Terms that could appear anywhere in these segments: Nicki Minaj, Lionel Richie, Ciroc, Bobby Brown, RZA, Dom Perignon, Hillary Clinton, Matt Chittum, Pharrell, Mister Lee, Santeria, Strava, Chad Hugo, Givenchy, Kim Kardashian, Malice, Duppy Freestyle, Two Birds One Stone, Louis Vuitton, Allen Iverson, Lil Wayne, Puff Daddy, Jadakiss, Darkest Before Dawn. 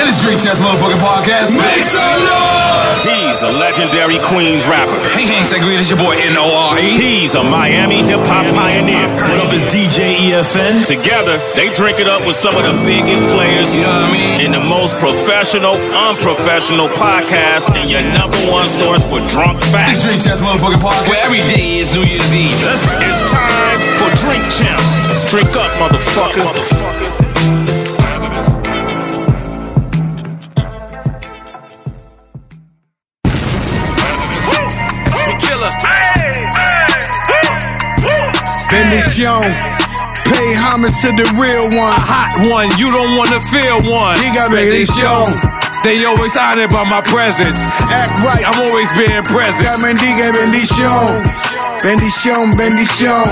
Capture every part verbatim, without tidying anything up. And it's Drink Champs motherfucking podcast. Make some noise! He's a legendary Queens rapper. Hey, hey, Santeria, this your boy N O R E. He's a Miami hip-hop pioneer. What up is D J E F N? Together, they drink it up with some of the biggest players. You know what I mean? In the most professional, unprofessional podcast and your number one source for drunk facts. It's Drink Champs motherfucking podcast where every day is New Year's Eve. Let's, it's time for Drink Champs. Drink up, motherfucker. Killer. Hey, hey, Bendición. Pay homage to the real one. A hot one, you don't want to feel one. Diga bendición. They always honored by my presence. Act right. I'm always being present. Diga bendición. Bendición, bendición,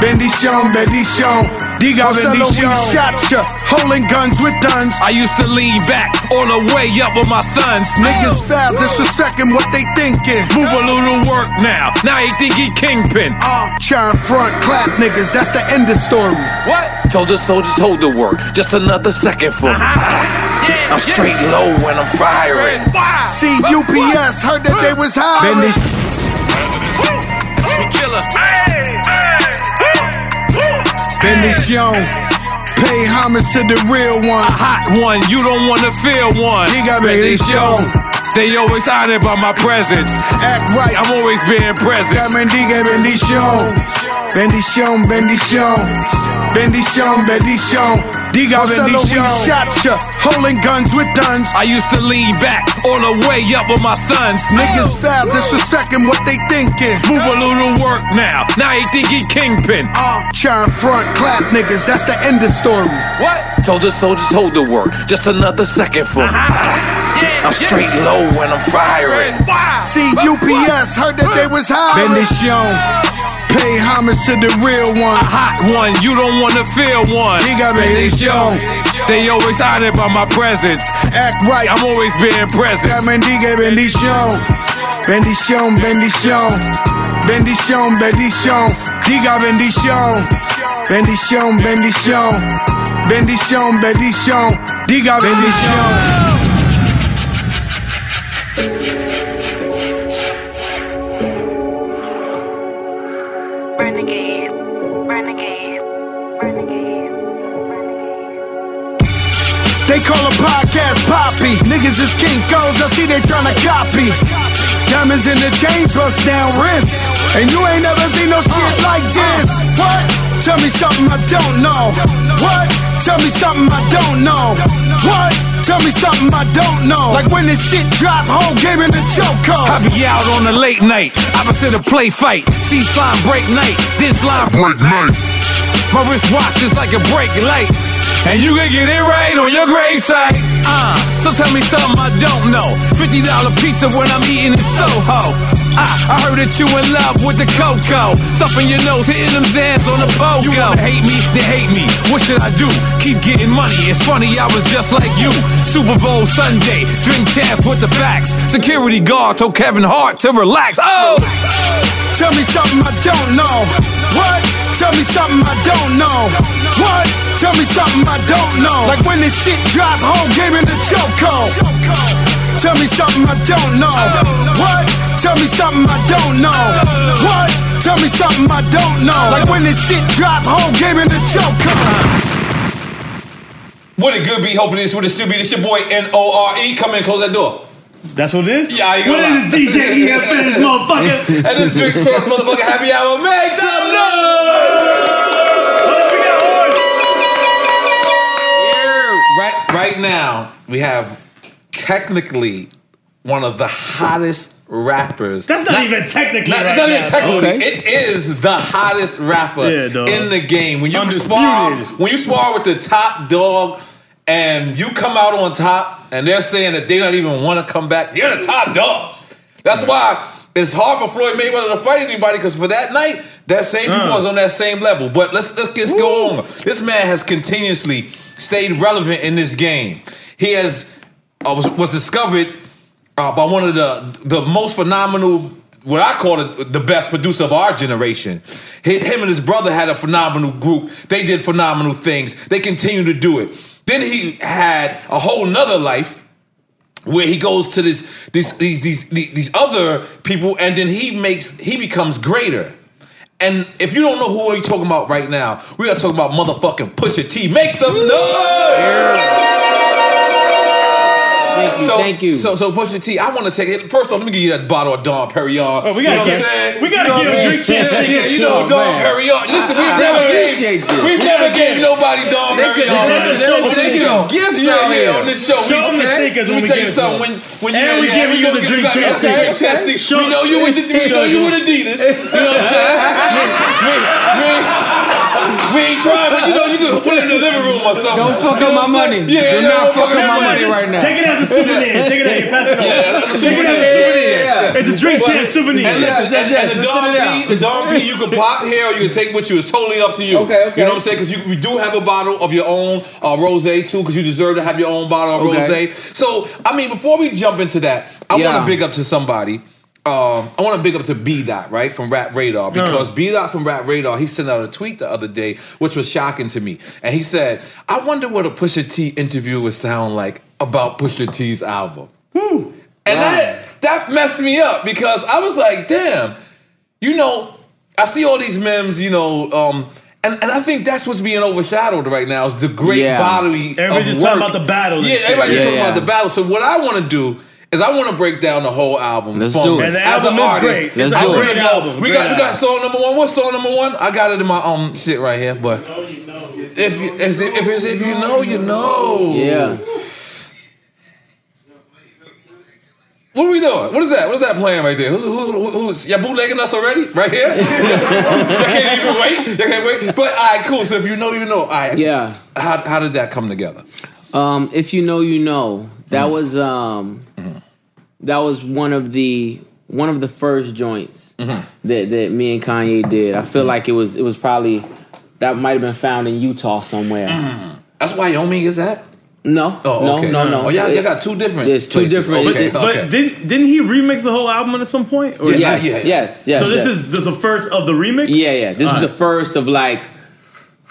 bendición, bendición. Diga bendición. We shot ya, holding guns with guns. I used to lean back, all the way up with my sons. Niggas fab, disrespecting what they thinking. Move a little work now, now he think he kingpin. Uh, try and front, clap niggas, that's the end of story. What? Told the soldiers hold the work, just another second for me. Uh-huh. Yeah, I'm straight yeah. low when I'm firing. Wow. See, U P S heard that they was high. Killer. Hey, hey, bendición. Pay homage to the real one. A hot one, you don't want to feel one. Diga bendición. They always honored by my presence. Act right. I'm always being present. Diga bendición. Bendición, bendición. Bendición, bendición. Diga bendición. We shot ya, holding guns with guns. I used to lean back, all the way up with my sons. Niggas fab, disrespecting what they thinking. Move a little work now, now he think he kingpin. Uh, try and front, clap niggas, that's the end of story. What? Told the soldiers hold the work, just another second for me. Uh-huh. Yeah, I'm straight yeah. low when I'm firing. Wow. See, U P S heard that they was high. Bendición. Pay homage to the real one. A hot one, you don't wanna feel one. He got me, they show. They always honored by my presence. Act right, I'm always being present. Got Mendiga, bendición. Bendición, bendición. Bendición, bendición. Diga bendición. Bendición, bendición. Bendición, bendición. Diga bendición. They call a podcast poppy. Niggas is kinkos, I see they tryna copy. Diamonds in the chain, bust down wrists. And you ain't never seen no shit like this. What? Tell me something I don't know. What? Tell me something I don't know. What? Tell me something I don't know. Like when this shit drop, whole game in the chokehold. I be out on a late night, opposite a play fight. See slime break night, this line break night. My wristwatch is like a brake light. And you can get it right on your gravesite. Uh, so tell me something I don't know. fifty dollar pizza when I'm eating in Soho. Uh, I heard that you in love with the cocoa. Stuffing your nose, hitting them Zans on the pogo. You wanna hate me, then hate me. What should I do? Keep getting money. It's funny, I was just like you. Super Bowl Sunday, drink champs with the facts. Security guard told Kevin Hart to relax. Oh! Tell me something I don't know. What? Tell me something I don't know. What? Tell me something I don't know. Like when this shit drop, whole game in the chokehold. Tell me something I don't know. What? Tell me something I don't know. What? Tell me something I don't know. Like when this shit drop, whole game in the chokehold. What it good be? Hopefully this would it still be. This your boy N O R E. Come in, close that door. That's what it is? Yeah, you gonna what is D J E F N, this motherfucker? And this Drink Champs motherfucker happy hour. Make some noise! Right now, we have technically one of the hottest rappers. That's not, not even technically not, right It's not now. even technically. Okay. It is the hottest rapper yeah, in the game. When you spar, when you spar with the top dog and you come out on top and they're saying that they don't even want to come back, you're the top dog. That's why it's hard for Floyd Mayweather to fight anybody, because for that night, that same people uh. was on that same level. But let's let's get go on. This man has continuously stayed relevant in this game. He has uh, was, was discovered uh, by one of the the most phenomenal, what I call the, the best producer of our generation. Him and his brother had a phenomenal group. They did phenomenal things. They continue to do it. Then he had a whole nother life, where he goes to this, these, these, these, these other people, and then he makes, he becomes greater. And if you don't know who we're talking about right now, we gotta talk about motherfucking Pusha T. Make some noise! Thank you, so, thank you. So, so Pusha T, I want to take it. First off, let me give you that bottle of Dom Perignon. Oh, we gotta you know get, what I'm saying? We gotta you know give him drink champs. Yeah, yeah, you know, Dom Perignon. Listen, we've never gave, we've never gave nobody Dom Perignon on the show. Gifts yeah, yeah, on this show. Show them the sneakers when we give them. When, when and we giving you the drink champs. We know you with Adidas. You know what I'm saying? We ain't trying, but you know you can put it in the living room or something. Don't fuck up my money. Yeah, do not fuck up my money right now. Take it as a souvenir. Take it as your passport. Take it as a souvenir. It's a drink champ souvenir. And the Dom B, you can pop here or you can take with you. It's totally up to you. Okay, okay. You know what I'm saying? Because we do have a bottle of your own rose too, because you deserve to have your own bottle of okay. rosé. So, I mean, before we jump into that, I yeah. want to big up to somebody. Um, I want to big up to B. Dot, right, from Rap Radar, because mm. B. Dot from Rap Radar, he sent out a tweet the other day, which was shocking to me. And he said, I wonder what a Pusha T interview would sound like about Pusha T's album. Woo. And wow. that, that messed me up, because I was like, damn, you know, I see all these memes, you know, um, And, and I think that's what's being overshadowed right now, is the great yeah. bodily of work. Everybody's just talking about the battle. Yeah, everybody's just yeah, talking yeah. about the battle. So what I want to do is I want to break down the whole album. Let's do it. And the As album an is artist, great. Let's do it. Great album. We, got, we got song number one. What's song number one? I got it in my um shit right here. But you know, you know. If, you, as if, if, if you know, you know. Yeah. What are we doing? What is that? What is that playing right there? Who's, who, who, who's y'all bootlegging us already? Right here? Y'all can't even wait. Y'all can't wait. But all right, cool. So if you know, you know. All right. Yeah. How how did that come together? Um, if you know, you know. That mm. was um, mm. that was one of the one of the first joints mm-hmm. that, that me and Kanye did. I feel like it was it was probably that might have been found in Utah somewhere. Mm. That's Wyoming is that? No, oh, okay. no, no, no. Oh, y'all, y'all got two different. It's two places. different. Okay, but okay. but didn't, didn't he remix the whole album at some point? Or yes, yes, yes, yes, yes. So yes. this is this is the first of the remix. Yeah, yeah. This uh, is the first of like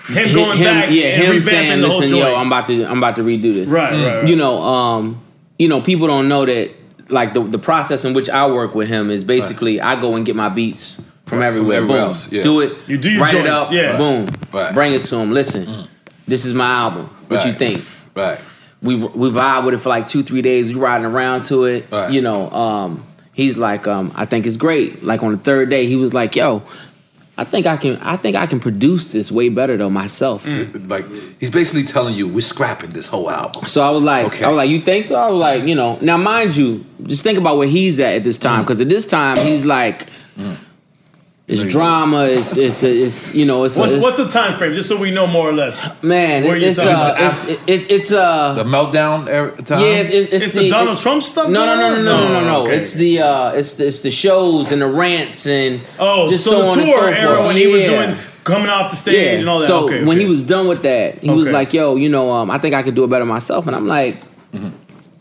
him going him, back. Yeah, and him saying, the "Listen, whole yo, I'm about to, I'm about to redo this." Right, mm-hmm. right, right. You know, um, you know, people don't know that like the the process in which I work with him is basically right. I go and get my beats from right. everywhere. From boom, else, yeah. do it. You do your write joints, it up. Yeah. Boom, right. bring it to him. Listen, mm. this is my album. What right. you think? Right. We we vibe with it for like two, three days. We riding around to it. Right. You know, um, he's like, um, I think it's great. Like on the third day, he was like, yo, I think I can I think I can produce this way better though myself. Mm. Like he's basically telling you, we're scrapping this whole album. So I was like, okay. I was like, you think so? I was like, you know, now mind you, just think about where he's at at this time. Because mm. at this time, he's like mm. It's Maybe. drama. It's, it's it's it's you know. It's what's a, it's, what's the time frame? Just so we know more or less. Man, where it's you uh, it's, it's, it's it's uh the meltdown era time. Yeah, it's, it's, it's, it's the, the Donald it's, Trump stuff. No, no, no, no, no, no, no. Okay. It's the uh, it's the, it's the shows and the rants and oh, just so, so the tour so era when yeah. he was doing coming off the stage yeah. and all that. So okay, when okay. he was done with that, he okay. was like, "Yo, you know, um, I think I could do it better myself." And I'm like. Mm-hmm.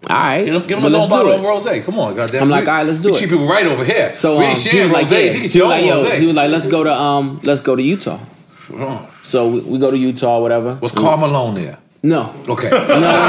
All right, give him his own bottle of rosé. Come on, goddamn. I'm like, all right, let's do it. We cheap people right over here. So um, we ain't sharing rosés. Like, yeah. He get your own rosé. He was like, let's go to um, let's go to Utah. Oh. So we, we go to Utah, whatever. Was Karl Malone there? No. Okay. No, no, no,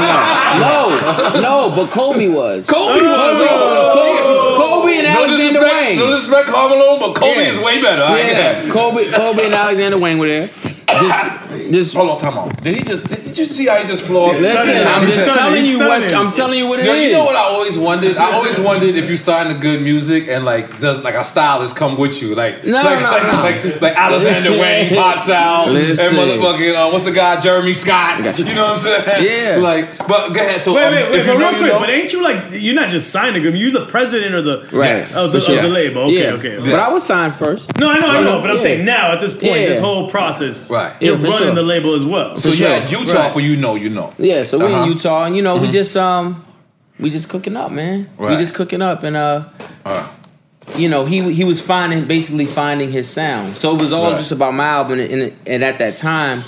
no, no. But Kobe was. Kobe oh, was. Oh, Kobe, Kobe and no Alexander disrespect, Wang. No disrespect, Karl Malone, but Kobe yeah. is way better. I yeah. Get Kobe, Kobe and Alexander Wang were there. Just, just hold on, time out. Did he just? Did, did you see how he just flossed? Listen, I'm just telling you what I'm telling you what it is. You know what I always wondered? I always wondered if you signed to Good Music and like does like a stylist come with you? Like no, like, no, like, no. like like like Alexander Wang pops out and motherfucking uh, what's the guy Jeremy Scott? You know what I'm saying? Yeah. Like, but go ahead. So wait, um, wait, wait, if but real quick. You know, but ain't you like you're not just signing to Good? You're the president or the right yes, of, the, sure. of the label? Okay, yeah. okay. Yes. But I was signed first. No, I know, I know. But I'm saying now at this point, this whole process. Right. You're yeah, running sure. the label as well. So for yeah, sure. Utah right. for you know, you know. Yeah, so uh-huh. we in Utah and you know, mm-hmm. we just um we just cooking up, man. Right. We just cooking up and uh, uh you know, he he was finding basically finding his sound. So it was all right. just about my album and, and, and at that time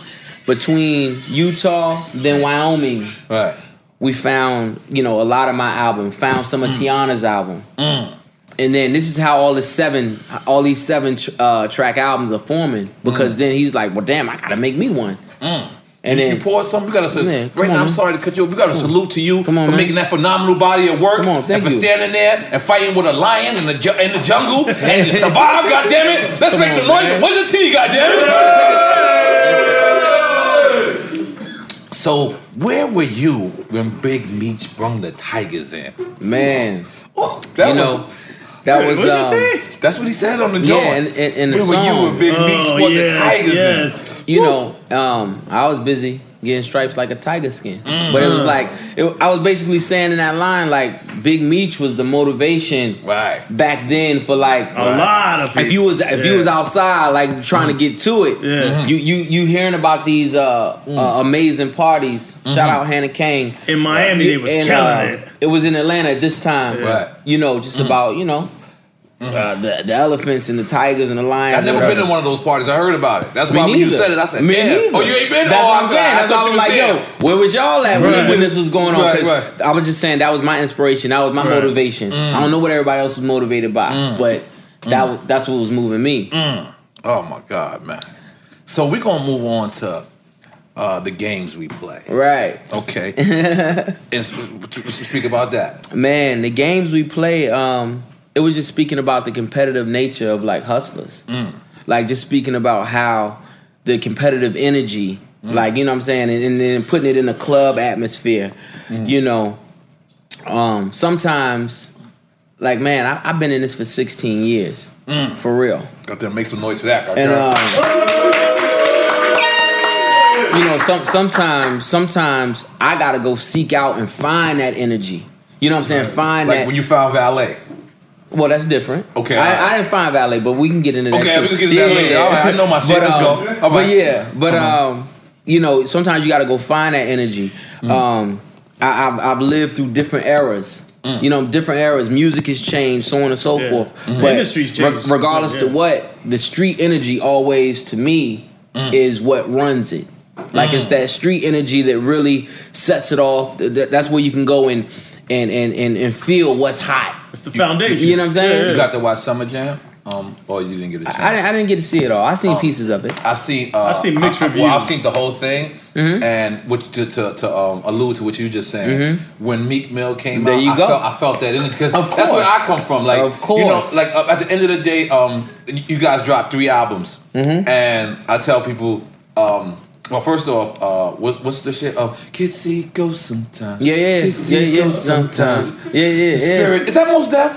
between Utah then Wyoming. Right. We found, you know, a lot of my album, found some of mm. Tiana's album. Mm. And then this is how all the seven, all these seven uh, track albums are forming. Because mm. then he's like, well, damn, I gotta make me one. Mm. And you, then you pour something. We gotta say, man, right on, now, I'm sorry to cut you. We gotta come salute to you on, for man. making that phenomenal body of work, on, and for you. standing there and fighting with a lion in the ju- in the jungle and you survive. God damn it! Let's come make on, some noise. What's your tea? God damn it! So where were you when Big Meech brung the tigers in? Man, oh, that you was. Know, That Wait, was, what'd um, you say? That's what he said on the joint. Yeah, and, and, and the song. When you were Big Meech oh, for yes, the tigers yes. You Woo. know, um, I was busy getting stripes like a tiger skin. Mm-hmm. But it was like, it, I was basically saying in that line, like, Big Meech was the motivation right. back then for like... A right. lot of people. If you was, if yeah. you was outside, like, trying mm-hmm. to get to it, yeah. you, you you hearing about these uh, mm. uh, amazing parties. Mm-hmm. Shout out Hannah King. In Miami, uh, they was and, killing uh, it. It was in Atlanta at this time. Yeah. Right. You know, just mm-hmm. about, you know, Mm-hmm. Uh, the, the elephants and the tigers and the lions. I've never whatever. been in one of those parties. I heard about it. That's Me why neither. when you said it, I said, Me damn. Neither. Oh, you ain't been? That's oh, what I'm saying. That's why I was like, damn. yo, where was y'all at right. when, when this was going on? Because right, right. I was just saying that was my inspiration. That was my right. motivation. Mm. I don't know what everybody else was motivated by, mm. but that mm. was, that's what was moving me. Mm. Oh, my God, man. So we're going to move on to uh, the games we play. Right. Okay. And speak about that. Man, the games we play... Um, It was just speaking about the competitive nature of like hustlers. Mm. Like just speaking about how the competitive energy, mm. like, you know what I'm saying? And, and then putting it in a club atmosphere, mm. you know, um, sometimes like, man, I, I've been in this for sixteen years mm. for real. Got to make some noise for that. And, um, you know, some, sometimes, sometimes I got to go seek out and find that energy. You know what I'm saying? Find like that. Like when you found Valet. Well, that's different. Okay, I, right. I didn't find Valet, but we can get into that. Okay, too. we can get into yeah. that later. All right, I know my shit. But, Let's um, go. All right. But yeah, but uh-huh. um, you know, sometimes you got to go find that energy. Mm-hmm. Um, I, I've I've lived through different eras. Mm-hmm. Mm. You know, different eras, music has changed, so on and so yeah. forth. Mm-hmm. But industry's changed. Re- regardless yeah. to what, the street energy always, to me, mm. is what runs it. Like mm. it's that street energy that really sets it off. That's where you can go and and and and, and feel what's hot. It's the foundation. You, you know what I'm saying? Yeah, yeah. You got to watch Summer Jam. Um, or you didn't get a chance. I, I, didn't, I didn't get to see it all. I seen um, pieces of it. I seen. Uh, I've seen mixed I, reviews. Well, I've seen the whole thing. Mm-hmm. And which to to, to um, allude to what you just saying, mm-hmm. when Meek Mill came there out, you I, go. Felt, I felt that energy because that's where I come from. Like, of course, you know, like uh, at the end of the day, um, you guys dropped three albums, mm-hmm. and I tell people. Um, Well, first off, uh, what's what's the shit? Um, kids see ghosts sometimes. Yeah, yeah, kids see yeah, yeah, ghosts sometimes. sometimes. Yeah, yeah, yeah. Spirit. Is that Mos Def?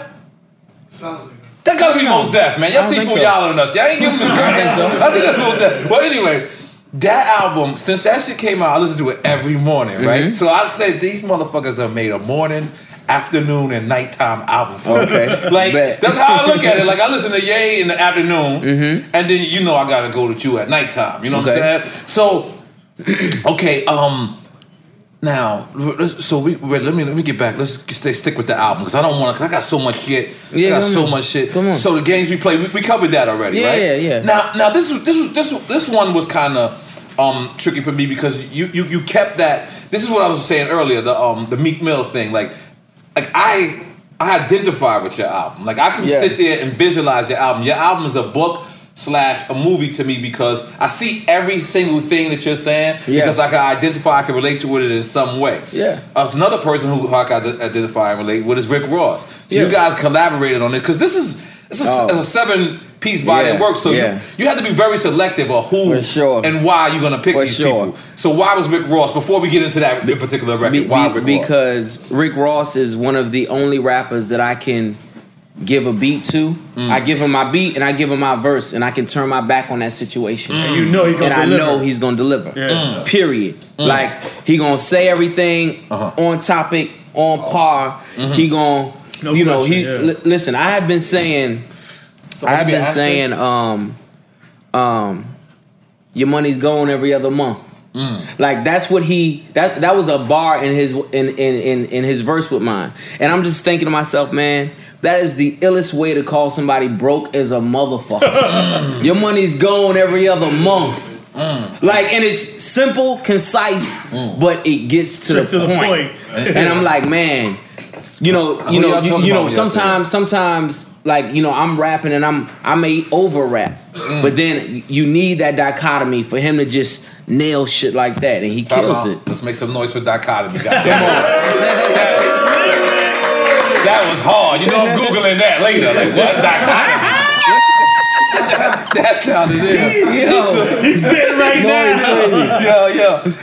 Sounds like that gotta be Mos Def, man. Y'all see people so. Y'all on us. Y'all ain't giving this credit. I think so. I think that's Mos Def. Well, anyway, that album, since that shit came out, I listen to it every morning, right? Mm-hmm. So I said these motherfuckers done made a morning, afternoon, and nighttime album for me. Okay. Like, bet. That's how I look at it. Like, I listen to Ye in the afternoon, mm-hmm. and then, you know, I gotta go to you at nighttime. You know okay. what I'm saying? So, okay, um... Now, so we wait, let me let me get back. Let's stay stick with the album because I don't want to. I got so much shit. Yeah, I got so much shit. Come on. So the games we played, we, we covered that already, yeah, right? Yeah, yeah. Now, now this was this was this this one was kind of um, tricky for me because you, you you kept that. This is what I was saying earlier. The um the Meek Mill thing, like like I I identify with your album. Like I can yeah. sit there and visualize your album. Your album is a book slash a movie to me because I see every single thing that you're saying yeah. because I can identify, I can relate to with it in some way. Yeah, uh, another person who I can identify and relate with is Rick Ross. So yeah. you guys collaborated on it because this is this is oh. a seven piece body yeah. of work. So yeah. you, you have to be very selective of who sure. and why you're going to pick For these sure. people. So why was Rick Ross? Before we get into that be, particular record, be, why be, Rick because Ross? Because Rick Ross is one of the only rappers that I can give a beat to. Mm. I give him my beat and I give him my verse and I can turn my back on that situation. Mm. And you know he's gonna and deliver. I know he's gonna deliver. Yeah. Mm. Period. Mm. Like he gonna say everything uh-huh. on topic, on par. Mm-hmm. He gonna no you question, know he yeah. l- listen, I have been saying so I have been asking? saying um um your money's going every other month. Mm. Like that's what he that that was a bar in his in in in, in his verse with mine. And I'm just thinking to myself, man, that is the illest way to call somebody broke as a motherfucker. Your money's gone every other month. Mm. Like, and it's simple, concise, mm. but it gets to, the, to point. the point. And I'm like, man, you know, you know, you, you know. Sometimes, sometimes, like, you know, I'm rapping and I'm I may over rap, mm. but then you need that dichotomy for him to just nail shit like that, and he Time kills out. it. Let's make some noise for dichotomy. Goddamn. That was hard. You know, I'm Googling that later. Like, what? That sounded it is. He's spitting right now. Yo,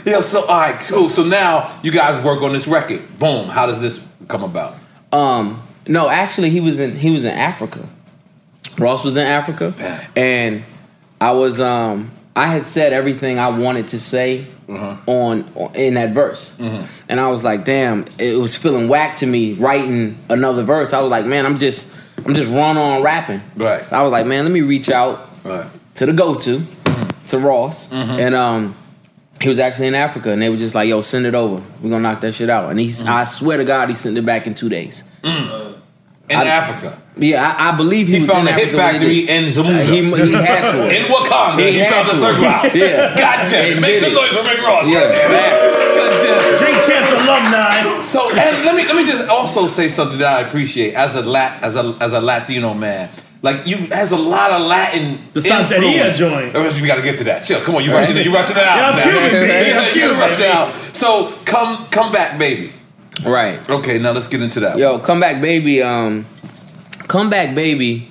yo. Yo, so, all right, cool. So now you guys work on this record. Boom. How does this come about? Um, no, actually, he was in he was in Africa. Ross was in Africa. Damn. And I was, um, I had said everything I wanted to say uh-huh. on, on in that verse, uh-huh. and I was like, "Damn!" It was feeling whack to me writing another verse. I was like, "Man, I'm just, I'm just run on rapping." Right. I was like, "Man, let me reach out right. to the go-to, mm-hmm. to Ross," mm-hmm. and um, he was actually in Africa, and they were just like, "Yo, send it over. We're gonna knock that shit out." And he, mm-hmm. I swear to God, he sent it back in two days. Mm. In I, Africa. Yeah, I, I believe he, he was found in a Africa hit factory in Zamunda. Uh, he, he had to. In Wakanda, he, he found a circle house. Yeah. God damn it! Make some noise for Rick Ross. Yeah. Yeah. Drink Champs alumni. So, and let me let me just also say something that I appreciate as a lat as a as a Latino man. Like, you has a lot of Latin the Santeria joint. We got to get to that. Chill, come on, you right. rushing it, you rushing it out. Yeah, I'm Cuban, baby. You rushing it out. So come come back, baby. Right. Okay, now let's get into that. Yo, come back, baby. Um, come back, baby.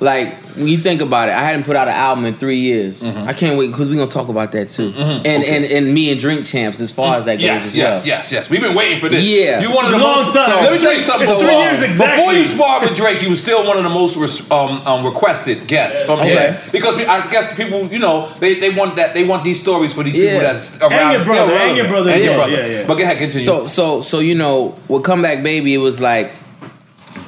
Like, when you think about it, I hadn't put out an album in three years. Mm-hmm. I can't wait because we're gonna talk about that too. Mm-hmm. And, okay. and and me and Drink Champs as far mm-hmm. as that goes. Yes, as yes, well. yes, yes. We've been waiting for this. Yeah, you wanted the long most, time. So, let me tell you something. It's three so years exactly. Before you sparred with Drake, you were still one of the most res- um, um, requested guests from okay. here because we, I guess people, you know, they, they want that they want these stories for these yeah. people that's around. And your brother, and your brother, and your brother. Yeah, yeah. But go ahead, continue. So so so you know, with Come Back, Baby, it was like,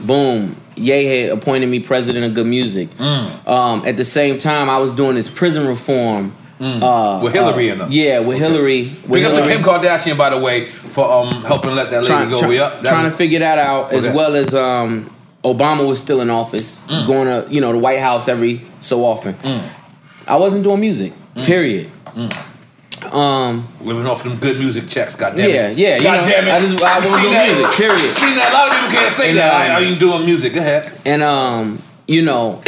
boom. Ye had appointed me president of Good Music. Mm. Um, at the same time, I was doing this prison reform Mm. Uh, with Hillary uh, and them. Yeah, with okay. Hillary. With Big Hillary. Up to Kim Kardashian, by the way, for um, helping let that lady try, go. Try, yep, that trying was, to figure that out, as okay. well as um, Obama was still in office, mm. going to you know the White House every so often. Mm. I wasn't doing music, mm. period. Mm. Um, Living off them good music checks, goddamn it. Yeah, yeah. God damn it. I just I wasn't doing that. music, period. Seen that. A lot of people can't say and, that. Um, Are you doing music? Go ahead. And um, you know,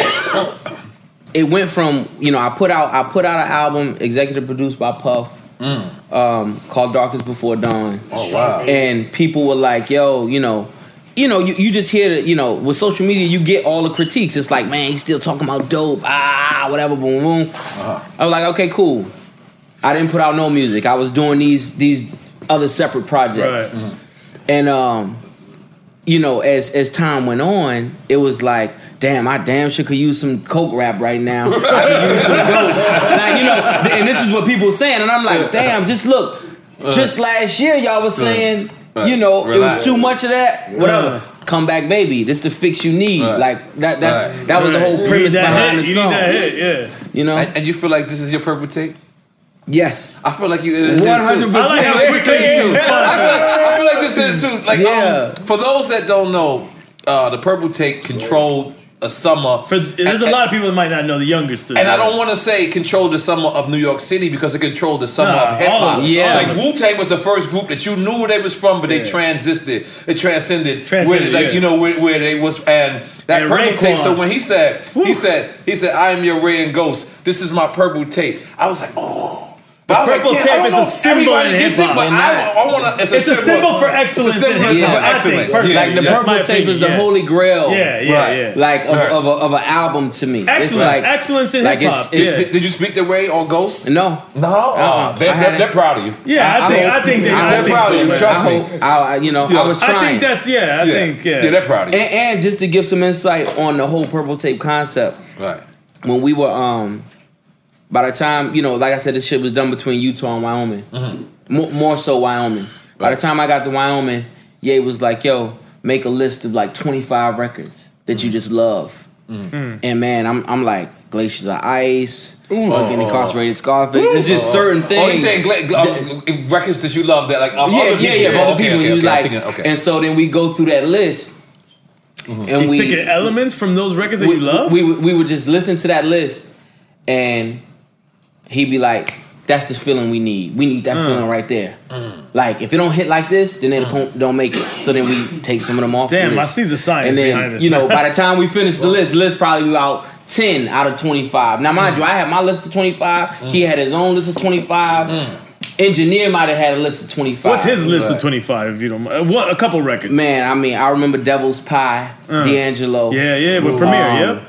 it went from you know I put out I put out an album executive produced by Puff, mm. um, called Darkest Before Dawn. Oh wow! And people were like, yo, you know. You know, you, you just hear, the, you know, with social media, you get all the critiques. It's like, man, he's still talking about dope, ah, whatever, boom, boom. Uh-huh. I was like, okay, cool. I didn't put out no music. I was doing these these other separate projects. Right. Mm-hmm. And, um, you know, as, as time went on, it was like, damn, I damn sure could use some coke rap right now. I could use some dope. And, I, you know, and this is what people were saying. And I'm like, damn, just look. Uh-huh. Just last year, y'all was saying... Right. You know, Relax. It was too much of that. Whatever. Right. Come back, baby. This the fix you need. Right. Like that. That's right. that was right. the whole premise behind hit. the you song. Need that hit. Yeah. You know. And, and you feel like this is your purple tape? Yes, I feel like you. One hundred percent. I like how it is too. I feel, like, I feel like this is too. Like, yeah. um, for those that don't know, uh, the Purple Tape controlled a summer. For, there's and, a lot of people that might not know the younger students. And I don't want to say controlled the summer of New York City because it controlled the summer nah, of hip hop. Yeah. Like Wu-Tang was the first group that you knew where they was from, but they yeah. transisted, they transcended, transcended, where they, like yeah. you know where, where they was and that and Purple Tape. So when he said, Woo. he said, he said, I am your Ray and Ghost. This is my Purple Tape. I was like, oh. But the Purple like, Tape is a symbol in hip hop. It, I, I wanna, it's, it's a, a symbol for excellence. It's a symbol yeah. for excellence. Yeah. Like the Purple Tape opinion, is the yeah. holy grail. Yeah, yeah, right. yeah. Like of, right. of, a, of an album to me. Excellence, like, excellence in like hip hop. Did, yeah. did you speak to Ray or Ghost? No, no. Uh-uh. They're, they're, they're proud of you. Yeah, I, I think hope, I think they're, they're think proud so, of you. Trust I me. I, you know, I was trying. I think that's yeah. I think yeah. Yeah, they're proud of you. And just to give some insight on the whole Purple Tape concept, right? When we were um. By the time, you know, like I said, this shit was done between Utah and Wyoming. Mm-hmm. More, more so Wyoming. Right. By the time I got to Wyoming, Ye was like, yo, make a list of like twenty-five records that mm-hmm. you just love. Mm-hmm. And man, I'm I'm like, Glaciers of Ice, Fucking Incarcerated Scarface. There's just oh, certain things. Oh, you're saying gla- gla- that, records that you love that like um, yeah, other people. Yeah, yeah, yeah, other okay, people. Okay, okay, like, thinking, okay. And so then we go through that list. Mm-hmm. And He's we, picking elements from those records that we, you love? We, we, we would just listen to that list and... He'd be like, that's the feeling we need. We need that mm. feeling right there. Mm. Like, if it don't hit like this, then they mm. don't make it. So then we take some of them off Damn, the list. I see the science and then, behind this. You know, by the time we finish the list, list probably out ten out of twenty-five. Now, mind mm. you, I had my list of twenty-five. Mm. He had his own list of twenty-five. Mm. Engineer might have had a list of twenty-five. What's his list but, of twenty-five, if you don't mind? What, a couple records. Man, I mean, I remember Devil's Pie, mm. D'Angelo. Yeah, yeah, with Premier, um, yep.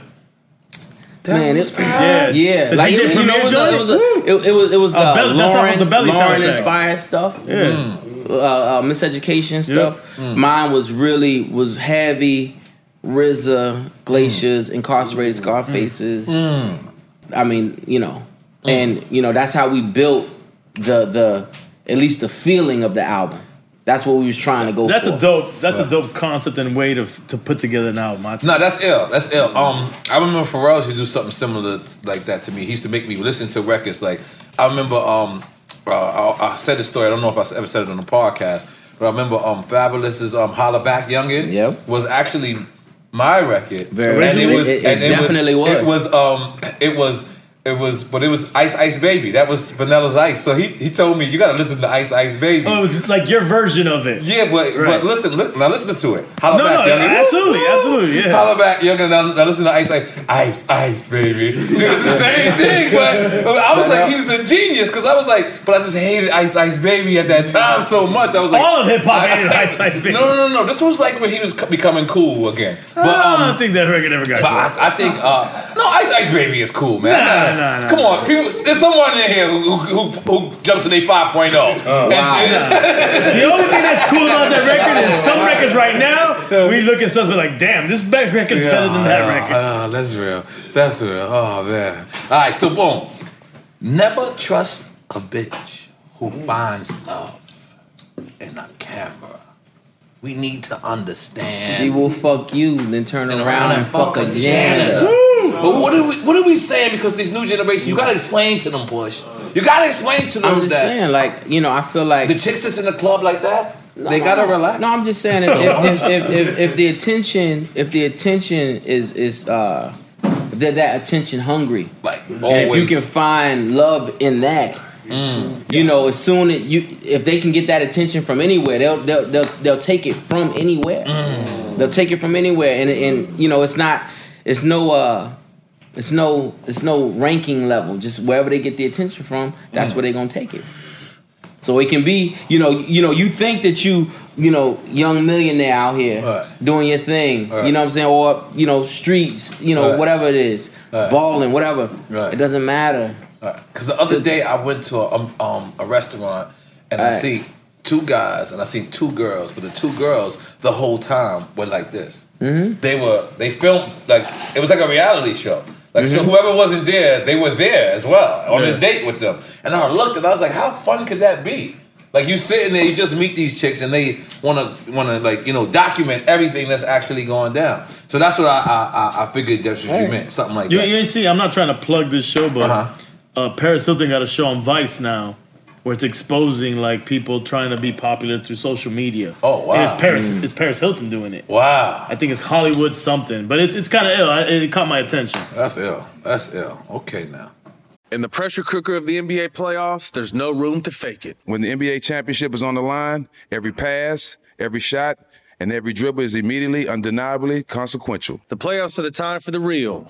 That man, it's yeah, yeah. The like, D J you know, it was, a, it, was a, it, it was it was uh, belly, Lauren, that's the belly Lauren inspired stuff. Yeah, mm. uh, uh, Miseducation stuff. Yep. Mm. Mine was really was heavy. R Z A, Glaciers, mm. Incarcerated Scarfaces. Mm. Mm. I mean, you know, mm. and you know that's how we built the the at least the feeling of the album. That's what we was trying to go that's for. That's a dope. That's right. a dope concept and way to to put together an album. No, that's ill. That's ill. Um, I remember Pharrell used to do something similar to, like that to me. He used to make me listen to records. Like I remember, um, uh, I, I said this story. I don't know if I ever said it on the podcast, but I remember um, Fabulous's um, "Holla Back, Youngin" yep. was actually my record. Very and it was. It, it and it definitely was, was. It was. Um, it was. It was, but it was Ice Ice Baby. That was Vanilla's Ice. So he he told me you gotta listen to Ice Ice Baby. Oh, it was like your version of it. Yeah, but right. but listen, look, now listen to it. Holla no, back, no, youngin. Absolutely, Woo! absolutely. Yeah. Holla back, youngin. Now, now listen to Ice Ice Ice Ice Baby. Dude, it's the same thing. But, but I was like, he was a genius because I was like, but I just hated Ice Ice Baby at that time so much. I was like, all of hip hop hated Ice Ice Baby. No, no, no, no. This was like when he was becoming cool again. But um, I don't think that record ever got. But cool. I, I think uh, no, Ice Ice Baby is cool, man. Nah. No, no, Come no, on, no. People, there's someone in here who who, who jumps in their five point oh. Oh, wow. The only thing that's cool about that record is some records right now we look at stuff and be like, damn, this back record's yeah, better than that yeah, record. Uh, that's real. That's real. Oh man. All right, so boom. Never trust a bitch who finds love in a camera. We need to understand. She will fuck you, then turn around and, around and fuck, fuck a janitor. But what are we what are we saying? Because this new generation, you gotta explain to them, Push. You gotta explain to them. I'm just that. saying, like, you know, I feel like the chicks that's in the club like that, no, they gotta relax. No, I'm just saying, if if, if, if, if if the attention, if the attention is is uh, they're that attention hungry, like always. And if you can find love in that, mm. you know, as soon as you, if they can get that attention from anywhere, they'll they'll they'll, they'll take it from anywhere. Mm. They'll take it from anywhere, and and you know, it's not, it's no. Uh, It's no, it's no ranking level. Just wherever they get the attention from, that's mm. where they're gonna take it. So it can be, you know, you know, you think that you, you know, young millionaire out here right. doing your thing, right. you know what I'm saying, or you know, streets, you know, right. whatever it is, right. balling, whatever. Right. It doesn't matter. Because right. the other so, day I went to a, um, um, a restaurant and right. I see two guys and I see two girls, but the two girls the whole time were like this. Mm-hmm. They were, they filmed like it was like a reality show. Like, mm-hmm. so whoever wasn't there, they were there as well on yeah. this date with them. And I looked and I was like, how funny could that be? Like, you sitting there, you just meet these chicks and they want to, want to like, you know, document everything that's actually going down. So that's what I I, I figured that's what hey. you meant, something like you, that. You ain't see, I'm not trying to plug this show, but uh-huh. uh, Paris Hilton got a show on Vice now where it's exposing, like, people trying to be popular through social media. Oh, wow. And it's Paris, mm. it's Paris Hilton doing it. Wow. I think it's Hollywood something. But it's it's kind of ill. I, it caught my attention. That's ill. That's ill. Okay, now. In the pressure cooker of the N B A playoffs, there's no room to fake it. When the N B A championship is on the line, every pass, every shot, and every dribble is immediately, undeniably consequential. The playoffs are the time for the real.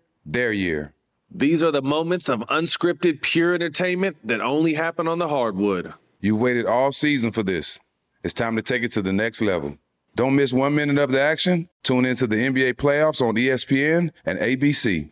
their year? These are the moments of unscripted, pure entertainment that only happen on the hardwood. You've waited all season for this. It's time to take it to the next level. Don't miss one minute of the action. Tune into the N B A playoffs on E S P N and A B C.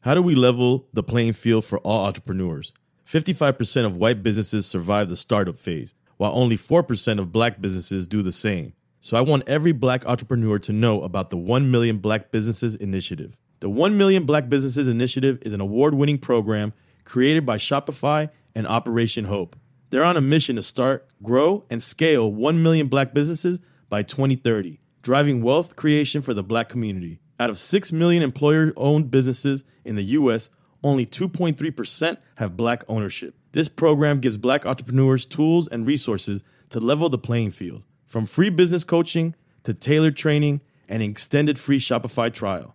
How do we level the playing field for all entrepreneurs? fifty-five percent of white businesses survive the startup phase, while only four percent of black businesses do the same. So I want every black entrepreneur to know about the one million Black Businesses Initiative. The one million Black Businesses Initiative is an award-winning program created by Shopify and Operation Hope. They're on a mission to start, grow, and scale one million black businesses by twenty thirty, driving wealth creation for the black community. Out of six million employer-owned businesses in the U S, only two point three percent have black ownership. This program gives black entrepreneurs tools and resources to level the playing field, from free business coaching to tailored training and an extended free Shopify trial.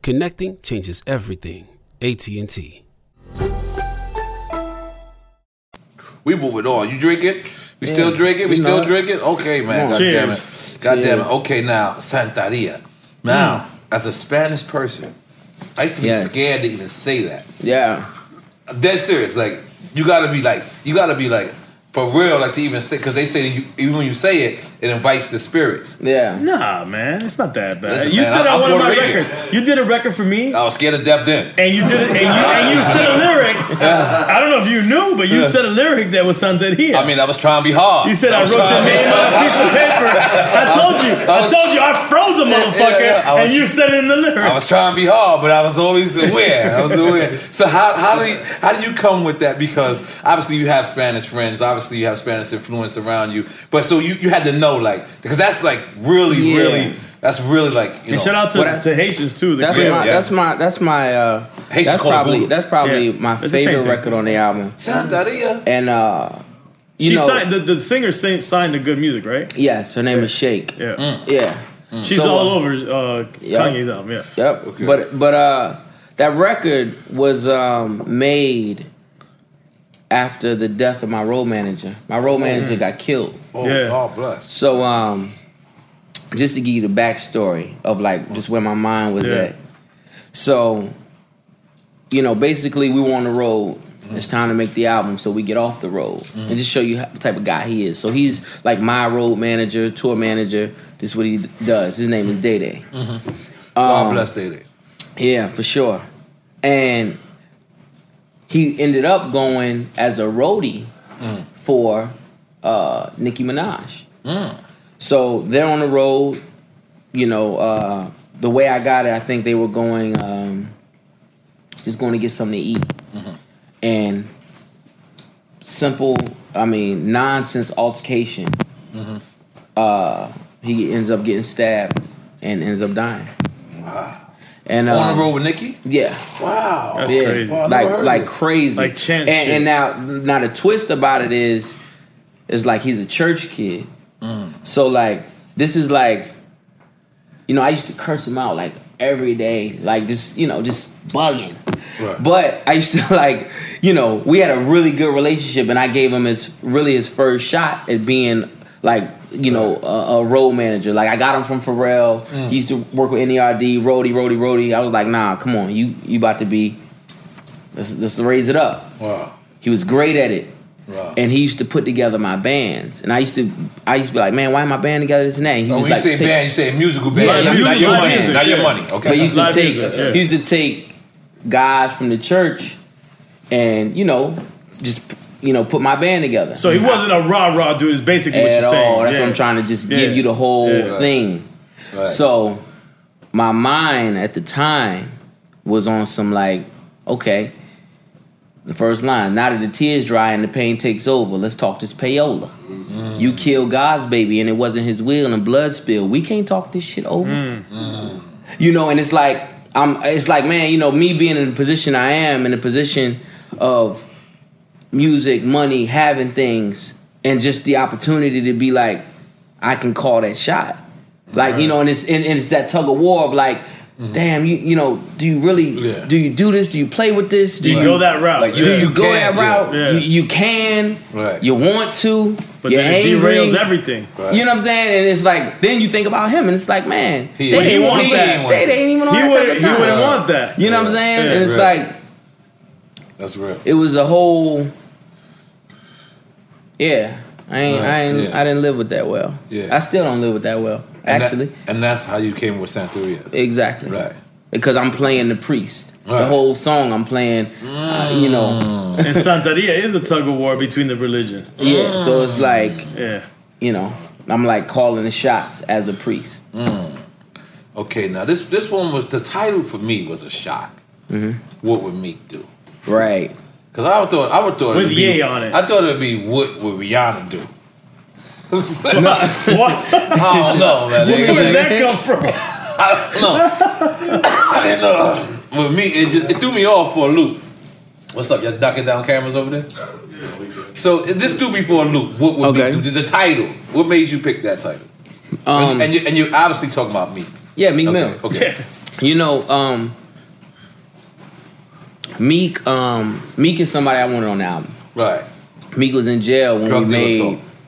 Connecting changes everything. A T and T. We moving on. You drink it? We yeah. still drink it? We you still drink it? Okay, man. God damn it. God damn it. Okay, now, Santeria. Now, mm. as a Spanish person, I used to be yes. scared to even say that. Yeah. I'm dead serious. Like, you gotta be like, you gotta be like, for real, like to even say, because they say that you, even when you say it, it invites the spirits. Yeah. Nah, man, it's not that bad. Listen, you man, stood on one of my records. You did a record for me. I was scared to death then. And you did it, and you, and you said a lyric. I don't know if you knew, but you said a lyric that was Santeria. I mean, I was trying to be hard. You said I, I wrote your name on a piece of paper. I told you. I, was, I told you I froze a motherfucker, yeah, yeah, was, and you said it in the lyric. I was trying to be hard, but I was always aware. I was aware. So how how do you, how do you come with that? Because obviously you have Spanish friends. Obviously Obviously, you have Spanish influence around you, but so you, you had to know, like, because that's like really, yeah. really, that's really like. You and know, shout out to, I, to Haitians too. The that's, yeah, my, yeah. that's my, that's my, uh, that's probably, Voodoo. that's probably yeah. my that's favorite record on the album. Santeria. And uh, you she know, signed, the, the singer sing, signed to Good Music, right? Yes, her name yeah. is Shake. Yeah, mm. yeah. Mm. She's so, all over uh, yep. Kanye's album. Yeah, yep. Okay. But but uh, that record was um, made after the death of my road manager. My road manager mm. got killed. Oh, yeah. God bless. So, um, just to give you the backstory of, like, just where my mind was yeah. at. So, you know, basically we were on the road. Mm. It's time to make the album, so we get off the road. Mm. And just show you how, the type of guy he is. So he's, like, my road manager, tour manager. This is what he does. His name is Day-Day. Mm-hmm. Um, God bless Day-Day. Yeah, for sure. And he ended up going as a roadie mm. for uh, Nicki Minaj. Mm. So they're on the road. You know, uh, the way I got it, I think they were going, um, just going to get something to eat. Mm-hmm. And simple, I mean, nonsense altercation. Mm-hmm. Uh, he ends up getting stabbed and ends up dying. Wow. And, um, on the road with Nicki? Yeah. Wow. That's yeah. crazy. Wow, like like crazy. Like chance. And, and now now the twist about it is, is like he's a church kid. Mm. So like this is like, you know, I used to curse him out like every day, like just, you know, just bugging. Right. But I used to like, you know, we had a really good relationship, and I gave him his really his first shot at being like, you know, a, a road manager. Like, I got him from Pharrell. Mm. He used to work with N E R D, roadie, roadie, roadie. I was like, nah, come on. You you about to be, let's, let's raise it up. Wow. He was great at it. Wow. And he used to put together my bands. And I used to I used to be like, man, why am my band together this and that? And he oh, was when like, you say take, band, you say musical band. Yeah, not, musical not your money. Music, not yeah. your money. Okay. But he used, to take, music, yeah. he used to take guys from the church and, you know, just, you know, put my band together. So he wasn't a rah-rah dude, is basically what you're saying. At all. That's yeah. what I'm trying to just give yeah. you the whole yeah. thing. Right. So my mind at the time was on some like, okay, the first line, now that the tears dry and the pain takes over, let's talk this payola. Mm. You killed God's baby and it wasn't his will and blood spilled. We can't talk this shit over. Mm. Mm. You know, and it's like, I'm. it's like, man, you know, me being in the position I am, in the position of music, money, having things, and just the opportunity to be like, I can call that shot, like right. you know, and it's and, and it's that tug of war of like, mm-hmm. damn, you you know, do you really yeah. do you do this? Do you play with this? Do you, you go that route? Like, yeah. Do you go can, that route? Yeah. You, you can, right. you want to, but you're then it angry. Derails everything. Right. You know what I'm saying? And it's like then you think about him, and it's like, man, he, they didn't want that. They didn't even on he that would, type of time. He wouldn't want that. You know yeah. what I'm saying? Yeah. And it's real. like. That's real. It was a whole, yeah. I ain't, right. I ain't, yeah. I didn't live with that well. Yeah, I still don't live with that well, and actually. That, and that's how you came with Santeria. Exactly. Right. Because I'm playing the priest. Right. The whole song I'm playing, mm. uh, you know. And Santeria is a tug of war between the religion. Yeah. Mm. So it's like, yeah. you know, I'm like calling the shots as a priest. Mm. Okay. Now this this one was the title for me was a shock. Mm-hmm. What would Meek do? Right, because I would thought I would thought with Ye on it. I thought it'd be what would Rihanna do? What? I don't know. Man. Where did that come from? I don't know. I didn't know. With me, it just it threw me off for a loop. What's up? Y'all ducking down cameras over there? Yeah, we good. So this do before Luke. What would okay. be the title? What made you pick that title? Um, and you and you obviously talking about Meek. Yeah, Meek Mill. Okay. okay. You know, um, Meek. Um, Meek is somebody I wanted on the album. Right. Meek was in jail when Drug we made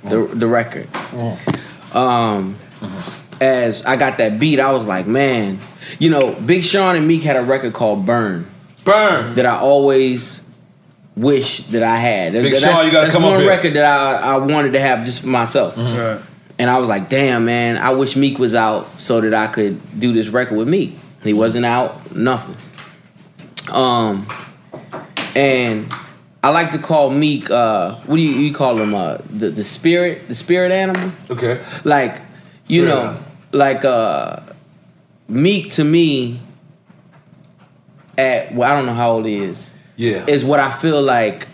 mm. the the record. Mm. Um, mm-hmm. As I got that beat, I was like, man, you know, Big Sean and Meek had a record called Burn. Burn. That I always wish that I had. Big that, Sean, that's, you gotta come up here. That's one record that I, I wanted to have just for myself. Mm-hmm. Right. And I was like, damn, man, I wish Meek was out so that I could do this record with Meek. He wasn't out, nothing. Um, and I like to call Meek, uh, what do you, you call him? Uh, the the spirit, the spirit animal. Okay. Like, you spirit know, animal. like uh, Meek to me. At, well, I don't know how old he is. Yeah, is what I feel like.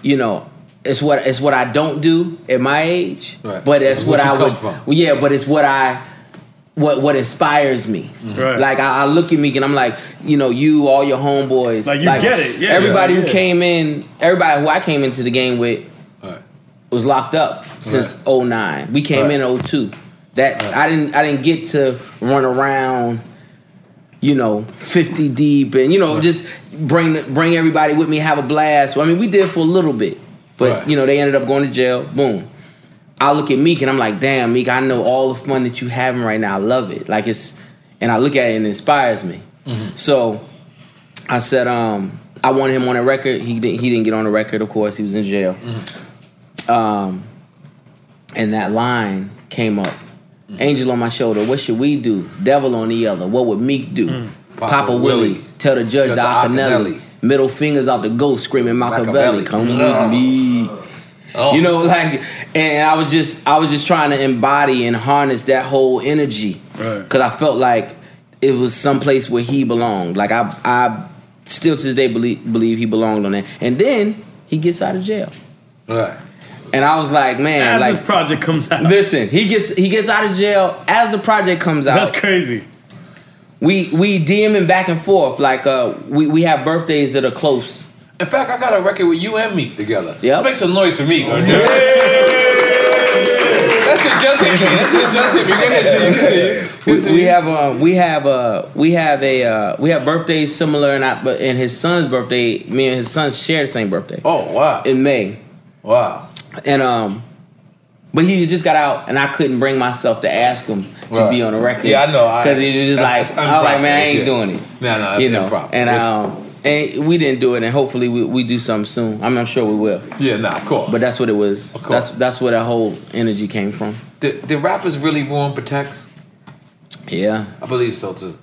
You know, it's what it's what I don't do at my age. Right. But it's, it's what, what I would. From. Well, yeah, but it's what I what what inspires me. Mm-hmm. Right. Like I, I look at Meek and I'm like, you know, you all your homeboys. Like you like, get it. Yeah. Everybody yeah. who came in, everybody who I came into the game with, right. was locked up since right. oh nine. We came right. in oh two. That right. I didn't I didn't get to run around. You know, fifty deep, and you know, right. just bring bring everybody with me, have a blast. I mean, we did for a little bit, but right. you know, they ended up going to jail. Boom. I look at Meek and I'm like, damn, Meek, I know all the fun that you having right now. I love it. Like it's, and I look at it and it inspires me. Mm-hmm. So I said, um, I wanted him on a record. He didn't. He didn't get on the record. Of course, he was in jail. Mm-hmm. Um, and that line came up. Mm-hmm. Angel on my shoulder, what should we do? Devil on the other, what would Meek do? Mm. Papa, Papa Willie, Willie, tell the judge, judge the Iaconelli. Middle fingers out the Ghost, screaming Machiavelli, come with me. Oh. You know, like, and I was just, I was just trying to embody and harness that whole energy, right. because I felt like it was someplace where he belonged. Like I, I still to this day believe believe he belonged on that. And then he gets out of jail. Right. And I was like, man, as like, this project comes out. Listen, he gets he gets out of jail as the project comes out. That's crazy. We we DMing back and forth. Like uh, we, we have birthdays that are close. In fact, I got a record with you and Meek together. Yep. Let's make some noise for Meek. Okay? Yeah. That's it, just hit me. That's it, just hit me. Get it to you. We have uh, we have uh, we have a uh, we have birthdays similar, and I, but and his son's birthday. Me and his son share the same birthday. Oh wow! In May. Wow. And um, but he just got out, and I couldn't bring myself to ask him to right. be on the record. Yeah, I know. Because he was just that's, like, that's I was like, man, I ain't yeah. doing it. No, no, that's you know? Improper. And that's... um, and we didn't do it, and hopefully we, we do something soon. I'm not sure we will. Yeah, nah, of course. But that's what it was. Of course. That's that's where that whole energy came from. Did, did rappers really ruin Protects? Yeah, I believe so too.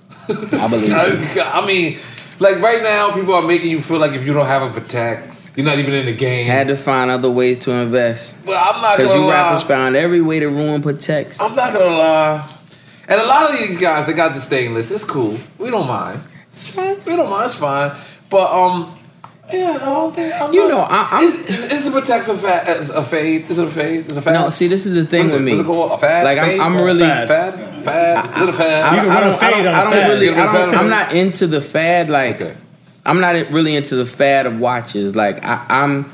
I believe. So. I, I mean, like right now, people are making you feel like if you don't have a Protect. You're not even in the game. Had to find other ways to invest. Well, I'm not gonna lie. Because you rappers found every way to ruin Protects. I'm not gonna lie. And a lot of these guys, they got the staying list. It's cool. We don't mind. It's fine. We don't mind. It's fine. But um, yeah, I don't think I'm. You not, know, I, I'm. Is, is, is the Protects a, fa- a fade? Is it a fade? Is it a fad? No, see, this is the thing with me. Is it called a fad? Like fade? I'm, I'm really fad. Fad. fad? I, is it a fad? I, I, I, I don't. I don't, I don't fad. really. I don't, I'm not into the fad. Like. Okay. I'm not really into the fad of watches. Like I, I'm,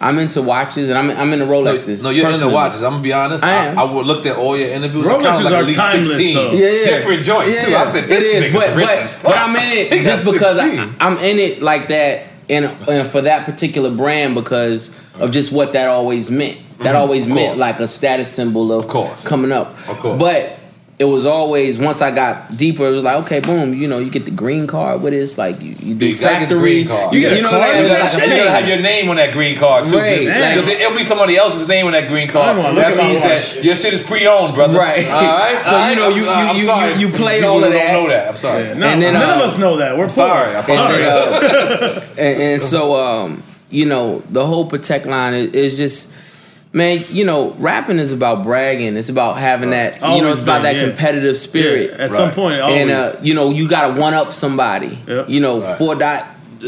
I'm into watches, and I'm I'm into Rolexes. No, no you're personally. into watches. I'm gonna be honest. I am. I, I looked at all your interviews. Rolexes like are at least timeless, sixteen though. Yeah, yeah, different joints yeah, too. Yeah. I said this nigga's but, rich. But, but I'm in it just because I, I'm in it like that, and, and for that particular brand because of just what that always meant. That mm, always meant like a status symbol of, of course. coming up. Of course, but. It was always, once I got deeper, it was like, okay, boom, you know, you get the green card with this. Like, you, you do you factory. You got you know, like, you gotta, you gotta have your name on that green card, too. Because right. like, it'll be somebody else's name on that green card. On, that means that your shit is pre-owned, brother. Right. All right? So, all right. you know, you, you, you, you, you, you play all of that. Don't know that. I'm sorry. Yeah. No, and then, none um, of us know that. We're poor. Sorry. I'm sorry. And, then, uh, and, and so, um, you know, the whole Protect line is, is just... Man, you know, rapping is about bragging. It's about having right. that, you always know, it's about been, that yeah. competitive spirit. Yeah, at right. some point, always. And, uh, you know, you got to one-up somebody. Yep. You know, right. four dot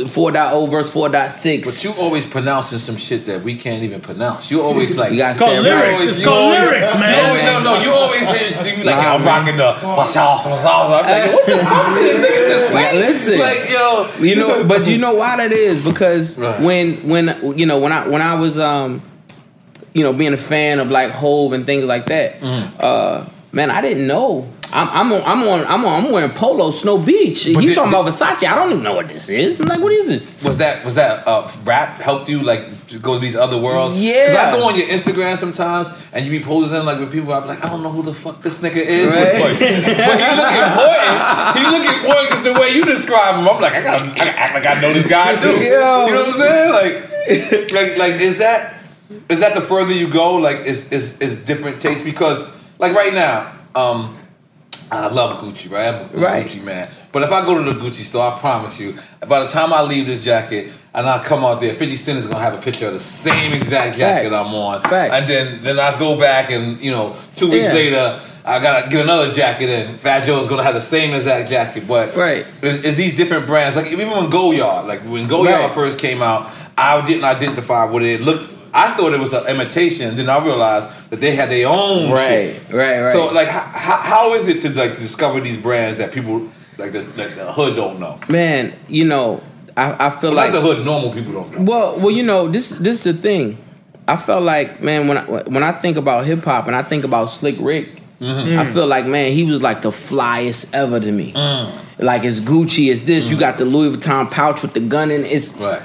four point oh verse four point six. But you always pronouncing some shit that we can't even pronounce. You always like you it's called lyrics. Always, it's called always, lyrics, man. Always, no, no, you always hear you like nah, I'm rocking the salsa, salsa. I'm like, what the fuck did this nigga just say? Listen, like yo, you know, but you know why that is because right. when when you know when I when I was um you know being a fan of like Hove and things like that, mm. uh man, I didn't know. I'm, I'm on. I'm on. I'm on. I'm wearing polo, Snow Beach. But He's did, talking did, about Versace. I don't even know what this is. I'm like, what is this? Was that? Was that uh, rap helped you like to go to these other worlds? Yeah. Because I go on your Instagram sometimes, and you be posing like with people. I'm like, I don't know who the fuck this nigga is. Right. But, but he look important. He look important because the way you describe him, I'm like, I gotta, I gotta act like I know this guy too. Yo. You know what I'm saying? Like, like, like, is that? Is that the further you go? Like, is is is different taste? Because like right now, um. I love Gucci, right? I'm a right. Gucci man. But if I go to the Gucci store, I promise you, by the time I leave this jacket and I come out there, fifty Cent is going to have a picture of the same exact jacket Facts. I'm on. Facts. And then, then I go back and, you know, two weeks yeah. later, I got to get another jacket and Fat Joe's going to have the same exact jacket. But right. it's, it's these different brands. Like even when Goyard, like when Goyard right. first came out, I didn't identify what it looked. I thought it was an imitation. Then I realized that they had their own right, shit. Right, right. So, like, how, how is it to like discover these brands that people like the, like the hood don't know? Man, you know, I, I feel well, like not the hood normal people don't know. Well, well, you know, this this is the thing. I felt like, man, when I, when I think about hip hop and I think about Slick Rick, mm-hmm. mm. I feel like, man, he was like the flyest ever to me. Mm. Like it's Gucci, it's this. Mm. You got the Louis Vuitton pouch with the gun in it. It's right.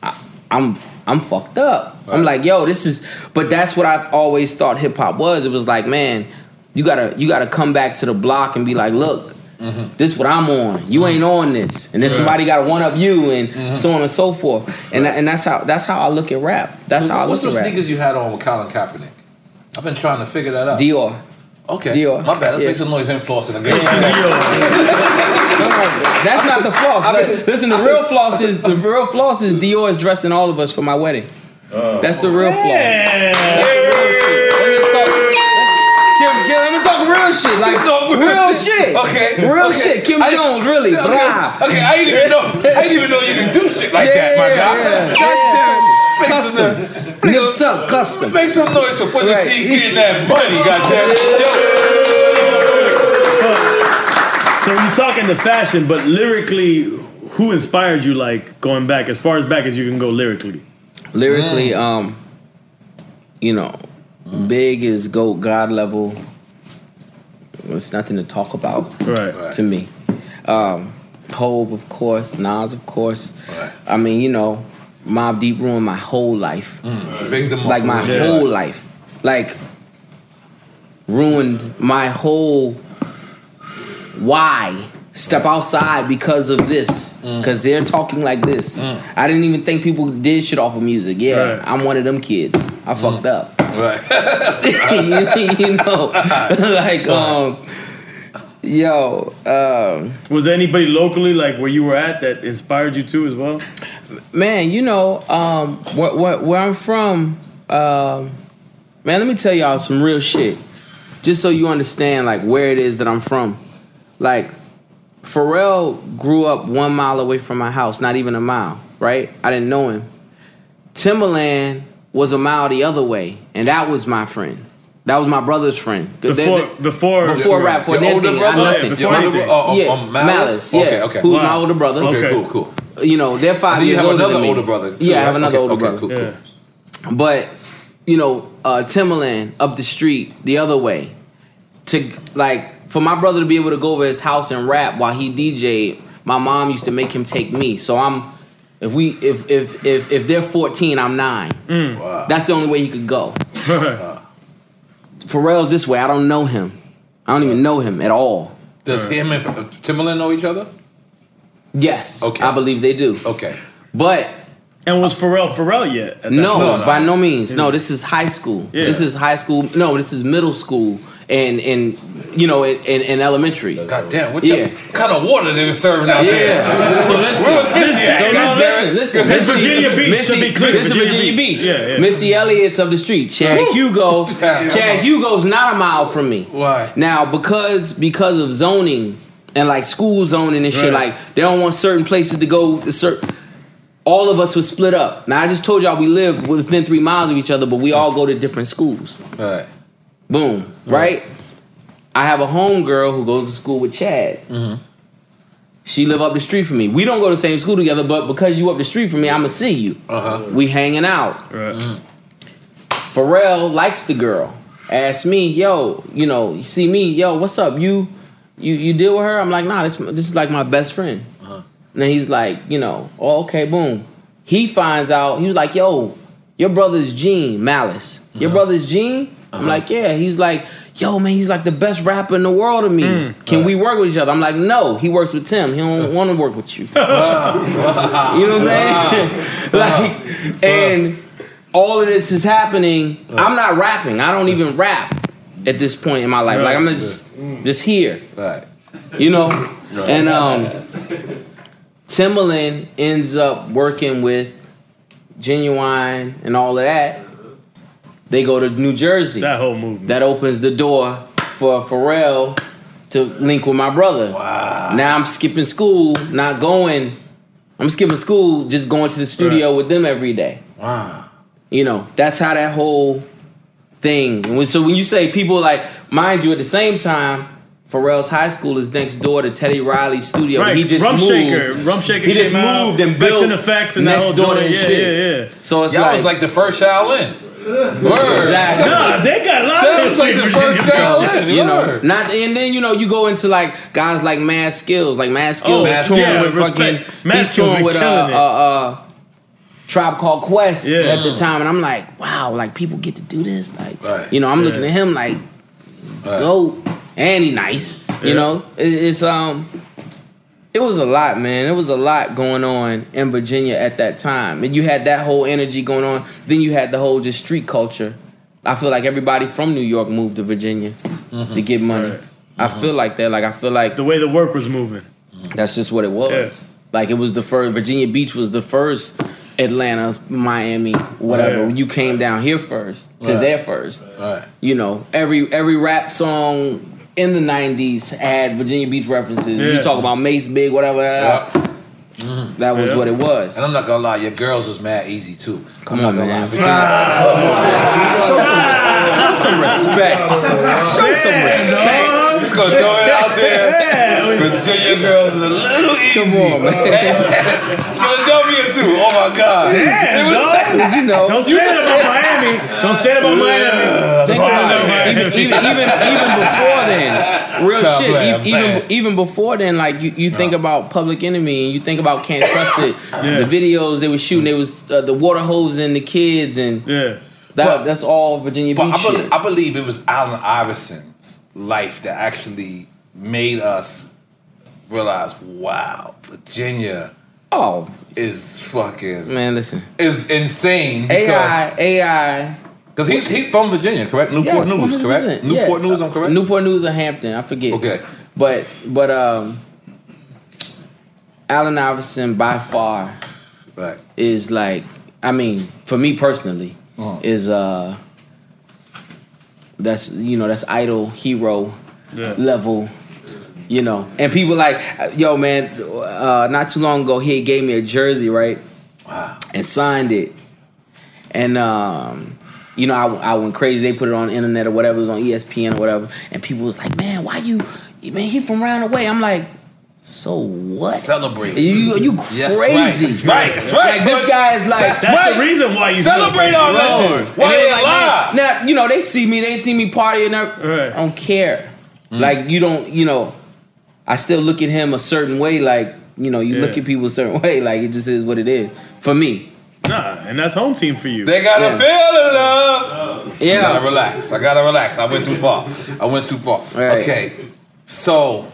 I, I'm. I'm fucked up. Right. I'm like, yo, this is. But that's what I always thought hip hop was. It was like, man, you gotta, you gotta come back to the block and be like, look, mm-hmm. this is what I'm on. You mm-hmm. ain't on this, and then right. somebody gotta one up you, and mm-hmm. so on and so forth. And right. and that's how that's how I look at rap. That's how I look at rap. What's those sneakers you had on with Colin Kaepernick? I've been trying to figure that out. Dior. Okay. Dior. My bad. Let's yeah. make some noise. Him flossing again. That's not the floss. Like, listen, the real floss is the real floss is Dior is dressing all of us for my wedding. Uh, that's the real floss. Yeah. That's the real shit. Let me talk, Kim, Kim, let me talk real shit. Like real shit. Okay. Real okay. shit. Kim I, Jones, really. Okay. okay. I didn't even know. I didn't even know you can do shit like yeah, that, my guy. Yeah. Yeah. Custom, real tough, custom. Make some noise for Pusha right. T getting that money, goddamn it. So you're talking to fashion, but lyrically, who inspired you? Like going back as far as back as you can go lyrically. Lyrically, mm. um, you know, mm. Big is GOAT God level. It's nothing to talk about, right? To me, um, Hove, of course, Nas, of course. Right. I mean, you know. Mobb Deep ruined my whole life. Mm. Like my yeah. whole life. Like ruined my whole why. Step outside because of this. Mm. Cause they're talking like this. Mm. I didn't even think people did shit off of music. Yeah. Right. I'm one of them kids. I mm. fucked up. Right. You know. Like um Yo, um, was there anybody locally, like where you were at, that inspired you too as well? Man, you know, um, where, where, where I'm from, um, man, let me tell y'all some real shit, just so you understand, like where it is that I'm from. Like, Pharrell grew up one mile away from my house, not even a mile, right? I didn't know him. Timbaland was a mile the other way, and that was my friend. That was my brother's friend. Before, they, they, before, before rap, before that thing, I nothing. Before anything, oh, yeah, um, Malice, yeah, okay, okay. Who's wow. my older brother? Okay, cool, cool. You know, they're five years older than me. You have another older brother. Too, yeah, right? I have another okay, older okay, brother. Cool, cool. Yeah. But you know, uh, Timbaland up the street the other way. To like for my brother to be able to go over his house and rap while he D J'd, my mom used to make him take me. So I'm if we if if if if they're fourteen, I'm nine. Mm. Wow. That's the only way he could go. Pharrell's this way. I don't know him. I don't even know him at all. Does him and Timbaland know each other? Yes. Okay. I believe they do. Okay. But and was Pharrell Pharrell yet? At that no, no, no, by no means. No, this is high school. Yeah. This is high school. No, this is middle school and and you know and, and, and elementary. God damn! What yeah. kind of water they were serving out yeah. there? So listen, where was Missy at? So listen, listen, Miss Virginia Beach Missy, should be clear. This is Virginia Beach. Yeah, yeah. Missy Elliott's up the street. Chad Woo. Hugo. Chad Hugo's not a mile from me. Why? Now because because of zoning. and like school zoning and shit. Right. Like they don't want certain places to go. To certain, all of us was split up. Now I just told y'all we live within three miles of each other, but we all go to different schools. All right. Boom. Right. Right? I have a homegirl who goes to school with Chad. Mm-hmm. She live up the street from me. We don't go to the same school together, but because you up the street from me, I'ma see you. Uh-huh. We hanging out. Right. Mm-hmm. Pharrell likes the girl. Asked me, yo, you know, you see me, yo, what's up? You, you, you deal with her? I'm like, nah, this, this is like my best friend. Uh-huh. And then he's like, you know, oh, okay, boom. He finds out. He was like, yo, your brother's Gene, Malice. Your uh-huh. brother's Gene? Uh-huh. I'm like, yeah. He's like, yo, man, he's like the best rapper in the world to me. Mm, Can uh, we work with each other? I'm like, no, he works with Tim. He don't want to work with you. Wow, wow, you know what I'm wow, saying? Wow, like, wow. And all of this is happening. Wow. I'm not rapping. I don't even rap at this point in my life. Right. Like, I'm just, mm. just here. Right. You know? Right. And um, Timbaland ends up working with Genuine and all of that. They go to New Jersey. That whole movement. That opens the door for Pharrell to link with my brother. Wow. Now I'm skipping school, not going. I'm skipping school, just going to the studio right. with them every day. Wow. You know, that's how that whole thing. So when you say people like, mind you, at the same time, Pharrell's high school is next door to Teddy Riley's studio. Right. He just Rump moved. Shaker. Rump Shaker. He just moved and built and effects and next that whole door and yeah, shit. Yeah, yeah. So it's y'all like, was like the first Shaolin. Word. Exactly. No, they got a lot that of was like the first Shaolin. You know, not and then you know you go into like guys like Mad Skills, like Mad Skills. Oh, is touring yeah, with respect. fucking. Mad Skills touring with uh, uh, uh, Tribe Called Quest yeah. at the time, and I'm like, wow, like people get to do this. Like, right. you know, I'm yeah. looking at him like, right. go. And he nice, you yeah. know. It, it's um, it was a lot, man. It was a lot going on in Virginia at that time, and you had that whole energy going on. Then you had the whole just street culture. I feel like everybody from New York moved to Virginia mm-hmm. to get money. Right. I mm-hmm. feel like that. Like I feel like the way the work was moving. That's just what it was. Yes. Like it was the first. Virginia Beach was the first. Atlanta, Miami, whatever. Right. You came down here first to right. there first. Right. You know, every every rap song. In the nineties, had Virginia Beach references. Yeah. You talk about Mace Big, whatever. Yeah. That was yeah. what it was. And I'm not gonna lie, your girls was mad easy too. Come I'm on, man. Show, show some respect. Show some respect. I'm just gonna throw it out there. Virginia girls is a little easy. Come on, man. Philadelphia too. Oh my God. Damn, was, dog. You know. Don't say that about Miami. Don't say that about Miami. Think about it. Even, even, even, even before then, real no, shit. Man, even, man. even before then, like you, you think no. about Public Enemy and you think about Can't Trust It. Yeah. The videos they were shooting, they was uh, the water hose and the kids and yeah. that, but, that's all Virginia Beach. I, shit. Be- I believe it was Allen Iverson's life that actually made us realize, wow, Virginia. Oh, is fucking man. Listen, is insane. Because A I, A I. Because he's, he's from Virginia, correct? Newport yeah, News, correct? Newport yeah. News, I'm correct? Newport News or Hampton, I forget. Okay. But, but um, Allen Iverson, by far, right. is like, I mean, for me personally, uh-huh. is, uh, that's, you know, that's idol, hero yeah. level, you know. And people like, yo, man, uh, not too long ago, he gave me a jersey, right? Wow. And signed it. And, um... you know, I, I went crazy. They put it on the internet or whatever. It was on E S P N or whatever. And people was like, man, why you... Man, he from round away. I'm like, so what? Celebrate. You, you crazy. Yes, right. That's right. That's right. Like, this guy is like... That's, that's right. the reason why you... Celebrate our legends. Why they like, lie? Man, now, you know, they see me. They see me partying. Right. I don't care. Mm. Like, you don't... You know, I still look at him a certain way. Like, you know, you yeah. look at people a certain way. Like, it just is what it is. For me. Nah, and that's home team for you. They gotta yeah. feel the love. Yeah. I gotta relax. I gotta relax. I went too far. I went too far. Right. Okay. So,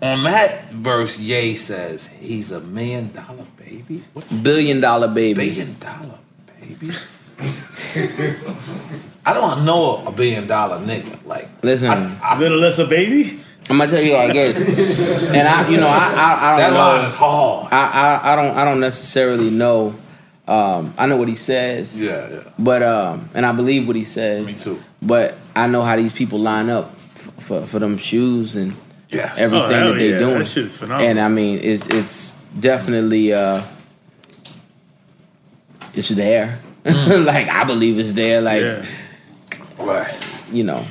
on that verse, Ye says, he's a million dollar baby? What? Billion dollar baby. Billion dollar baby? I don't know a billion dollar nigga. Like, listen. A little less a baby? I'm gonna tell you all I guess. And I, you know, I, I, I don't that know. That line is hard. I, I, I don't, I don't necessarily know. Um, I know what he says. Yeah, yeah. But um, and I believe what he says. Me too. But I know how these people line up f- for for them shoes and Yes. Everything oh, that they're yeah. doing. That shit's phenomenal. And I mean, it's it's definitely uh, it's there. Mm. Like I believe it's there. Like yeah. you know.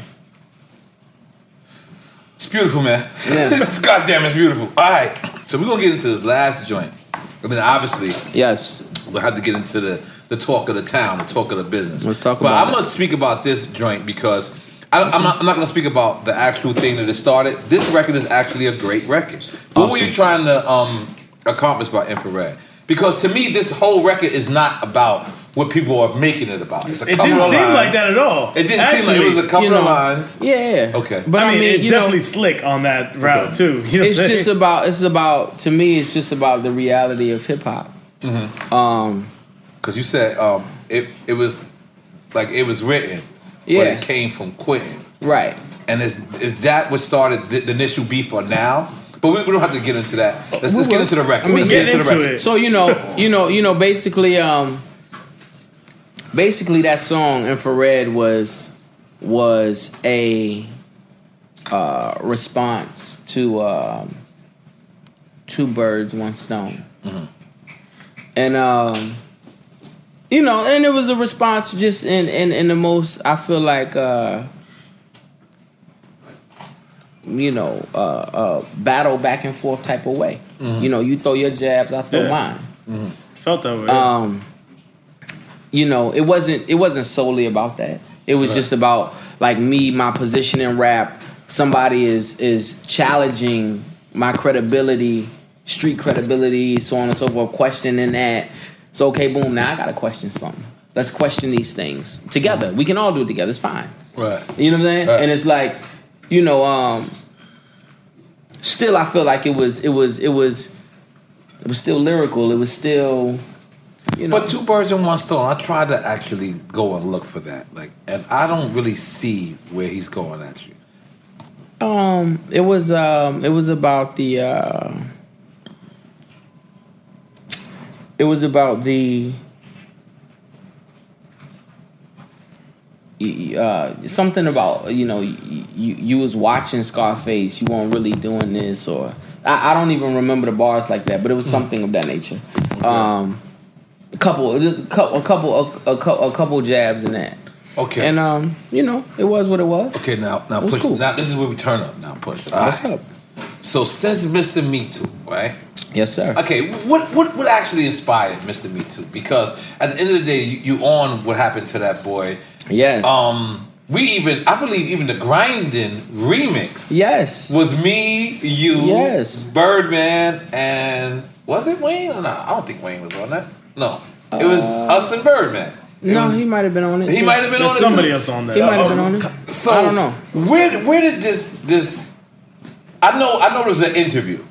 It's beautiful, man. Yeah. God damn, it's beautiful. Alright. So we're gonna get into this last joint. I mean, obviously. Yes. We'll have to get into the, the talk of the town, the talk of the business. Let's talk about it. But I'm going to speak about this joint because I, I'm not, I'm not going to speak about the actual thing that it started. This record is actually a great record. What awesome. were you trying to um, accomplish by Infrared? Because to me, this whole record is not about what people are making it about. It's a it couple didn't of seem lines. like that at all. It didn't actually, seem like it was a couple you know, of lines. Yeah, yeah. Okay. But I mean, I mean it you definitely know, slick on that route, okay. too. You know it's just about, it's about, to me, it's just about the reality of hip hop. Mm-hmm. Um, Cause you said um, it it was like it was written, yeah. but it came from quitting, right? And is is that what started the, the initial beef for now? But we, we don't have to get into that. Let's, let's get into the record. I mean, let's get, get into, into the record. It. So you know, you know, you know. Basically, um, basically that song "Infrared" was was a uh, response to uh, Two Birds, One Stone. Mm-hmm. And, um, you know, and it was a response just in, in, in the most, I feel like, uh, you know, uh, uh, battle back and forth type of way. Mm-hmm. You know, you throw your jabs, I throw yeah. mine. Mm-hmm. Felt that way. Yeah. Um, you know, it wasn't, it wasn't solely about that. It was right. just about, like, me, my position in rap. Somebody is, is challenging my credibility, street credibility, so on and so forth, questioning that. So, okay, boom, now I got to question something. Let's question these things together. We can all do it together. It's fine. Right. You know what I'm saying? Right. And it's like, you know, um, still I feel like it was, it was, it was, it was still lyrical. It was still, you know. But Two Birds in One Stone, I tried to actually go and look for that. Like, and I don't really see where he's going at you. Um, it was, um, it was about the, uh, It was about the uh, something about you know you, you was watching Scarface, you weren't really doing this, or I, I don't even remember the bars like that, but it was something of that nature. Okay. Um, a couple, a couple, a, a, a couple jabs in that. Okay, and um, you know, it was what it was. Okay, now now push. Cool. Now this is where we turn up. Now push. All What's right. up? So since Mister Me Too, right? Yes, sir. Okay, what what what actually inspired Mister Me Too? Because at the end of the day, you, you on what happened to that boy. Yes. Um, we even, I believe even the Grindin remix. Yes. Was me, you, yes. Birdman, and was it Wayne? No, I don't think Wayne was on that. No, it was uh, us and Birdman. It no, was, he might have been on it. He might have been There's on it. Somebody too. else on that. He might have been on it. So I don't know. Where where did this this? I know I know it was an interview.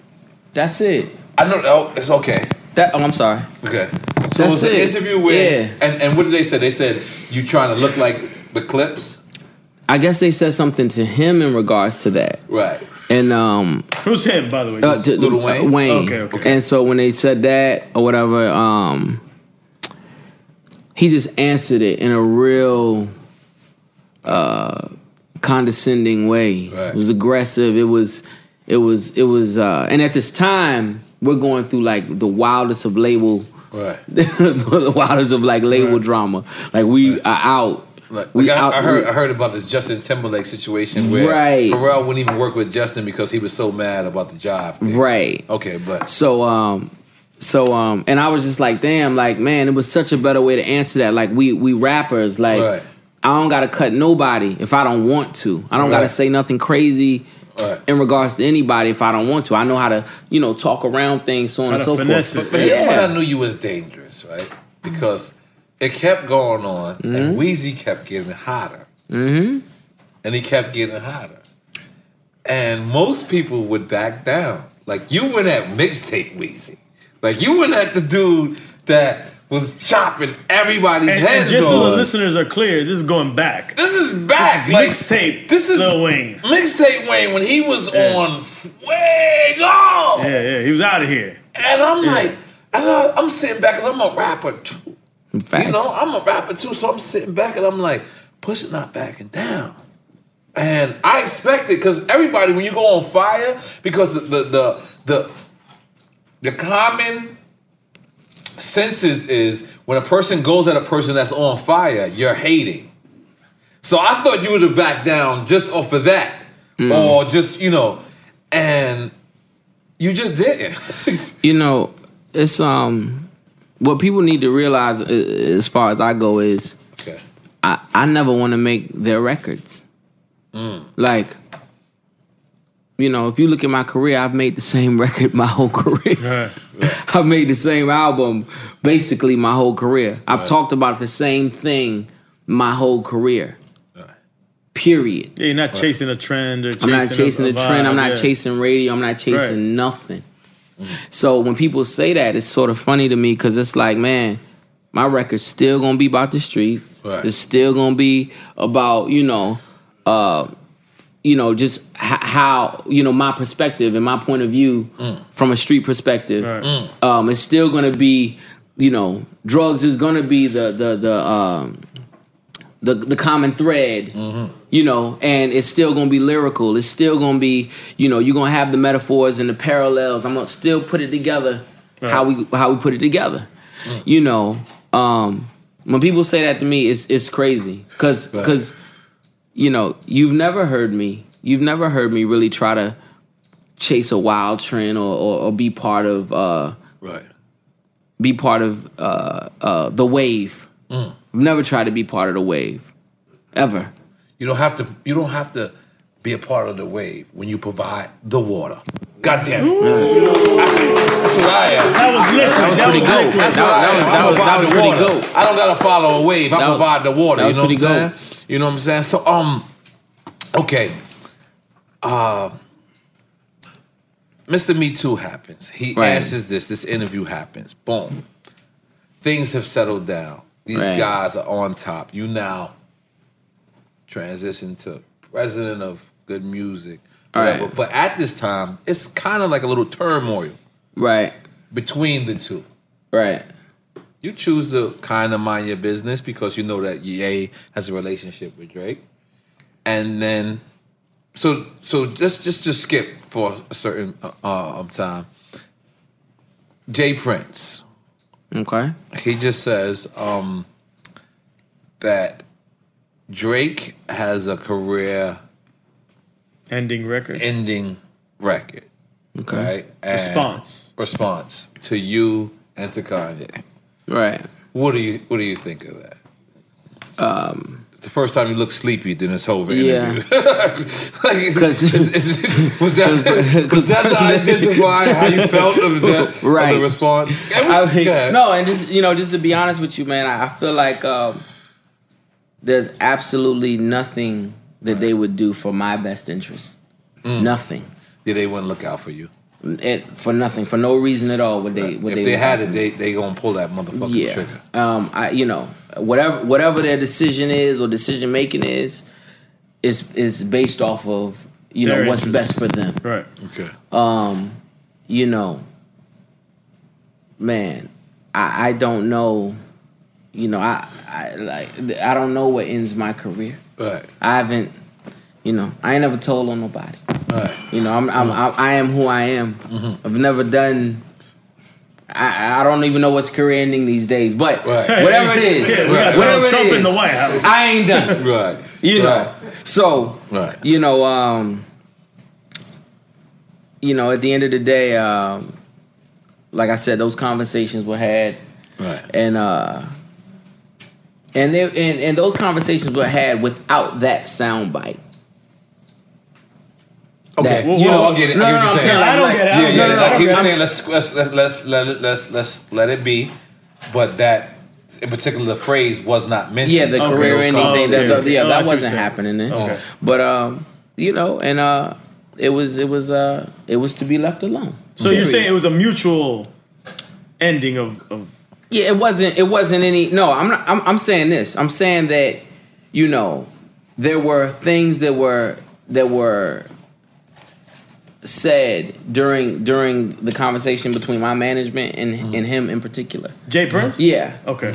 That's it. I know. Oh, it's okay. That. Oh, I'm sorry. Okay. So That's it was an it. interview with. Yeah. And, and what did they say? They said you trying to look like the Clips. I guess they said something to him in regards to that. Right. And um. Who's him, by the way? Uh, to, Lil Wayne. Uh, Wayne. Oh, okay, okay. Okay. And so when they said that or whatever, um, he just answered it in a real uh, condescending way. Right. It was aggressive. It was. It was. It was. Uh, and at this time, we're going through like the wildest of label, right. the wildest of like label right. drama. Like we right. are out. Right. We like I, out. I heard. I heard about this Justin Timberlake situation where right. Pharrell wouldn't even work with Justin because he was so mad about the job thing. Right. Okay, but so um, so um, and I was just like, damn, like man, it was such a better way to answer that. Like we we rappers, like right. I don't gotta cut nobody if I don't want to. I don't right. gotta say nothing crazy. Right. In regards to anybody, if I don't want to, I know how to, you know, talk around things, so on and so forth. But, but here's yeah. when I knew you was dangerous, right? Because it kept going on, mm-hmm. and Weezy kept getting hotter, mm-hmm. and he kept getting hotter, and most people would back down. Like you went at mixtape Weezy, like you went at the dude that was chopping everybody's and, heads off. Just so the listeners are clear, this is going back. This is back. This is like, mixtape. This is Lil Wayne. Mixtape Wayne when he was yeah. on way gone. Yeah, yeah, he was out of here. And I'm yeah. like, and I, I'm sitting back and I'm a rapper too. Facts. You know, I'm a rapper too, so I'm sitting back and I'm like, Push it not backing down. And I expected, because everybody, when you go on fire, because the the the the, the common senses is when a person goes at a person that's on fire, you're hating. So I thought you would have backed down just off of that. Mm. Or just, you know, and you just didn't. You know, it's um what people need to realize as far as I go is okay. I, I never want to make their records. Mm. Like, you know, if you look at my career, I've made the same record my whole career. Right, right. I've made the same album basically my whole career. I've right. talked about the same thing my whole career. Right. Period. Yeah, you're not right. chasing a trend. Or chasing I'm not chasing a, a trend. Vibe, I'm not yeah. chasing radio. I'm not chasing right. nothing. Mm. So when people say that, it's sort of funny to me because it's like, man, my record's still going to be about the streets. Right. It's still going to be about, you know... Uh, you know, just h- how, you know, my perspective and my point of view mm. from a street perspective. Right. Mm. Um, it's still going to be, you know, drugs is going to be the the the um, the, the common thread, mm-hmm. you know, and it's still going to be lyrical. It's still going to be, you know, you're going to have the metaphors and the parallels. I'm going to still put it together right. how we how we put it together. Mm. You know, um, when people say that to me, it's it's crazy because because. You know, you've never heard me. You've never heard me really try to chase a wild trend or, or, or be part of, uh, right? Be part of uh, uh, the wave. Mm. I've never tried to be part of the wave, ever. You don't have to. You don't have to be a part of the wave when you provide the water. God damn it! That's what I am. That was lit. That was pretty good. That was pretty good. I don't gotta follow a wave. I provide the water. You know what I'm saying? You know what I'm saying? So, um, okay. Uh, Mister Me Too happens. He right. answers this. This interview happens. Boom. Things have settled down. These right. guys are on top. You now transition to president of Good Music. Whatever. Right. But at this time, it's kind of like a little turmoil. Right. Between the two. Right. You choose to kind of mind your business because you know that Ye has a relationship with Drake, and then so so just just just skip for a certain uh, time. Jay Prince, okay, he just says um, that Drake has a career ending record, ending record, okay, right? And response, response to you and to Kanye. Right. What do you What do you think of that? Um, it's the first time you look sleepy during this whole interview. Yeah. like, Cause, is, is, is, was that because that's how identify how you felt of that right. of the response? I mean, no, and just you know, just to be honest with you, man, I, I feel like um, there's absolutely nothing that right. they would do for my best interest. Mm. Nothing. Yeah, they wouldn't look out for you. It, for nothing, for no reason at all. Would they? Would if they, they had it, they they gonna pull that motherfucking yeah. trigger. Um, I you know whatever whatever their decision is or decision making is, is is based off of you Very know what's best for them. Right. Okay. Um, you know, man, I, I don't know. You know, I I like I don't know what ends my career. Right. I haven't. You know, I ain't never told on nobody. Right. You know, I'm, I'm, mm-hmm. I, I am who I am. Mm-hmm. I've never done. I, I don't even know what's career ending these days, but right. whatever it is, yeah, right. whatever Trump it is, in the White House. I ain't done. right. You know, right. so right. you know, um, you know, at the end of the day, um, like I said, those conversations were had, right. and uh, and they and, and those conversations were had without that soundbite. Okay, well, you know, well, I get it. No, I, get what you're saying. I don't get it. I don't yeah, yeah. No, no, like no, he was saying, let's let's let's let's let let's, let's let it be, but that in particular the phrase was not mentioned. Yeah, the okay. career or anything. That, yeah, the, yeah no, that wasn't happening then. Okay. But um, you know, and uh, it was it was uh, it was to be left alone. So period. You're saying it was a mutual ending of, of. Yeah, it wasn't. It wasn't any. No, I'm not. I'm, I'm saying this. I'm saying that, you know, there were things that were that were. said during during the conversation between my management and, mm-hmm. and him in particular. Jay Prince? Yeah. Okay.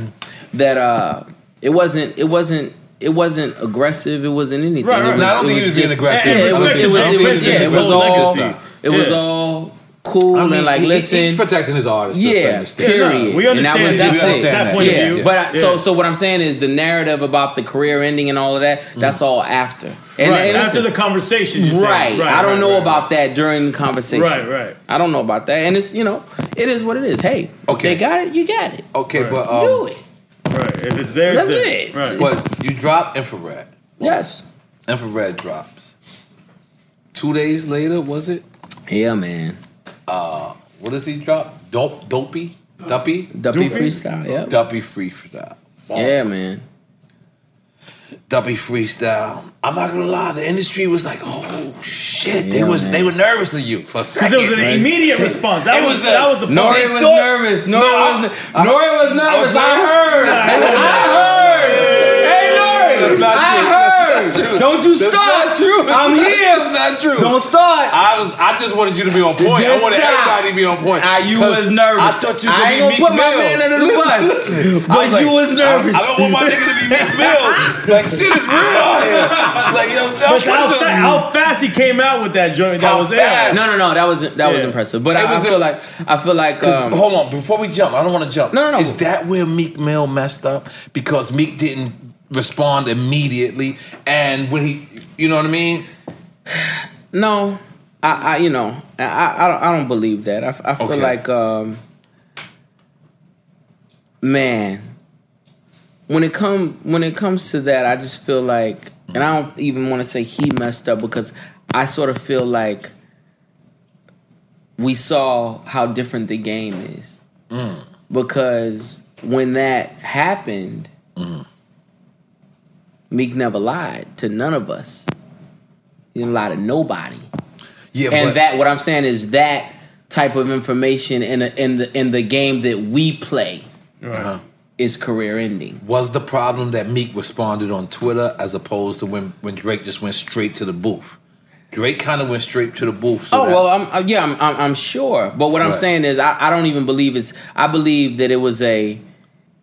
That uh it wasn't it wasn't it wasn't aggressive. It wasn't anything. Right, right. It was, no, I don't think he was being aggressive. Yeah, it was, it was, it was, yeah, it was all. Legacy. It was yeah. all. Cool, I mean, and like he, listen, he's protecting his artists. Yeah, to period. Yeah, no, we understand that, that, that point yeah. of view. Yeah. But I, yeah. so, so what I'm saying is the narrative about the career ending and all of that. Mm-hmm. That's all after, and, right. and after listen, the conversation. Right. right. I don't right, know right, about right. that during the conversation. Right. Right. I don't know about that, and it's you know, it is what it is. Hey, okay, they got it. You got it. Okay, right. but um, do it. Right. If it's there, that's it's there. it. Right. But you drop Infrared. Well, yes. Infrared drops. Two days later, was it? Yeah, man. Uh, what does he drop? Dope, dopey, duppy, duppy freestyle. Yeah, Duppy freestyle. Wow. Yeah, man. Duppy freestyle. I'm not gonna lie. The industry was like, oh shit. Yeah, they was man. they were nervous of you for a second. Because it was an right? immediate they, response. That was, was a, that was the point. Nori was nervous. Nori no, was I, Nori was nervous. I, was I heard. I heard. Hey Nori, not I heard. True. Don't you start. Not true. I'm here. That's not true. Don't start. I was. I just wanted you to be on point. Just I wanted stop. everybody to be on point. I, you was nervous. I thought you were going to be Meek Mill. I ain't going to put my man under the bus. Listen, but like, you was nervous. I, I don't want my nigga to be Meek Mill. Like, shit is real out here. Like, yo, tell me. How, fa- how fast he came out with that joint. That was fast. No, no, no. That was that yeah. was impressive. But I, was I feel a, like I feel like. Um, hold on. Before we jump, I don't want to jump. No, no, no. Is that where Meek Mill messed up? Because Meek didn't respond immediately, and when he, you know what I mean? No, I, I you know, I, I, I don't believe that. I, I feel okay. like, um, man, when it come when it comes to that, I just feel like, and I don't even want to say he messed up because I sort of feel like we saw how different the game is mm. because when that happened. Mm. Meek never lied to none of us. He didn't lie to nobody. Yeah, and but that what I'm saying is that type of information in a, in the in the game that we play uh-huh. is career ending. Was the problem that Meek responded on Twitter as opposed to when, when Drake just went straight to the booth? Drake kind of went straight to the booth. So oh that, well, I'm, yeah, I'm, I'm I'm sure. But what right. I'm saying is I, I don't even believe it's. I believe that it was a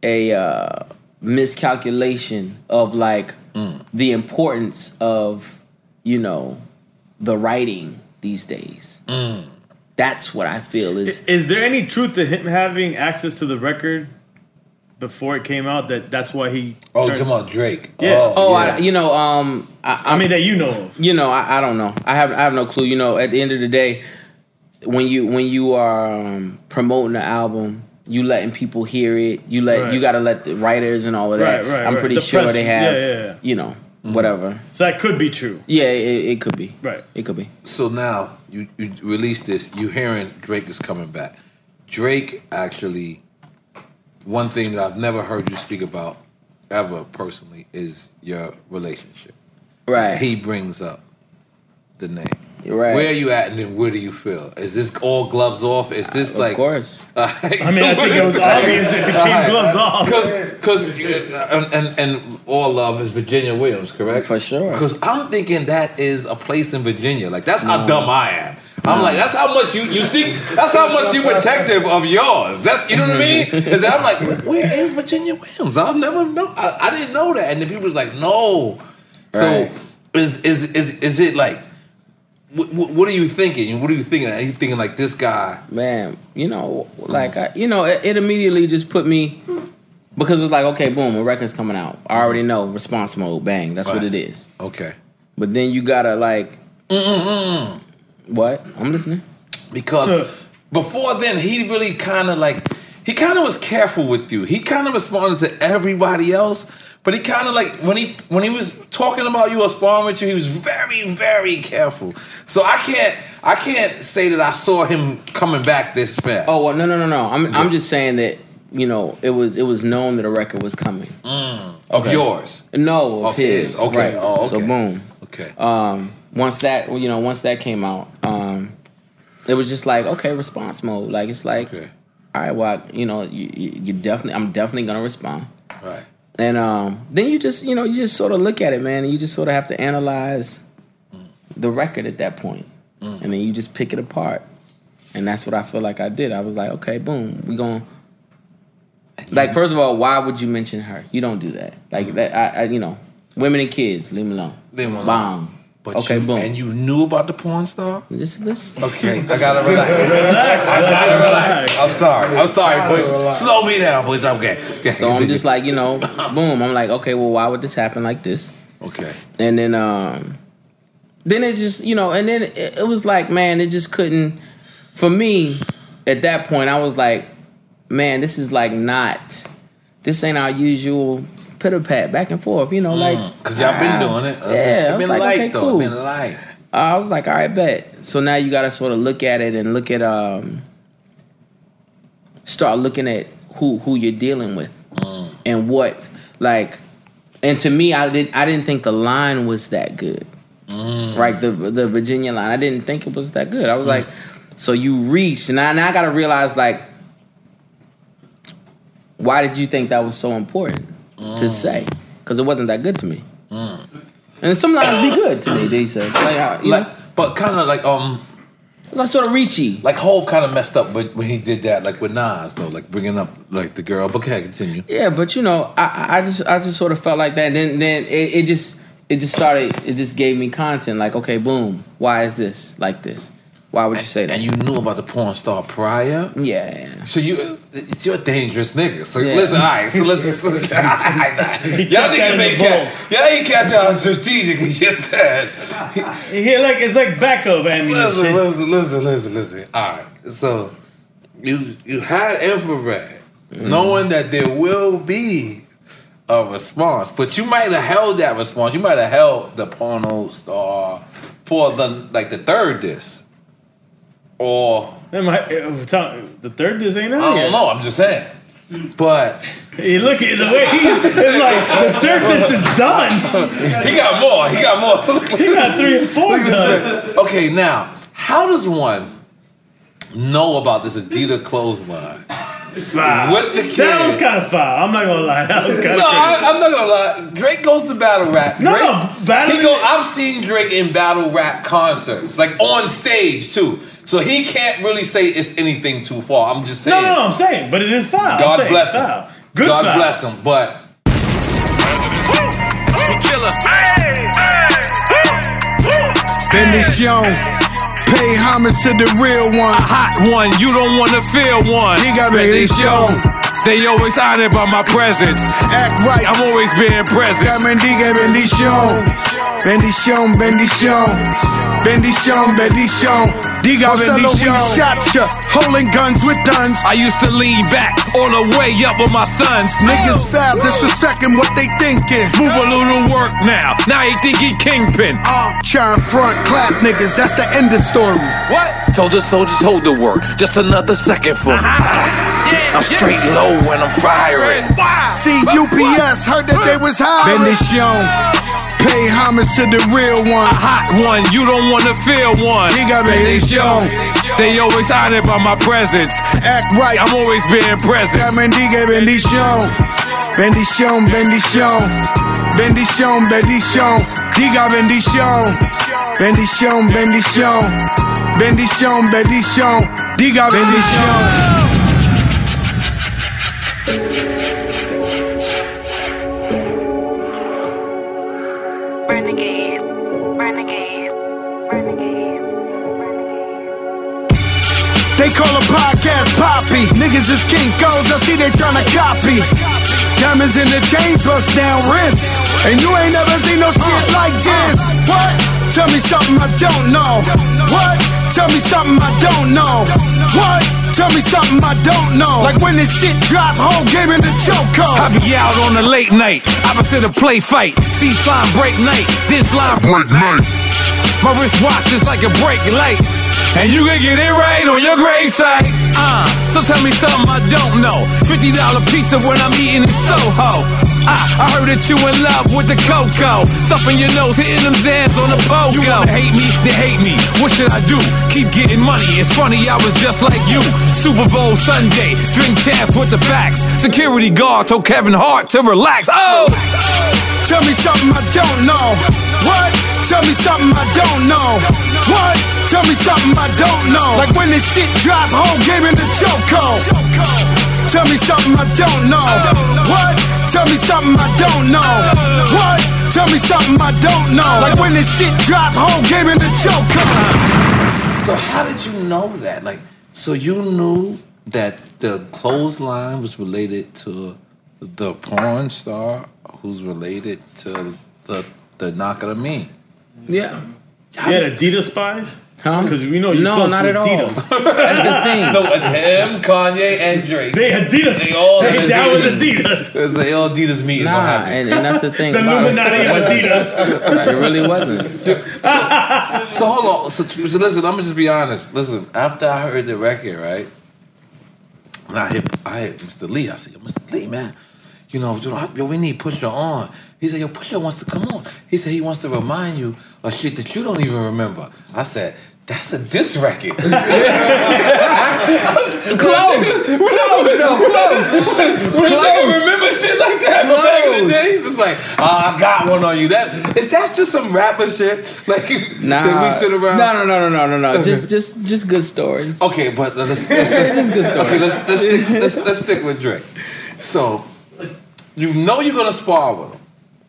a uh, miscalculation of like. Mm. The importance of, you know, the writing these days. Mm. That's what I feel is, is. Is there any truth to him having access to the record before it came out? That that's why he. Oh, you're talking about Drake. Yeah. Oh, oh yeah. I, you know, um, I, I mean that you know of. You know, I, I don't know. I have I have no clue. You know, at the end of the day, when you when you are um, promoting an album. You letting people hear it. You let right. you got to let the writers and all of that. Right, right, I'm pretty right. the sure press, they have, yeah, yeah, yeah. you know, mm-hmm. whatever. So that could be true. Yeah, it, it could be. Right, it could be. So now you, you release this. You hearing Drake is coming back. Drake actually, one thing that I've never heard you speak about ever personally is your relationship. Right. He brings up the name. Right. Where are you at, and then where do you feel? Is this all gloves off? Is this uh, like? Of course. Uh, I mean, so I think it was obvious it became right. gloves off. Because, and, and and all love is Virginia Williams, correct? For sure. Because I'm thinking that is a place in Virginia. Like that's no. how dumb I am. I'm no. like that's how much you you see. That's how much you protective of yours. That's you know what I mean. Is that I'm like, where is Virginia Williams? I'll never know. I, I didn't know that, and the people was like, no. Right. So is is is is it like? What, what are you thinking? What are you thinking? Are you thinking like this guy? Man, you know, like, I, you know, it, it immediately just put me, because it's like, okay, boom, a record's coming out. I already know, response mode, bang, that's right. what it is. Okay. But then you gotta like, Mm-mm-mm. what? I'm listening. Because before then, he really kind of like, he kind of was careful with you. He kind of responded to everybody else. But he kind of like, when he when he was talking about you or sparring with you, he was very, very careful. So I can't I can't say that I saw him coming back this fast. Oh, well, no, no, no, no. I'm yeah. I'm just saying that, you know, it was it was known that a record was coming. Mm. Of okay. yours? No, of, of his. his. Okay. Right. Oh, okay. So boom. Okay. Um, once that, you know, once that came out, um, it was just like, okay, response mode. Like, it's like, okay. all right, well, I, you know, you, you definitely, I'm definitely going to respond. Right. And um, then you just, you know, you just sort of look at it, man, and you just sort of have to analyze mm. the record at that point. Mm. And then you just pick it apart. And that's what I feel like I did. I was like, okay, boom, we going to... Like, first of all, why would you mention her? You don't do that. Like, mm. that, I, I, you know, Women and kids, leave them alone. Leave them alone. Bomb. But okay, you, boom. And you knew about the porn star? This, this. Okay, I gotta relax. relax. I gotta relax. I'm sorry. I'm sorry, boys. Slow me down, please. Okay. So I'm just like, you know, boom. I'm like, okay, well, why would this happen like this? Okay. And then, um, then it just, you know, and then it, it was like, man, it just couldn't. For me, at that point, I was like, man, this is like not. This ain't our usual pitter pat back and forth, you know, mm, like because y'all been I, doing it. Uh, yeah, it been like, light okay, though. Cool. Been light. Uh, I was like, all right, bet. So now you got to sort of look at it and look at um, start looking at who who you're dealing with mm. and what like. And to me, I didn't I didn't think the line was that good, mm. right? The the Virginia line, I didn't think it was that good. I was mm. like, so you reached, and I now I got to realize like, why did you think that was so important? Mm. To say, because it wasn't that good to me, mm. and some lines be good to me. They said, like, like, but kind of like um, like sort of reachy. Like Hov kind of messed up when, when he did that, like with Nas though, like bringing up like the girl. But okay, continue. Yeah, but you know, I, I just I just sort of felt like that. And then then it, it just it just started. It just gave me content. Like okay, boom. Why is this like this? Why would you say that? And you knew about the porn star prior? Yeah. So you, you're a dangerous nigga. So yeah. Listen, all right, so let's... let's all right, all right. Y'all niggas ain't catch... Y'all ain't catch y'all strategic, he just said. Yeah, like, it's like backup ammunition. Listen, listen, listen, listen, listen. All right, so you you had Infrared, mm. knowing that there will be a response, but you might have held that response. You might have held the porno star for, the like, the third disc. Or Am I, the third disc ain't out yet. I don't know. I'm just saying. But hey, look at the way he it's like the third disc is done. He got more. He got more. He got three and four done. Okay, now how does one know about this Adidas clothesline? Foul. With the kid. That was kind of foul. I'm not gonna lie. That was kind of no. I, I'm not gonna lie. Drake goes to battle rap. Drake, no, no, battle. He go. I've seen Drake in battle rap concerts, like on stage too. So he can't really say it's anything too far. I'm just saying. No, no, I'm saying, but it is foul. God bless him. Foul. Good God foul. bless him. But killer. Bendición. Pay homage to the real one. A hot one, you don't want to feel one. He got me young. They always honored by my presence. Act right. I'm always being present. Bendiga, bendición. Bendición, bendición. Bendición, bendición. Diga, bendición. We shot ya, holding guns with guns. I used to lean back on the way up with my sons. Niggas fab, disrespecting what they thinking. Move a little work now. Now he think he kingpin. Uh, Try and front, clap niggas. That's the end of story. What? Told the soldiers hold the work. Just another second for me. Uh-huh. Yeah, I'm straight yeah. low when I'm firing. Wow. See, U P S heard that they was high. Bendición. Pay homage to the real one. A hot one. You don't want to feel one. Diga, bendición. They always honored by my presence. Act right. I'm always being present. Diga, bendición. Bendición, bendición. Bendición, bendición. Diga, bendición. Bendición, bendición. Bendición, bendición. Diga, bendición. Renegade, renegade, renegade, renegade. They call a podcast poppy. Niggas is kinkos, I see they tryna copy. Diamonds in the chain, bust down wrists. And you ain't never seen no shit like this. What? Tell me something I don't know. What? Tell me something I don't know. What? Tell me something I don't know. Like when this shit drop, whole game in the chokehold. I be out on a late night, opposite a play fight. See slime break night, this line break night. My wristwatch is like a brake light, and you can get it right on your gravesite. Uh, so tell me something I don't know. Fifty dollar pizza when I'm eating in Soho. Ah, I heard that you in love with the cocoa. Stuffing your nose, hitting them zans on the pogo. You wanna hate me, they hate me. What should I do? Keep getting money. It's funny, I was just like you. Super Bowl Sunday, drink champs with the facts. Security guard told Kevin Hart to relax. Oh! Tell me something I don't know. What? Tell me something I don't know. What? Tell me something I don't know. Like when this shit drop, whole game in the chokehold. Tell me something I don't know. What? Tell me something I don't know. What? Tell me something I don't know. Like when this shit drop, whole game in the choke. So how did you know that? Like, so you knew that the clothesline was related to the porn star who's related to the the knock of the mean. Yeah. Yeah, the Adidas spies? Huh? Because we know you no, close not with at Adidas. All. That's the thing. No, with him, Kanye, and Drake. They Adidas. They all they down with Adidas. It's an all Adidas meeting. Nah, and, and that's the thing. The Illuminati of Adidas. It really wasn't. So, so hold on. So, so listen, I'm gonna just be honest. Listen, after I heard the record, right? And I hit, I hit Mister Lee. I said, Mister Lee, man, you know, yo, we need Pusha on. He said, yo, Pusha wants to come on. He said he wants to remind you of shit that you don't even remember. I said, that's a diss record. close, close, close, no, close. When you remember shit like that close. Back in the day, he's just like, oh, I got one on you. That is that's just some rapper shit. Like nah, that we sit around. No, no, no, no, no, no, no. just, just, just good stories. Okay, but let's let's, let's just good stories. Okay, let's let's stick, let's let's stick with Drake. So, you know you're gonna spar with him,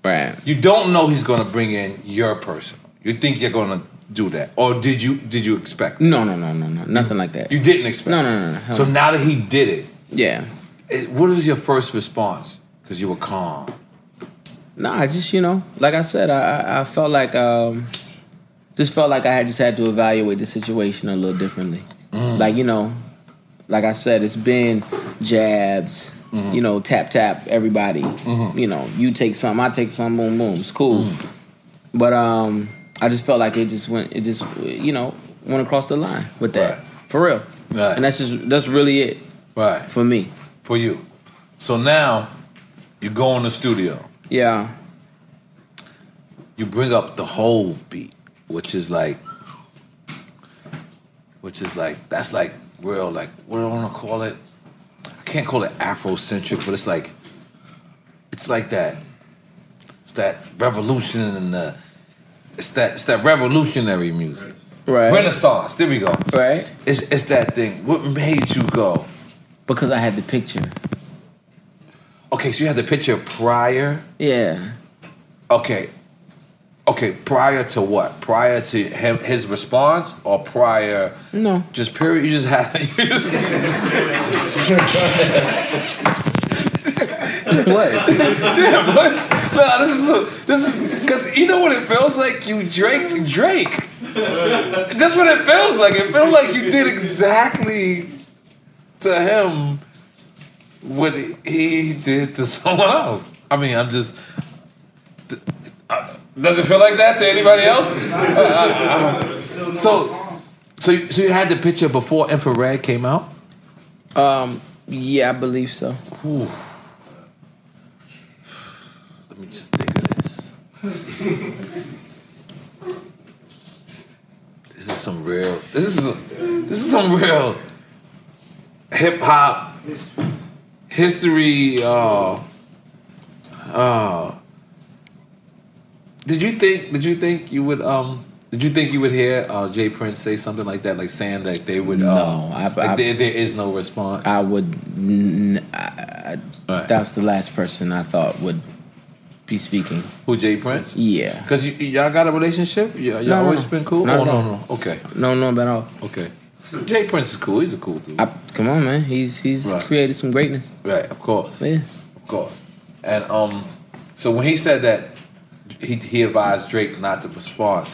right? You don't know he's gonna bring in your person. You think you're gonna do that, or did you did you expect that? No, no, no, no, no, nothing like that. You didn't expect? No, no, no, no. So now that he did it, yeah. It, what was your first response? Because you were calm. Nah, I just, you know, like I said, I I felt like um, just felt like I had just had to evaluate the situation a little differently. Mm. Like you know, like I said, it's been jabs. Mm-hmm. You know, tap tap everybody. Mm-hmm. You know, you take something, I take something. Boom, boom. It's cool. Mm. But um. I just felt like it just went, it just, you know, went across the line with that. Right. For real. Right. And that's just, that's really it. Right. For me. For you. So now, you go in the studio. Yeah. You bring up the whole beat, which is like, which is like, that's like real, like, what do I want to call it? I can't call it Afrocentric, but it's like, it's like that. It's that revolution and the, It's that it's that revolutionary music, right? Renaissance. There we go. Right. It's it's that thing. What made you go? Because I had the picture. Okay, so you had the picture prior. Yeah. Okay. Okay, prior to what? Prior to him, his response, or prior? No. Just period. You just had. You just what? Damn, Bush. Nah, this is a, this is because you know what it feels like. You Drake, Drake. That's what it feels like. It felt like you did exactly to him what he did to someone else. I mean, I'm just. Does it feel like that to anybody else? Uh, so, so, so you had the picture before Infrared came out. Um. Yeah, I believe so. Ooh. Let me just think of this. This is some real. This is some, this is some real hip hop history. Uh, uh, did you think? Did you think you would? Um, did you think you would hear uh, Jay Prince say something like that, like saying that they would? No, um, I, like I, there, there is no response. I would. N- I, I, right. That was the last person I thought would. Be speaking. Who, Jay Prince? Yeah. Because y- y'all got a relationship? Y- y'all no, always no. been cool? No, oh, no, no, no. Okay. No, no, but all. Okay. Jay Prince is cool. He's a cool dude. I, come on, man. He's he's right. created some greatness. Right, of course. Yeah. Of course. And um, so when he said that he he advised Drake not to respond,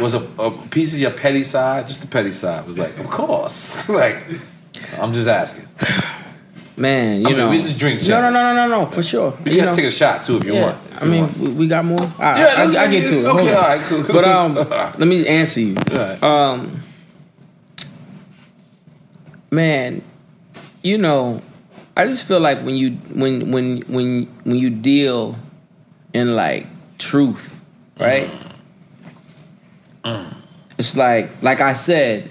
was a, a piece of your petty side, just the petty side, was like, of course. Like, I'm just asking. Man, you I mean, know. We just drink shots. No, no, no, no, no, no, for sure. You, you can know. take a shot, too, if you yeah. want. If I you mean, want. we got more? All right, yeah, I, I get to it. Okay, all right, cool, cool. But um, let me answer you. All right. Um, man, you know, I just feel like when you when when when when you deal in, like, truth, right? Mm. Mm. It's like, like I said,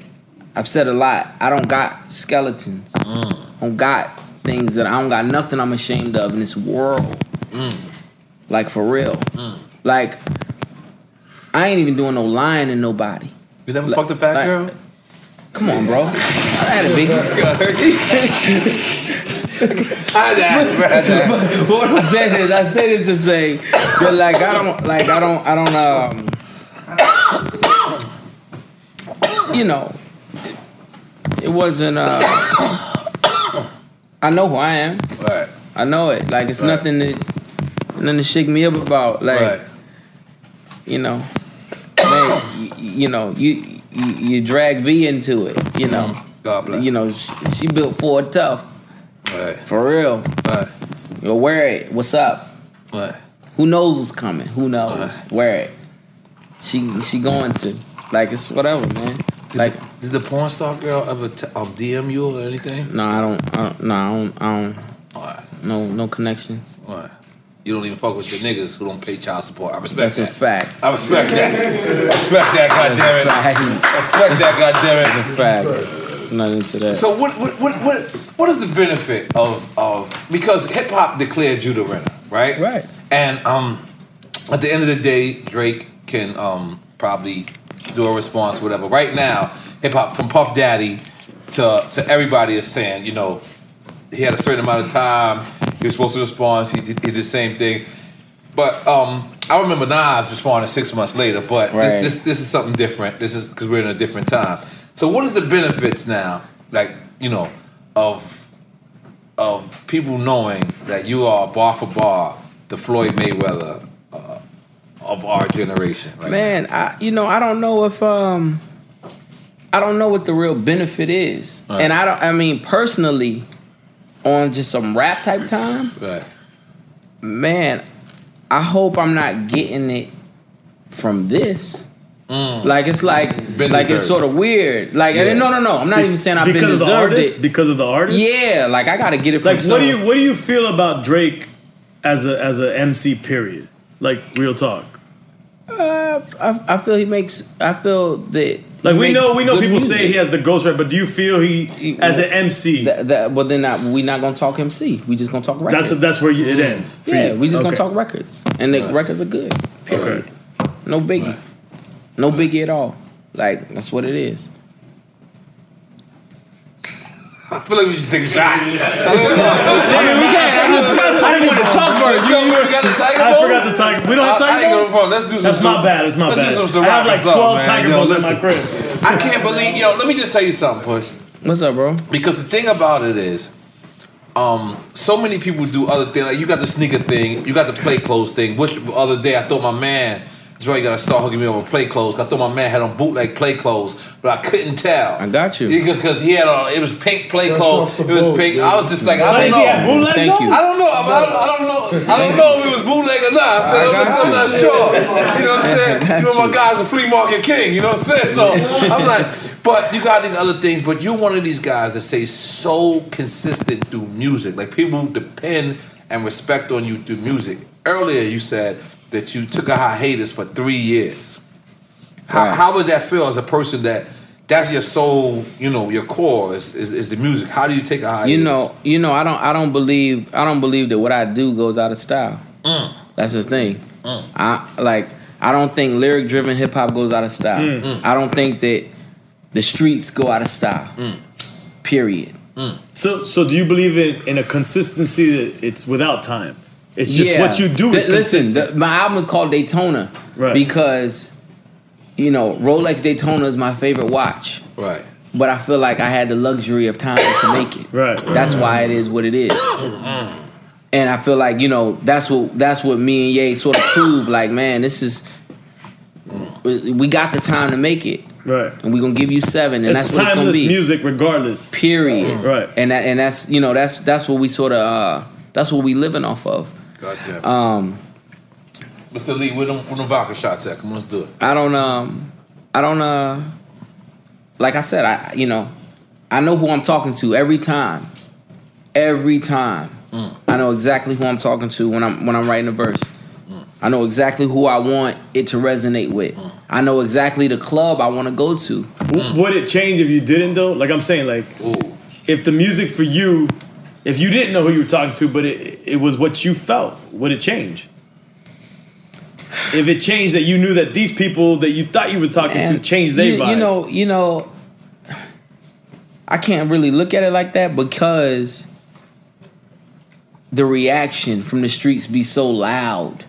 I've said a lot. I don't got skeletons. Mm. I don't got things that I don't got nothing I'm ashamed of in this world. Mm. Like, for real. Mm. Like, I ain't even doing no lying to nobody. You never like, fucked a fat like, girl? Come on, bro. I had a Biggie. but, but what I'm saying is, I say this to say that like I don't like I don't I don't um you know it, it wasn't uh I know who I am. Right. I know it. Like it's right. nothing that nothing to shake me up about. Like right. you know, man, you, you know you, you you drag V into it. You know. God bless. You know she, she built Ford Tough. Right. For real. Right. You know, wear it. What's up? Right. Who knows what's coming? Who knows? Right. Wear it. She she going to like it's whatever, man. Did like. The- Did the porn star girl ever t- um, D M you or anything? No, I don't. I don't no, I don't. I don't right. No, no connections. All right. You don't even fuck with the niggas who don't pay child support. I respect That's that. That's a fact. I respect that. Respect that, goddammit. Respect that, goddammit. That's a fact. I'm not into that. So what? What? What? What, what is the benefit of of because hip hop declared you the winner, right? Right. And um, at the end of the day, Drake can um probably do a response, whatever. Right now. Hip hop from Puff Daddy to to everybody is saying, you know, he had a certain amount of time. He was supposed to respond. He did, he did the same thing, but um, I remember Nas responding six months later. But right. this, this this is something different. This is because we're in a different time. So what is the benefits now? Like you know, of of people knowing that you are bar for bar the Floyd Mayweather uh, of our generation. Right Man, now. I you know I don't know if um. I don't know what the real benefit is. Right. And I don't, I mean, personally, on just some rap type time, right. man, I hope I'm not getting it from this. Mm. Like, it's like, been like deserved. It's sort of weird. Like, yeah. no, no, no. I'm not Be- even saying I've been deserved the artist, it. Because of the artist? Yeah, like, I got to get it from like, someone. What do you, what do you feel about Drake as a, as a M C, period? Like, real talk. Uh, I, I feel he makes, I feel that... Like we know, we know people music. Say he has the ghost rap, but do you feel he, he as an M C? That, that, well, then I, we're not gonna talk M C. We just gonna talk records. That's that's where you, it ends. For yeah, you. We just okay. gonna talk records, and the right. records are good. Period. Okay. No biggie, right. no biggie at all. Like that's what it is. I feel like we should take a shot. I mean, we can't. I, just, I didn't want to talk for it. You, you forgot the tiger bone? I forgot the tiger bone. We don't have tiger bone? I ain't going to problem. Let's do some That's some, my bad. It's my let's bad. Let's do some, some I have like twelve up, tiger bones in my crib. I can't believe... Yo, let me just tell you something, Push. What's up, bro? Because the thing about it is, um, so many people do other things. Like, you got the sneaker thing. You got the play clothes thing. Which, the other day, I thought my man... That's right, you gotta start hooking me up with play clothes. I thought my man had on bootleg play clothes, but I couldn't tell. I got you. Because because he had on, it was pink play clothes. It was pink. Yeah. I was just like, I don't know. Yeah, Thank you. I don't know. I don't, I don't know. I don't know if it was bootleg or not. So I was, I'm not sure. You know what I'm saying? You know my guy's a flea market king. You know what I'm saying? So I'm like, but you got these other things. But you're one of these guys that stays so consistent through music. Like people depend and respect on you through music. Earlier you said that you took a hiatus for three years. How, right. how would that feel as a person that that's your soul, you know, your core is, is, is the music? How do you take a hiatus? You know, you know, I don't, I don't believe, I don't believe that what I do goes out of style. Mm. That's the thing. Mm. I like, I don't think lyric driven hip hop goes out of style. Mm. I don't think that the streets go out of style. Mm. Period. Mm. So, so do you believe in, in a consistency that it's without time? It's just yeah. what you do is Th- Listen, the, my album is called Daytona right. because, you know, Rolex Daytona is my favorite watch. Right. But I feel like I had the luxury of time to make it. Right. That's right. why it is what it is. And I feel like, you know, that's what that's what me and Ye sort of proved. Like, man, this is, we got the time to make it. Right. And we're going to give you seven. And it's that's what it's going to be. Timeless music regardless. Period. Right. And, that, and that's, you know, that's, that's what we sort of, uh, that's what we living off of. God damn it. Um, Mister Lee, where them, where them vodka shots at? Come on, let's do it. I don't, um, I don't, uh, like I said, I, you know, I know who I'm talking to every time. Every time. Mm. I know exactly who I'm talking to when I'm, when I'm writing a verse. Mm. I know exactly who I want it to resonate with. Mm. I know exactly the club I want to go to. Mm. Would it change if you didn't, though? Like I'm saying, like, Ooh. if the music for you... If you didn't know who you were talking to, but it it was what you felt, would it change? If it changed that you knew that these people that you thought you were talking Man, to changed their vibe. You know, you know, I can't really look at it like that because the reaction from the streets be so loud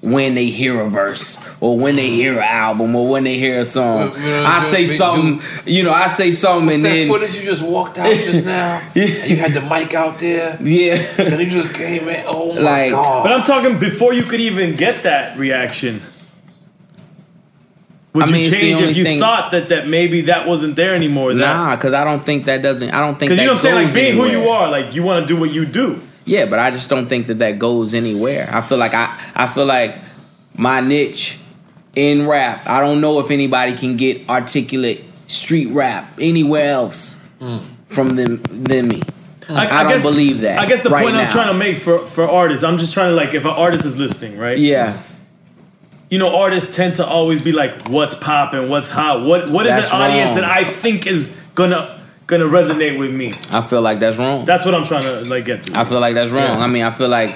when they hear a verse or when they hear an album or when they hear a song. You know, I say something, dude. you know, I say something What's and then... What's that footage you just walked out just now? Yeah. And you had the mic out there. Yeah. And you just came in. Oh, my like, God. But I'm talking before you could even get that reaction. Would I you mean, change if you thing, thought that, that maybe that wasn't there anymore? That, nah, because I don't think that doesn't... I don't think that goes Because you know what I'm saying? Like, being anywhere. who you are, like, you want to do what you do. Yeah, but I just don't think that that goes anywhere. I feel like I, I feel like my niche in rap, I don't know if anybody can get articulate street rap anywhere else mm. from them than me. I, I, I don't guess, believe that. I guess the right point now. I'm trying to make for, for artists, I'm just trying to like if an artist is listening, right? Yeah. You know, artists tend to always be like, "What's poppin'? What's hot? What what is that's an audience wrong. that I think is gonna?" Gonna resonate with me. I feel like that's wrong. That's what I'm trying to like get to. I feel like that's wrong. Yeah. I mean, I feel like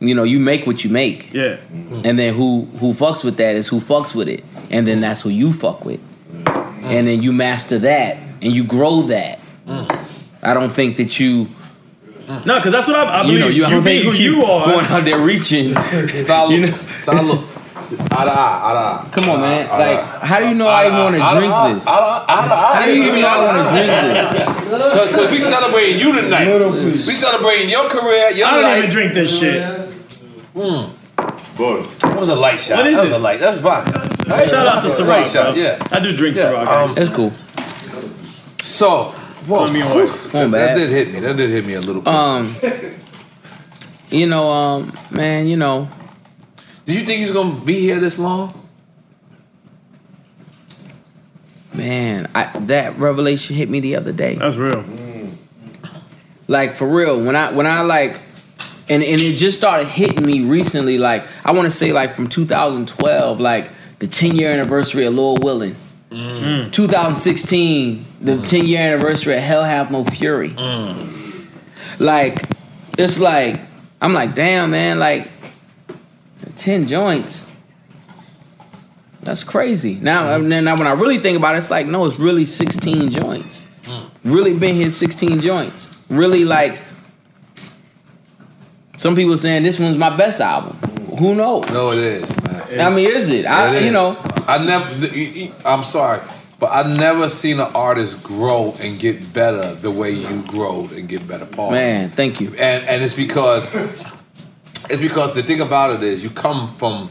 you know, you make what you make. Yeah. Mm-hmm. And then who who fucks with that is who fucks with it, and then that's who you fuck with, mm-hmm. and then you master that and you grow that. Mm-hmm. I don't think that you. No, because that's what I, I believe. You know, you, I don't you think you who you are going out there reaching. Salud, salud. Ada, ada. Come on, man. Ada, like, ada. How do you know ada, I even want to drink ada, this? Ada, ada, ada, ada. How do you even know I want to drink this? Cause, Cause we celebrating you tonight. We celebrating your career. Your I don't life. even drink this shit. Mm. Boys. That was a light shot. What is that was it? a light. That's vodka. Shout hey, out to Ciroc. Shot. Yeah. I do drink yeah, Ciroc. Um, That's cool. So, whoa, that, that did hit me. That did hit me a little bit. Um, you know, um, man, you know. Did you think you was going to be here this long? Man, I, that revelation hit me the other day. That's real. Mm. Like, for real. When I, when I like, and, and it just started hitting me recently, like, I want to say, like, from two thousand twelve, like, the ten-year anniversary of Lord Willin'. Mm. twenty sixteen, the mm. ten-year anniversary of Hell Have No Fury. Mm. Like, it's like, I'm like, damn, man, like, ten joints. That's crazy. Now, now, when I really think about it, it's like, no, it's really sixteen joints. Really been here sixteen joints. Really, like, some people saying this one's my best album. Who knows? No, it is, man. It's, I mean, is it? I, it is. You know. I never, I'm sorry, but I've never seen an artist grow and get better the way you grow and get better. Pause. Man, thank you. And and it's because... It's because the thing about it is you come from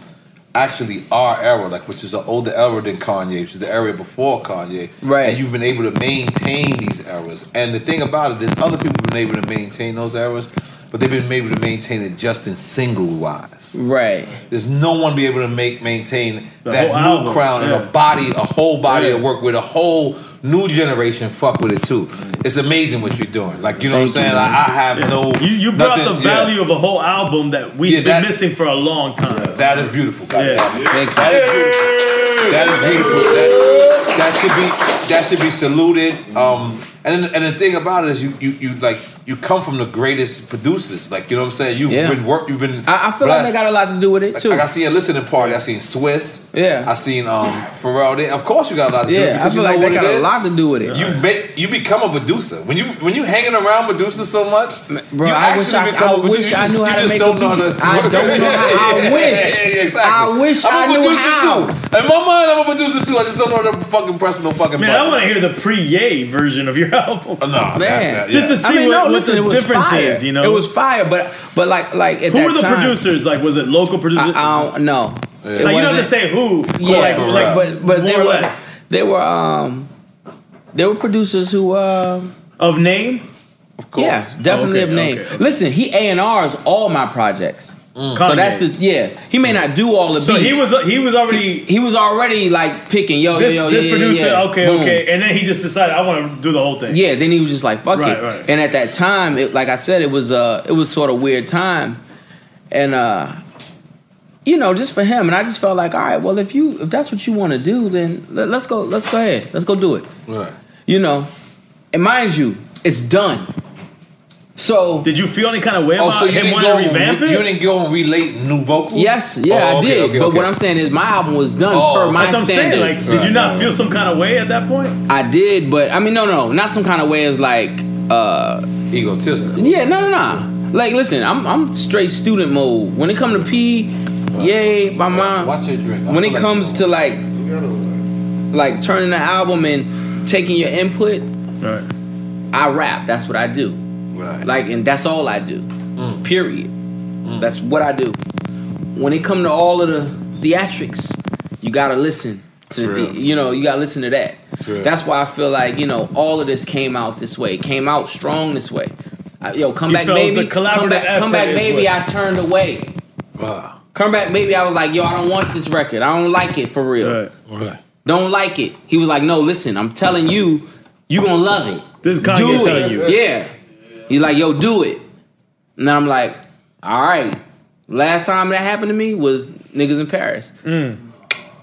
actually our era, like which is an older era than Kanye, which is the era before Kanye. Right. And you've been able to maintain these eras. And the thing about it is other people have been able to maintain those eras, but they've been able to maintain it just in single-wise. Right. There's no one be able to make maintain the that new album. crown yeah. and a body, a whole body yeah. of work with a whole new generation fuck with it too. It's amazing what you're doing. Like, you know Thank what I'm saying? Like, I have yeah. no... You, you brought nothing, the value yeah. of a whole album that we've yeah, that, been missing for a long time. Yeah. That is beautiful. Yeah. Yeah. Thank you. That is beautiful. That is beautiful. That, that should be that should be saluted. Um, and and the thing about it is you, you, you like you come from the greatest producers. Like, you know what I'm saying? You've yeah. been work. You've been. I, I feel blessed. Like they got a lot to do with it too. Like, like I seen a listening party. I seen Swiss. Yeah. I seen um, Pharrell. They, of course, you got a lot to do. Yeah. With it I feel you know like they got a lot to do with it. You be, you become a producer when you when you hanging around producers so much. Bro, you I wish I, I, wish I knew how to make a beat. I don't know how. I wish. I wish I knew how. In my mind, I'm a producer too. I just don't know how to fucking press no fucking button. Man, I want to hear the pre-Yay version of your album. No, man. Just to see what. Listen, what the difference is, you know? It was fire, but but like like at who that were the time, producers? Like, was it local producers? I, I don't know. Yeah. Like, you don't have to say who. Yeah, like, like, but but they were less. they were um they were producers who uh, of name, of course, yeah, definitely oh, okay, of name. Okay, okay. Listen, he A and R's all my projects. Mm. So that's the yeah. He may not do all the so beats. So he was he was already he, he was already like picking yo this, yo this yeah, producer yeah, yeah. okay Boom. okay and then he just decided I want to do the whole thing. Yeah, then he was just like fuck right, it. Right. And at that time, it, like I said, it was uh it was sort of weird time, and uh you know just for him. And I just felt like all right, well if you if that's what you want to do, then let, let's go let's go ahead let's go do it. Right. You know, and mind you, it's done. So did you feel any kind of way about oh, so him wanting to revamp it? You didn't go and relate new vocals? Yes, yeah, oh, okay, I did. Okay, but okay. what I'm saying is my album was done oh, per my standards. That's what I'm saying. Like, did right. you not feel some kind of way at that point? I did, but I mean, no, no, not some kind of way as like uh, egotistic. Yeah, no, no, no. Like, listen, I'm I'm straight student mode. When it comes to pee, well, yay, my yeah, mom. Watch your drink. When it comes like, to like, like turning the album and taking your input, right. I rap. That's what I do. Right. Like, and that's all I do. Mm. Period. Mm. That's what I do. When it comes to all of the theatrics, you gotta listen. The, you know, you gotta listen to that. That's, that's why I feel like, you know, all of this came out this way. Came out strong this way. I, yo, come you back, baby. Come back, come back, baby. I turned away. Wow. Come back, baby. I was like, yo, I don't want this record. I don't like it for real. Right. Right. Don't like it. He was like, no, listen, I'm telling you, you gonna love it. This is Kanye telling you. Yeah. He's like, yo, do it. And I'm like, all right. Last time that happened to me was niggas in Paris. Mm.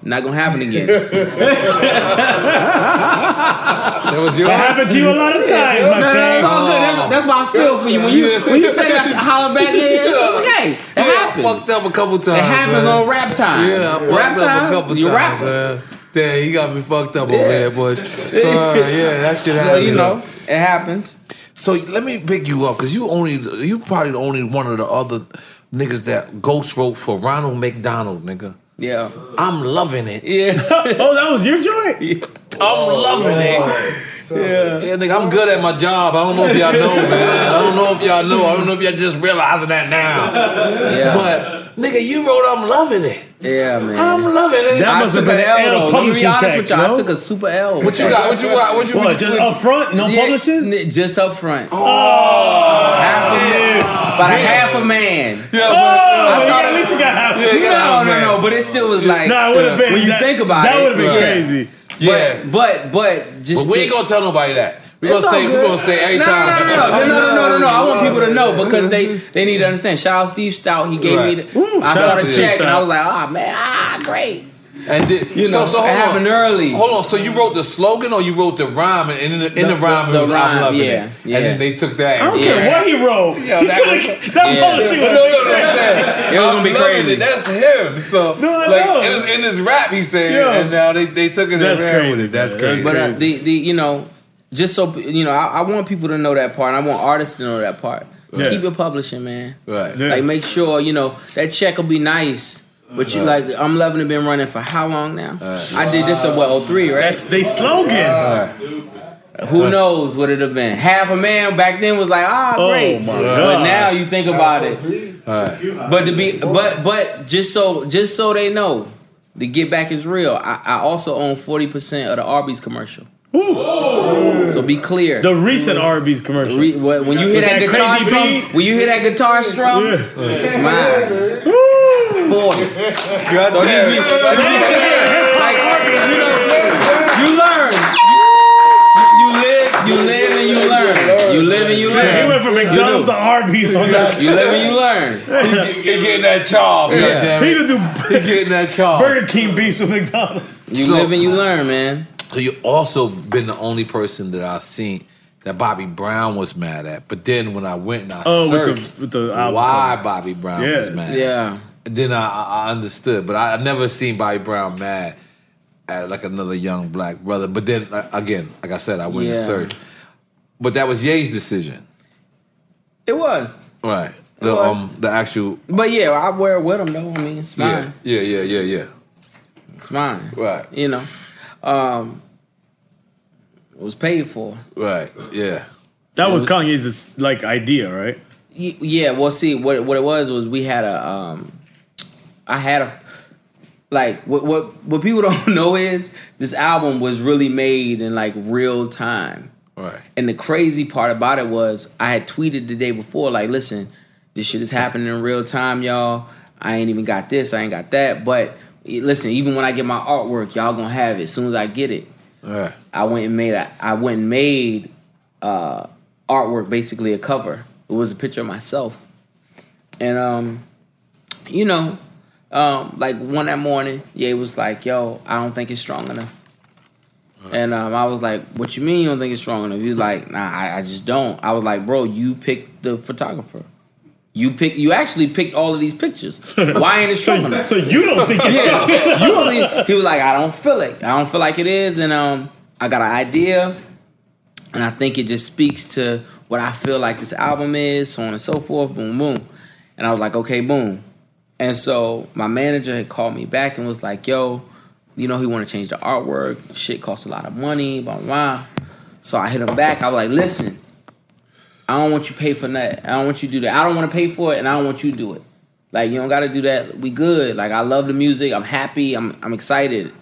Not gonna happen again. That was yours. That happened to you a lot of times, yeah, my no, friend. No, it's all good. That's, that's why I feel for you when you when you say that, holler back. Yeah, it's okay. It yeah, happens. I fucked up a couple times. It happens man. on rap time. Yeah, I fucked rap up time, a couple you times. Man. Damn, you got me fucked up over yeah. there, boy. Uh, yeah, that shit happens. So you know, it happens. So let me pick you up because you only you probably the only one of the other niggas that Ghost wrote for Ronald McDonald, nigga. Yeah, I'm loving it. Yeah. Oh, that was your joint? Yeah. I'm oh, loving yeah. it. So, yeah. yeah, nigga, I'm good at my job. I don't know if y'all know, man. I don't know if y'all know. I don't know if y'all just realizing that now. Yeah. But nigga, you wrote "I'm loving it." Yeah, man. I'm loving it. That must have been L publishing check. No? I took a super L. What you got? What you got? What you got? Just up front, no yeah, publishing. Just up front. Oh, half a man. About a half a man. Yeah. I thought at least it got half. No, no, no. But it still was like. No, it would have been. When you think about it, that would have been crazy. Yeah, but but, but just but we ain't gonna tell nobody that. We gonna say good. we gonna say every no, time. No, no, no, no, no, no, no, no. I want people to know because they, they need to understand. Shout out Steve Stout. He gave right. me. The, Ooh, I saw the check Stout. And I was like, ah oh, man, ah great. And did, you know, so, so hold it happened on. early. Hold on. So you wrote the slogan or you wrote the rhyme, and in the, in the, the rhyme the, it was rhyme, "I'm loving yeah, it," yeah. and then they took that. I don't care yeah. what he wrote. Yeah, he that was that yeah. was no, no, that's it. It was gonna be crazy. It. That's him. So no, I like, know. It was in his rap. He said, yeah. and now they, they took it. That's and crazy. With it. That's yeah, crazy. But uh, the the you know, just so you know, I, I want people to know that part. And I want artists to know that part. Right. Keep it publishing, man. Right. Yeah. Like make sure you know that check will be nice. But you right. like, I'm loving it. Been running for how long now? Right. I did this at what oh three, right? That's they slogan. Right. Who knows what it have been? Half a man back then was like, ah, oh, great. My God. But now you think about half it. Right. But to be, but but just so just so they know, the get back is real. I, I also own forty percent of the Arby's commercial. Ooh. So be clear. The recent Arby's commercial. Re, when you hear that, that guitar strum, beat. when you hear that guitar strum, yeah. it's mine. Boy. So damn. These, these, these, like, you know, you learn. You, you live, you live, and you learn. You live and you learn. Yeah, he went from McDonald's to Arby's on that. You live and you learn. He, he getting that job. Yeah. God damn it. He could do. He getting that job. Burger King beefs from McDonald's. You so, live and you learn, man. So you also been the only person that I've seen that Bobby Brown was mad at. But then when I went and I oh, searched with the, with the album why cover. Bobby Brown yeah. was mad. Yeah. Then I, I understood, but I, I've never seen Bobby Brown mad at like another young black brother. But then again, like I said, I went yeah. to search. But that was Ye's decision. It was right. It the was. um the actual. But yeah, I wear it with him though. I mean, it's mine. Yeah, yeah, yeah, yeah. yeah. It's mine. Right. You know, um, it was paid for. Right. Yeah. That it was Kanye's like idea, right? Yeah. Well, see, what what it was was we had a. Um, I had a, like, what, what what people don't know is this album was really made in, like, real time. Right. And the crazy part about it was I had tweeted the day before, like, listen, this shit is happening in real time, y'all. I ain't even got this. I ain't got that. But, listen, even when I get my artwork, y'all gonna have it as soon as I get it. Right. I went and made, a, I went and made uh, artwork, basically a cover. It was a picture of myself. And, um, you know... Um, like one that morning, Ye was like, yo, I don't think it's strong enough. Right. And um, I was like, what you mean you don't think it's strong enough? He was like, nah, I, I just don't. I was like, bro, you picked the photographer. You pick. You actually picked all of these pictures. Why ain't it strong so, enough? So you don't think it's strong enough? You don't, he was like, I don't feel it. I don't feel like it is. And um, I got an idea. And I think it just speaks to what I feel like this album is, so on and so forth, boom, boom. And I was like, okay, boom. And so my manager had called me back and was like, yo, you know, he want to change the artwork. Shit costs a lot of money, blah, blah, blah. So I hit him back. I was like, listen, I don't want you to pay for that. I don't want you to do that. I don't want to pay for it, and I don't want you to do it. Like, you don't got to do that. We good. Like, I love the music. I'm happy. I'm I'm excited.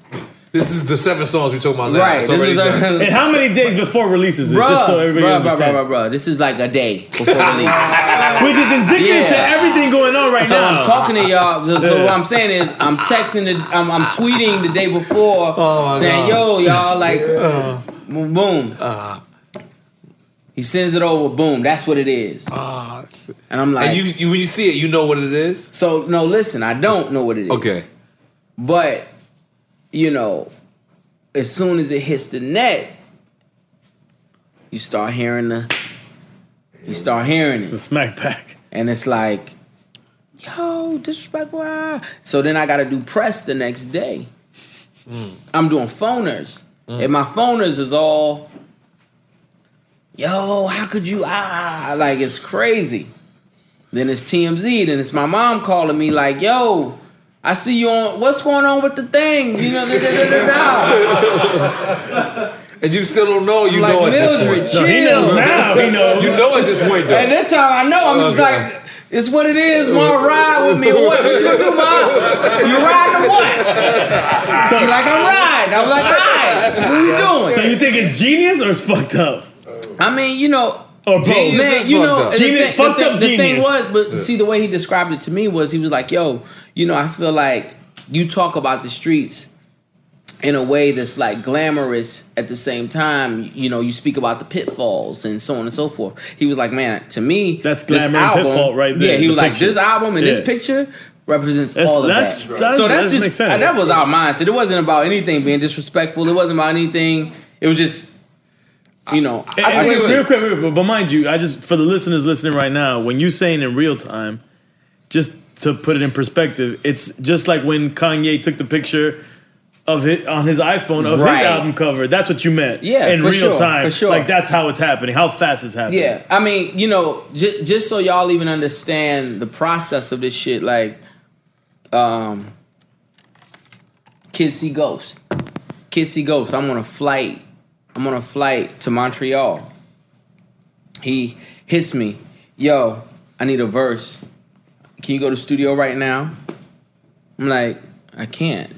This is the seven songs we talking about now. Right. It's already done. And how many days before releases? Bruh, just so everybody bruh, understands. Bruh, bruh, bruh, bruh. This is like a day before release. Which is indicative yeah. to everything going on right so now. So I'm talking to y'all. So, so what I'm saying is I'm texting, the, I'm, I'm tweeting the day before oh saying, God. yo, y'all, like, yes. boom, boom. Uh, He sends it over, boom, that's what it is. Uh, and I'm like... And you, you, when you see it, you know what it is? So, no, listen, I don't know what it is. Okay. But, you know, as soon as it hits the net, you start hearing the... You start hearing it. The smack pack. And it's like, yo, disrespectful. So then I got to do press the next day. Mm. I'm doing phoners. Mm. And my phoners is all... Yo, how could you? Ah, like it's crazy. Then it's T M Z. Then it's my mom calling me like, "Yo, I see you on. What's going on with the thing?" You know, da, da, da, da, da. And you still don't know. You I'm know like, at Mildred, this point. No, he knows now. He knows. You know at this point. Though. At that time, I know. I'm just okay. like, it's what it is. Ma, ride with me. What? What you gonna do, Ma? You riding what? So, she's like, I'm riding. I'm like, alright. What are you doing? So you think it's genius or it's fucked up? I mean, you know, oh, genius, man, you know, genius, the, the, the, the thing was, but yeah. see, the way he described it to me was, he was like, "Yo, you know, I feel like you talk about the streets in a way that's like glamorous at the same time. You know, you speak about the pitfalls and so on and so forth." He was like, "Man, to me, that's glamour album, and pitfall right there." Yeah, he the was picture. like, "This album and yeah. this picture." Represents that's, all of that's, that. That's, so that's that just sense. that was our mindset. It wasn't about anything being disrespectful. It wasn't about anything. It was just. You know, and, I, and wait, wait, real quick, real quick, but mind you, I just for the listeners listening right now, when you saying in real time, just to put it in perspective, it's just like when Kanye took the picture of his, on his iPhone of right. his album cover. That's what you meant, yeah, in for real sure, time, for sure. Like that's how it's happening, how fast it's happening. Yeah, I mean, you know, j- just so y'all even understand the process of this shit, like, um, kids see ghosts, kids see ghosts. I'm on a flight. I'm on a flight to Montreal. He hits me. Yo, I need a verse. Can you go to the studio right now? I'm like, I can't.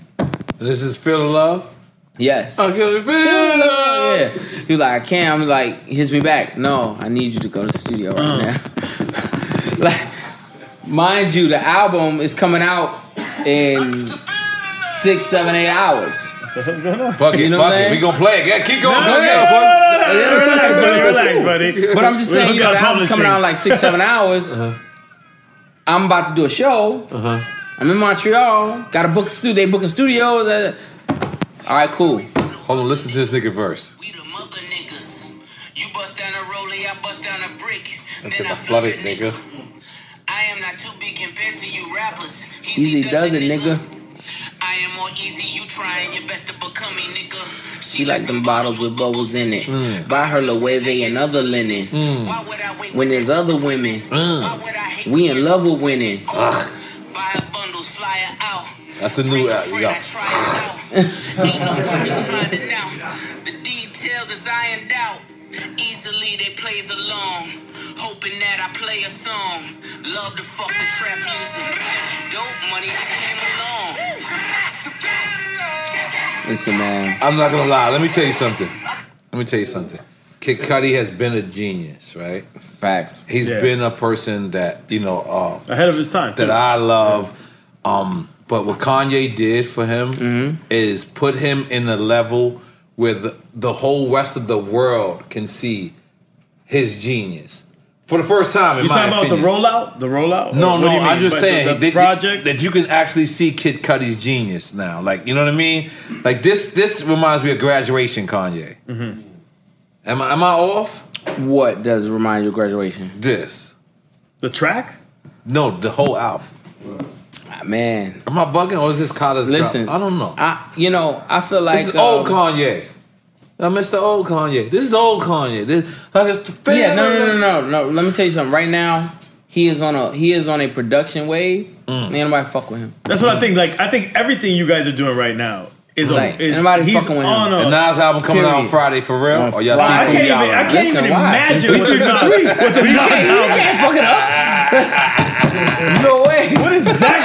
This is Feel the Love? Yes. I'm gonna feel the love. Yeah. He was like, I can't. I'm like, he hits me back. No, I need you to go to the studio right uh. now. Like, mind you, the album is coming out in six, seven, eight hours. So what's going on? Fuck it, you know fuck it. We gonna play it. Yeah, keep going. No, no, no, no, no, no, relax, buddy. Relax, buddy. But I'm just saying, you know, the album's coming out in like six, seven hours. Uh-huh. I'm about to do a show. Uh-huh. I'm in Montreal. Got to book a studio. They booking studios. Uh, all right, cool. Hold on, listen to this nigga verse. We the mother niggas. You bust down a rollie, I bust down a brick. Then I flood it, nigga. I am not too big compared to you rappers. Easy does it, nigga. I am more easy, you trying your best to become me, nigga. She, she like them bottles with bubbles in it. Mm. Buy her Loewe and other linen. Mm. Why would I wait when there's other women? Mm. Why would I hate we in love with winning. Ugh. Buy a bundle, fly her out. That's the new ad, you got. Ain't nobody's finding out. The details is ironed out. Easily they plays along, hoping that I play a song. Love to fuck with trap music. Dope money just came along. Listen, man, I'm not gonna lie. Let me tell you something. Let me tell you something. Kid Cudi has been a genius, right? Facts. He's yeah. been a person that you know uh, ahead of his time. That too. I love. Yeah. Um, but what Kanye did for him mm-hmm. is put him in a level where the, the whole rest of the world can see his genius for the first time. In you talking my about opinion. the rollout? The rollout? No, no. I'm just but saying the, the that, project that you can actually see Kid Cudi's genius now. Like you know what I mean? Like this. This reminds me of graduation, Kanye. Mm-hmm. Am I am I off? What does remind you of graduation? This. The track? No, the whole album. Man, am I bugging or is this college? Listen, drop? I don't know. I, you know, I feel like this is old um, Kanye. I miss the old Kanye. This is old Kanye. This like it's the yeah, no, no, no, no, no. Let me tell you something. Right now, he is on a he is on a production wave. Mm. Man, nobody fuck with him. That's what I think. Like I think everything you guys are doing right now. Is like, a, is, he's fucking with him. A Nas album coming Period. out on Friday for real. Or y'all see I can't even, I can't Listen, even imagine what the Nas album. You can't fuck it up. No way. What is that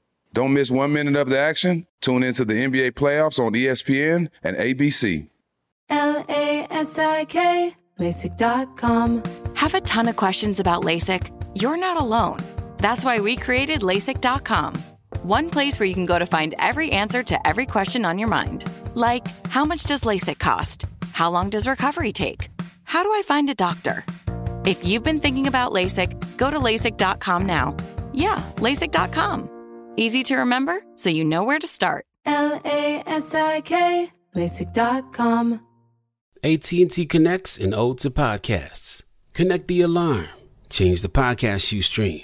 Don't miss one minute of the action. Tune into the N B A playoffs on E S P N and A B C. L A S I K, LASIK dot com. Have a ton of questions about LASIK? You're not alone. That's why we created LASIK dot com. One place where you can go to find every answer to every question on your mind. Like, how much does LASIK cost? How long does recovery take? How do I find a doctor? If you've been thinking about LASIK, go to LASIK dot com now. Yeah, LASIK dot com. Easy to remember, so you know where to start. L A S I K, LASIK dot com. A T and T connects an ode to podcasts. Connect the alarm. Change the podcast you stream.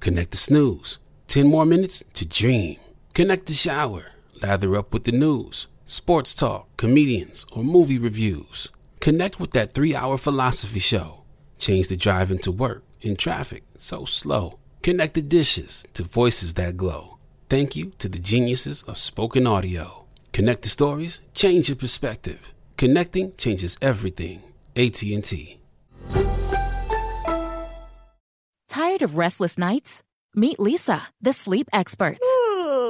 Connect the snooze. ten more minutes to dream. Connect the shower. Lather up with the news, sports talk, comedians, or movie reviews. Connect with that three-hour philosophy show. Change the drive into work in traffic so slow. Connect the dishes to voices that glow. Thank you to the geniuses of spoken audio. Connect the stories, change your perspective. Connecting changes everything. A T and T. Tired of restless nights? Meet Lisa, the sleep experts.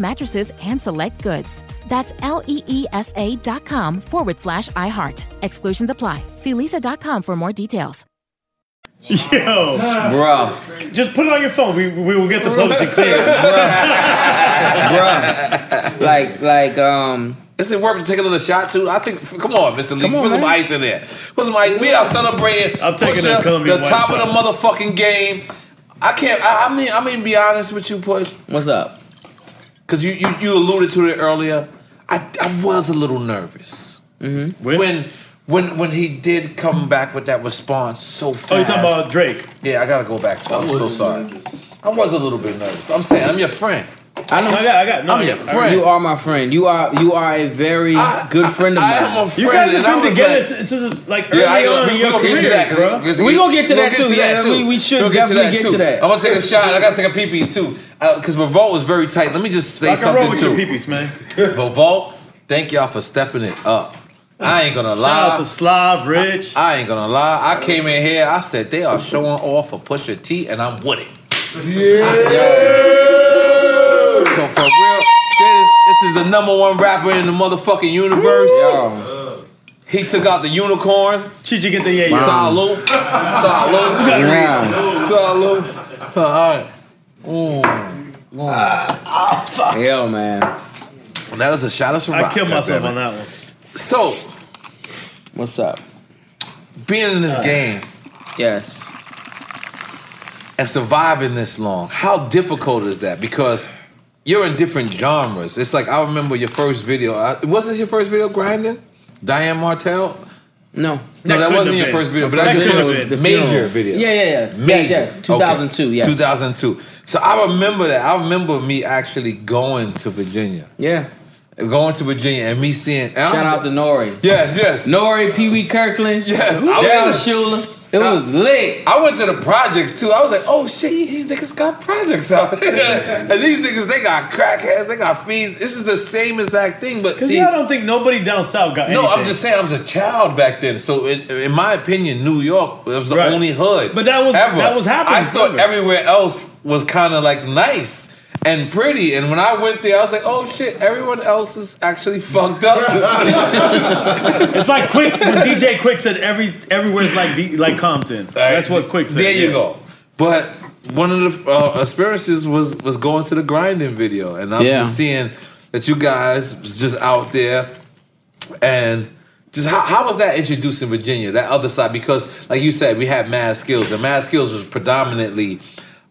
mattresses and select goods. That's L E E S A dot com forward slash iHeart. Exclusions apply. See Lisa dot com for more details. Yo, bro, just put it on your phone. We we will get the publishing clear, bro. Like like um, is it worth to take a little shot too? I think. Come on, Mister Lee, on, put man. some ice in there. Put some ice. We are celebrating. I'm taking Pusha, the top shot. of the motherfucking game. I can't. I, I mean, I mean, be honest with you, Push. What's up? Because you, you you alluded to it earlier. I I was a little nervous mm-hmm. when. when When when he did come back with that response so fast. Oh, you're talking about Drake? Yeah, I got to go back to him. I'm so sorry. I was a little bit nervous. I'm saying, I'm your friend. I know. I got, I got, no, I'm your friend. You are my friend. You are you are a very I, good friend of mine. I, I, I am a friend. You guys have been together like, since like early yeah, on in your career, that, bro. We're going to get to that too. Yeah, we, we should we'll definitely get to that. Get to that. I'm going to take a shot. I got to take a peepees too. Because uh, Revolt was very tight. Let me just say I something roll with too. Your peepees, man. Revolt, thank y'all for stepping it up. I ain't gonna lie. Shout out to Slav, Rich. I, I ain't gonna lie. I came in here, I said they are showing off for Pusha T, and I'm with it. Yeah. I, yo. So for real, this, this is the number one rapper in the motherfucking universe. Yo. He took out the unicorn. Chichi get the yeah. Salute. Salute. Salute. Salute. All right. Mm. Mm. Ah, oh, fuck. Yo, man. That is a shot of survival. I killed myself on that one. So, what's up? Being in this uh, game, yes, and surviving this long, how difficult is that? Because you're in different genres. It's like, I remember your first video. I, wasn't your first video Grinding? Diane Martell? No. No, that, that wasn't your been. first video, but that, that was your first been. major video. Yeah, yeah, yeah. Major. Yeah, yes, two thousand two, okay. yeah. two thousand two. So I remember that. I remember me actually going to Virginia. Yeah. Going to Virginia and me seeing... And Shout was, out to Nori. Yes, yes. Nori, Pee Wee Kirkland. Yes. Darryl Shuler. It I, was lit. I went to the projects, too. I was like, oh, shit, these niggas got projects out here. And these niggas, they got crackheads, they got fiends. This is the same exact thing, but see... Because I don't think nobody down south got no, anything. No, I'm just saying I was a child back then. So, in, in my opinion, New York was the right. only hood But that was ever. that was happening. I thought forever. everywhere else was kind of, like, nice and pretty. And when I went there, I was like, oh, shit, everyone else is actually fucked up. It's like Quick, when D J Quick said, "Every everywhere's like D, like Compton." Right. That's what Quick said. There you yeah. go. But one of the uh, experiences was, was going to the Grinding video. And I'm yeah. just seeing that you guys was just out there. And just how, how was that introduced in Virginia, that other side? Because, like you said, we had Mad Skills. And Mad Skills was predominantly...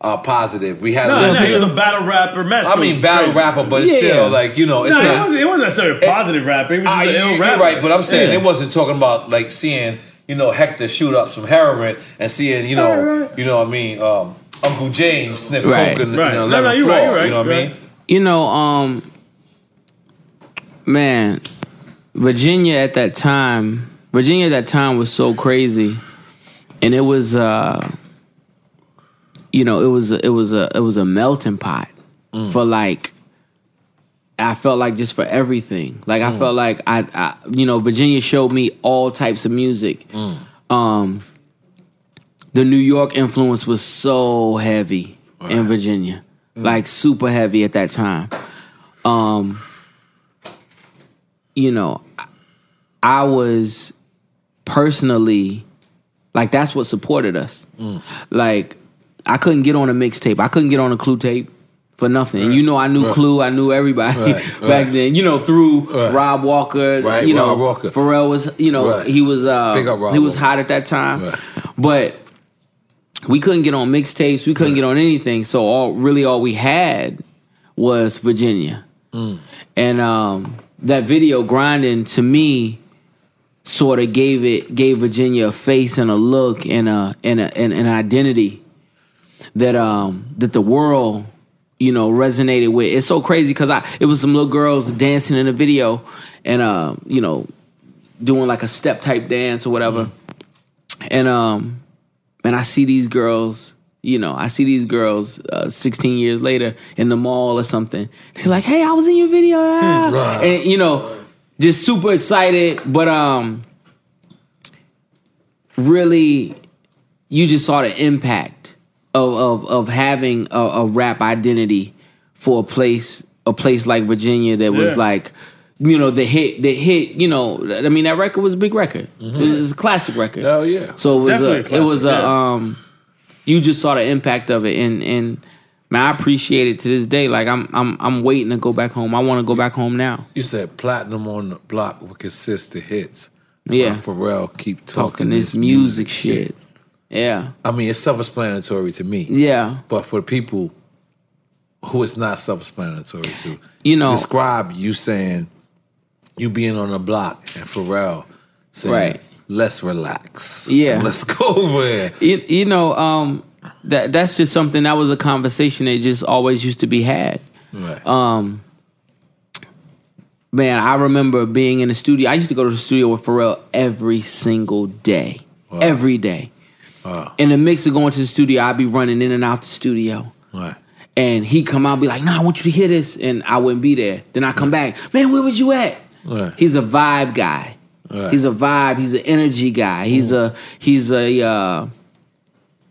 Uh, positive. We had no, a little no, bit. He was a battle rapper. Mad Skills I mean, battle crazy. rapper, but it's yeah. still like you know. It's no, not, it wasn't. It wasn't necessarily a positive it, rapper. It was just I, an ill you're rapper. Right, but I'm saying yeah. it wasn't talking about like seeing you know Hector shoot up some heroin and seeing you know right, right. you know what I mean um, Uncle James sniff right. coke and right. you know, no, no, you're floor, right, you're right, you know what I right. mean. You know, um, man, Virginia at that time, Virginia at that time was so crazy, and it was. Uh, You know, it was it was a it was a melting pot mm. for like. I felt like just for everything. Like mm. I felt like I, I, you know, Virginia showed me all types of music. Mm. Um, the New York influence was so heavy right. in Virginia, mm. like super heavy at that time. Um, you know, I, I was personally like that's what supported us, mm. like. I couldn't get on a mixtape. I couldn't get on a Clue tape for nothing. Right. And you know, I knew right. Clue. I knew everybody right. back right. then. You know, through right. Rob Walker. Right. You Rob know, Walker. Pharrell was. You know, right. he was. Uh, Big up Rob he was Walker. hot at that time. Right. But we couldn't get on mixtapes. We couldn't right. get on anything. So all really all we had was Virginia. Mm. And um, that video Grinding to me sort of gave it gave Virginia a face and a look and a and a and an identity. That um that the world, you know, resonated with. It's so crazy because I it was some little girls dancing in a video, and uh you know, doing like a step type dance or whatever, mm-hmm. and um and I see these girls, you know, I see these girls uh, sixteen years later in the mall or something. They're like, "Hey, I was in your video," ah. right. and you know, just super excited, but um really, you just saw the impact. Of, of of having a, a rap identity for a place a place like Virginia that was yeah. like, you know, the hit the hit you know I mean that record was a big record, mm-hmm. it was a classic record. Oh yeah, so it was Definitely a, a classic, it was yeah. a um you just saw the impact of it, and and man, I appreciate it to this day. Like I'm I'm I'm waiting to go back home. I want to go back home now. You said platinum on the block would consist of hits. Yeah, and Pharrell keep talking, talking this, this music, music shit. shit. Yeah. I mean, it's self-explanatory to me. Yeah. But for people who it's not self-explanatory to, you know, describe you saying, you being on the block and Pharrell saying, right. let's relax. Yeah. Let's go over here. You, you know, um, that that's just something, that was a conversation that just always used to be had. Right. Um, man, I remember being in the studio. I used to go to the studio with Pharrell every single day. Wow. Every day. Wow. In the mix of going to the studio, I'd be running in and out the studio. Right. And he'd come out and be like, "Nah, I want you to hear this." And I wouldn't be there. Then I come right. back, "Man, where was you at?" Right. He's a vibe guy. Right. He's a vibe. He's an energy guy. He's mm. a, he's a, uh,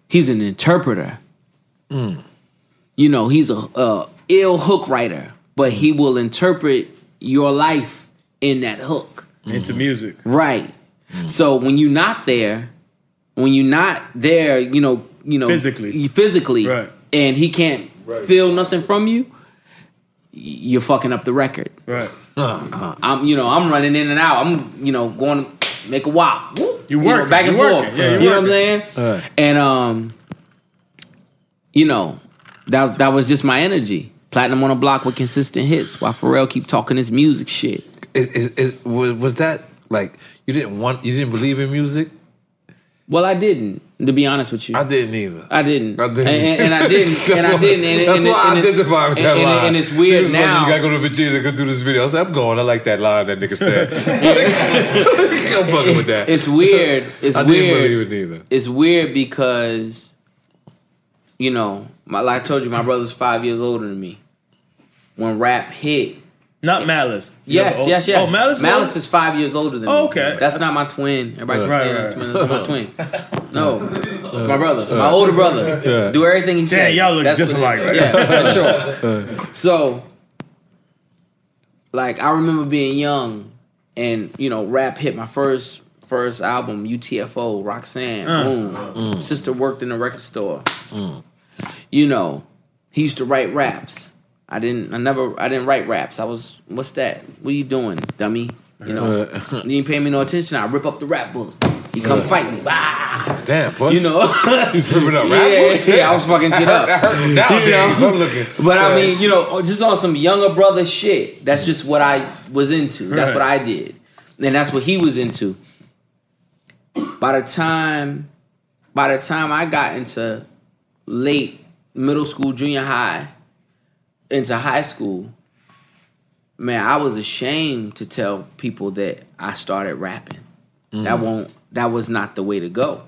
he's an interpreter. Mm. You know, he's a, a ill hook writer, but he will interpret your life in that hook. Mm. Into music. Right. Mm. So when you're not there... When you're not there, you know, you know, physically, physically, right. and he can't right. feel nothing from you, you're fucking up the record. Right. Uh, uh, I'm, you know, I'm running in and out. I'm, you know, going to make a wop. You work you know, back and forth. Yeah, you know what I'm saying? Right. And um, you know, that that was just my energy. Platinum on a block with consistent hits. While Pharrell keep talking his music shit. Is, is, is, was, was that like you didn't want? You didn't believe in music? Well, I didn't. To be honest with you, I didn't either. I didn't. I didn't. And, and I didn't. And I didn't. And, that's and, why and, I identify with that and, line. And, and it's weird now. Like, you gotta go to Virginia to go do this video. I said, I'm going. I like that line that nigga said. I'm fucking with that. It's weird. It's I weird. I didn't believe it either. It's weird because, you know, my, like I told you, my brother's five years older than me. When rap hit, not it, Malice. Yes, know, yes, yes. Oh, Malice. Malice older? Is five years older than oh, okay. me. Okay, that's not my twin. Everybody uh, keeps right, saying right, that's right. twin. That's my twin. No, it's my brother, uh, my older brother. Uh, Do everything he said. Yeah, y'all look that's just alike, right? Yeah, that's sure. Uh, so, like, I remember being young, and you know, rap hit my first first album, U T F O, Roxanne. Uh, boom. Uh, mm. Sister worked in the record store. Mm. You know, he used to write raps. I didn't. I never. I didn't write raps. I was. What's that? What are you doing, dummy? You know, uh, you ain't paying me no attention. I rip up the rap book. You come uh, fight me. Ah. Damn, Push. You know, he's ripping up rap yeah, books. Yeah, yeah, I was fucking shit up. I heard him nowadays. I'm looking. But uh, I mean, you know, just on some younger brother shit. That's just what I was into. That's right. what I did, and that's what he was into. By the time, by the time I got into late middle school, junior high. Into high school, man, I was ashamed to tell people that I started rapping. Mm. That won't. That was not the way to go.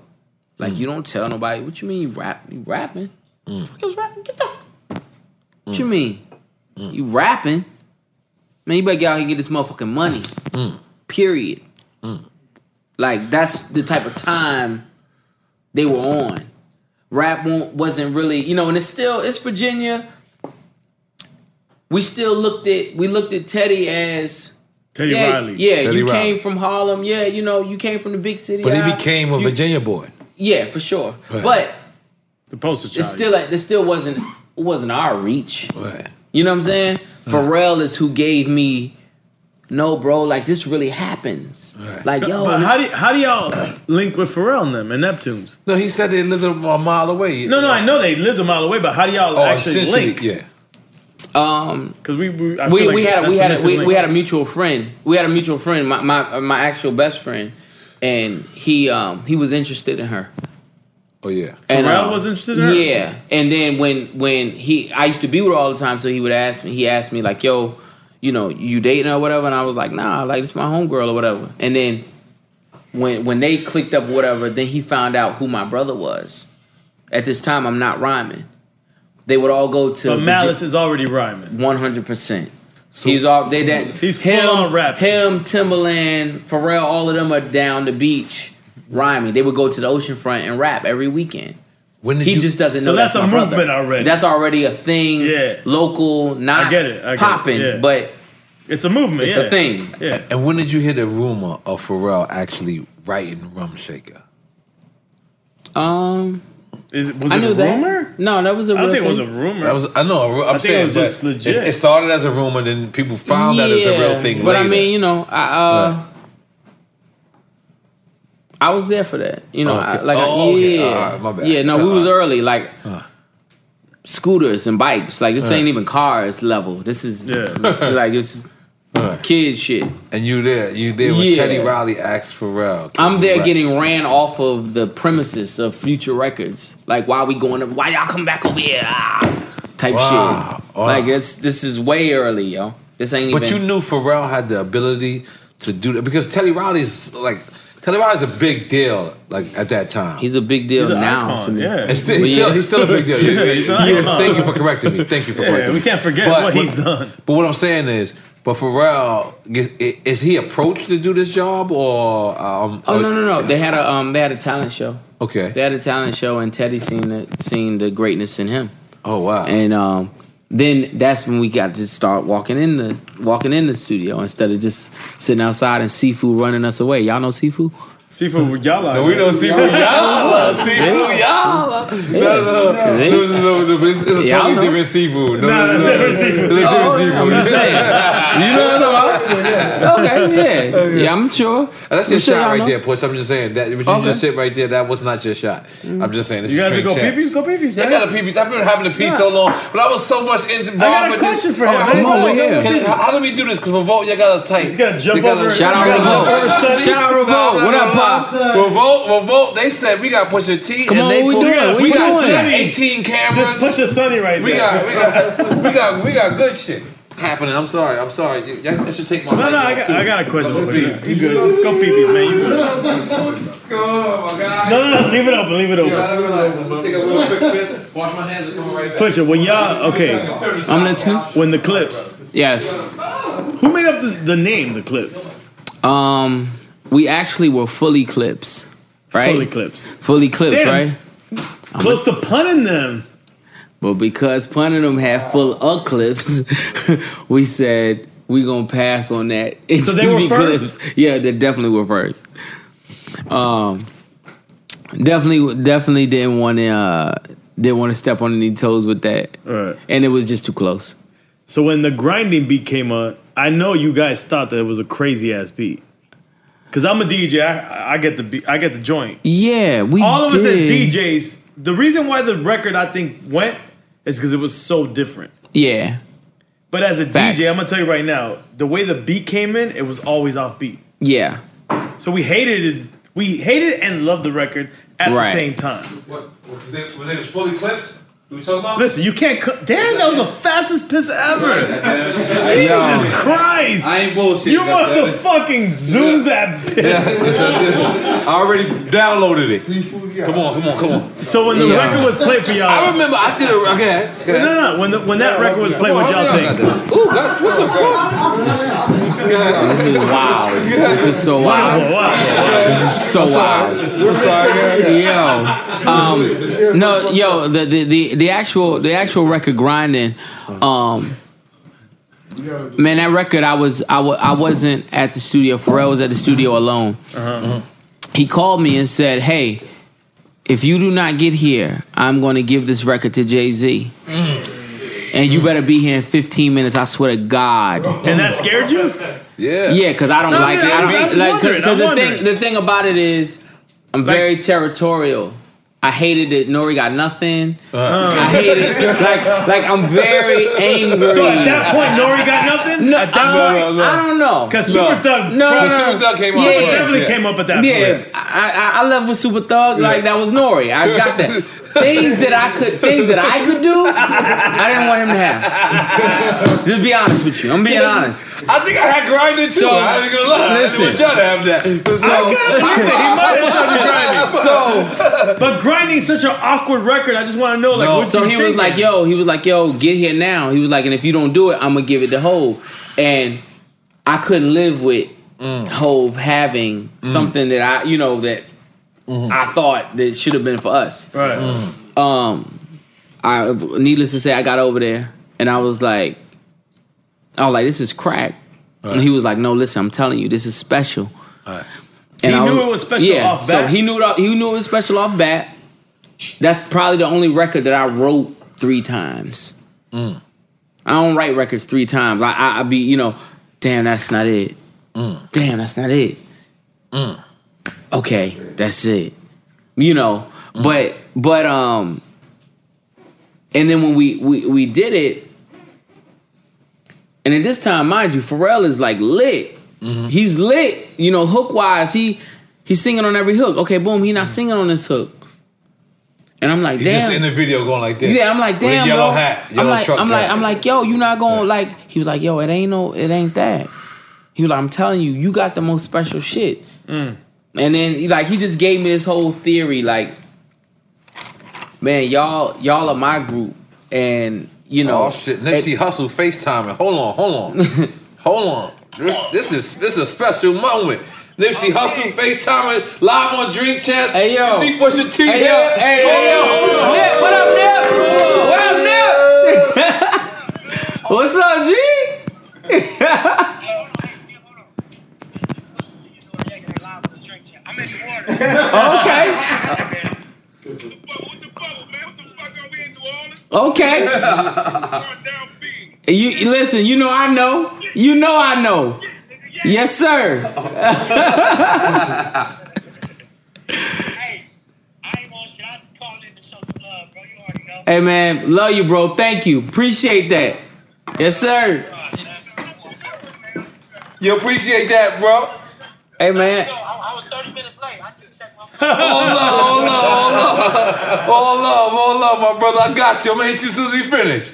Like mm. you don't tell nobody. What you mean you rap? You rapping? Mm. The fuck is rapping? Get the. Mm. What you mean? Mm. You rapping? Man, you better get out here and get this motherfucking money. Mm. Period. Mm. Like that's the type of time they were on. Rap won't, wasn't really, you know, and it's still it's Virginia. We still looked at we looked at Teddy as Teddy yeah, Riley. Yeah, Teddy you Riley. Came from Harlem. Yeah, you know, you came from the big city. But he became a you, Virginia boy. Yeah, for sure. Right. But the poster child. It's still like it still wasn't it wasn't our reach. Right. You know what I'm saying? Right. Pharrell is who gave me. No, bro, like this really happens. Right. Like, yo, but how do y- how do y'all link with Pharrell and them and Neptunes? No, he said they lived a mile away. No, no, I know they lived a mile away, but how do y'all oh, actually link? Yeah. Um, because we we, I we, feel like we had we had a, we, we had a mutual friend. We had a mutual friend, my, my my actual best friend, and he um he was interested in her. Oh yeah, and Pharrell um, was interested in her. Yeah, and then when when he I used to be with her all the time, so he would ask me. He asked me like, "Yo, you know, you dating or whatever?" And I was like, "Nah, like it's my homegirl or whatever." And then when when they clicked up or whatever, then he found out who my brother was. At this time, I'm not rhyming. They would all go to. But Malice Virginia. Is already rhyming. One hundred percent. He's all they that. He's him, full on rapping. Him, Timbaland, Pharrell, all of them are down the beach rhyming. They would go to the ocean front and rap every weekend. When did he you, just doesn't so know. So that's, that's a my movement brother. Already. That's already a thing. Yeah. Local, not I get it. I get popping, it. Yeah. But it's a movement. It's yeah. a thing. Yeah. And when did you hear the rumor of Pharrell actually writing Rum Shaker? Um. Is it, was I it a rumor? That. No, that was a rumor. I don't think thing. It was a rumor. That was, I know. I'm I saying it was just legit. It, it started as a rumor, then people found yeah, out it was a real thing. But later. I mean, you know, I uh, right. I was there for that. You know, oh, okay. I, like oh, I, yeah, okay. All right, my bad. Yeah. No, we was early. Like uh. scooters and bikes. Like this uh. ain't even cars level. This is yeah. like it's uh. kid shit. And you there? You there when yeah. Teddy Riley asked Pharrell? I'm there getting ran off of the premises of Future Records. Like, why are we going up? Why y'all come back over here? Ah, type wow. shit. Wow. Like, it's, this is way early, yo. This ain't but even... But you knew Pharrell had the ability to do that? Because Teddy Riley's, like... Teddy Riley's a big deal, like, at that time. He's a big deal now icon, to me. Yeah. It's st- he's, still, he's still a big deal. yeah, he's yeah, thank you for correcting me. Thank you for yeah, correcting me. We can't forget but what he's done. But what I'm saying is... But Pharrell, is, is he approached to do this job or? Um, oh no, no, no! They had a um, they had a talent show. Okay, they had a talent show, and Teddy seen the, seen the greatness in him. Oh wow! And um, then that's when we got to start walking in the walking in the studio instead of just sitting outside and Sifu running us away. Y'all know Sifu? Sifu Yala. No, we know Sifu Yala. Sifu Yala. No, no, no. No, no, no. It's, it's a totally different Sifu. No, no, no. It's a different Sifu. You know what I'm talking about? yeah. Okay, yeah. Okay. Yeah, I'm sure. That's your shot right there, Push. I'm just saying that what you okay. just said right there, that was not your shot. Mm. I'm just saying this. You gotta go peepees, go peepees, man. I gotta peepees. I've been having to pee yeah. so long, but I was so much involved with this. I got a question for him. Right, come on, we're here. How do we do this? Because Revolt, y'all got us tight. You gotta jump over. Shout out Revolt. Shout out Revolt. What up, Pop? Revolt, Revolt. They said we got Pusha T, and they pulled. We got eighteen cameras. Just Pusha Sunny right there. We got, we got, we got good shit. Happening. I'm sorry. I'm sorry. I should take my. No, no. I got, I got a question. Let's see. You good? Just go feed these, man. You good? Let's go. My God. No, no, no. Leave it open. Leave it open. Let's take a little quick piss. Wash my hands and come right back. Pusha, when y'all okay, I'm listening. When the clips, yes. Who made up the, the name? The clips. Um, we actually were fully clips, right? Fully clips. Fully clips, damn. Right? Close I'm to punning them. But because Pun and them had full of clips, we said we gonna pass on that. It so they were first. Clips. Yeah, they definitely were first. Um, definitely, definitely didn't want to uh, didn't want to step on any toes with that. Right. And it was just too close. So when the grinding beat came up, I know you guys thought that it was a crazy ass beat. Cause I'm a D J, I, I get the beat, I get the joint. Yeah, we all of did. Us as D Js. The reason why the record I think went is because it was so different. Yeah. But as a Facts. D J, I'm gonna tell you right now, the way the beat came in, it was always off beat. Yeah. So we hated it. We hated and loved the record at right. the same time. What? What they, when they was fully clips? Who we talking about? Listen, you can't. Co- Damn, that was the fastest piss ever. Jesus Yo. Christ! I ain't bullshit. You must have fucking zoomed yeah. that piss. Yeah. I already downloaded it. Seafood, yeah. Come on, come on, come on. So when the yeah. record was played for y'all, I remember I did a okay. okay. No, no, when the, when that yeah, record was played, what y'all think? Ooh, that's, what the fuck? This is wow. This is so wild. Wow, wow, wow. This is so I'm sorry. wild. I'm sorry, yo. Um, no, yo, the the. the The actual the actual record grinding, um, man, that record I was I, w- I wasn't at the studio. Pharrell was at the studio alone. Uh-huh, uh-huh. He called me and said, "Hey, if you do not get here, I'm going to give this record to Jay-Z, mm. and you better be here in fifteen minutes. I swear to God." And that scared you? Yeah, yeah, because I don't no, like it. I don't, I was like because the thing the thing about it is I'm like, very territorial. I hated that Nori got nothing. Uh-huh. I hated like like I'm very angry. So at that point, Nori got nothing. No, I, uh, no, no, no. I don't know. Cause no. Super Thug, no, no, no. Super Thug came yeah. up. Super definitely yeah. came up at that yeah. point. Yeah, I, I, I love with Super Thug like that was Nori. I got that things that I could things that I could do. I didn't want him to have. Just be honest with you. I'm being yeah. honest. I think I had grinded too. So, I ain't gonna lie. Listen, I didn't want y'all to have that. So I got a so but. Grinding such an awkward record. I just want to know, like, no, what so you he thinking? was like, yo, he was like, yo, get here now. He was like, and if you don't do it, I'm gonna give it to Hove. And I couldn't live with mm. Hove having mm. something that I, you know, that mm. I thought that should have been for us. Right. Mm. Um, I, needless to say, I got over there and I was like, I was like, this is crack. Right. And he was like, no, listen, I'm telling you, this is special. All right. And he I knew was, it was special yeah, off bat. So he knew it. He knew it was special off bat. That's probably the only record that I wrote three times. Mm. I don't write records three times. I, I I be you know, damn that's not it. Mm. Damn that's not it. Mm. Okay, that's it. that's it. You know, mm. but but um, and then when we, we we did it, and at this time, mind you, Pharrell is like lit. Mm-hmm. He's lit, you know, hook wise. He he's singing on every hook. Okay, boom. He not mm-hmm. singing on this hook. And I'm like, damn. He's just in the video going like this. Yeah, I'm like, damn, with a yellow bro. hat, yellow I'm like, truck I'm like, hat. I'm like, yo, you not going yeah. like. He was like, yo, it ain't no, it ain't that. He was like, I'm telling you, you got the most special shit. Mm. And then like he just gave me this whole theory, like, man, y'all, y'all are my group, and you know, oh shit, Nipsey Hussle FaceTiming. Hold on, hold on, hold on. This is this is a special moment. Nipsey Hussle FaceTiming live on Drink Champs. Hey yo, you see Pusha T hey, there. Yo. Hey, hey yo, Nip, what up, Nip? What up, Nip? What's up, G? I'm in the water. Okay. What the fuck, man? What the fuck are we in New Orleans? Okay. You listen, you know I know. You know I know. Yes, sir. Hey, I ain't want shit. I just called in to show some love, bro. You already know. Hey, man. Love you, bro. Thank you. Appreciate that. Yes, sir. You appreciate that, bro. Hey, man. I was thirty minutes late. I just checked my phone. All love, all love, all love. All love, my brother. I got you. I'm going to hit you as soon as we finish.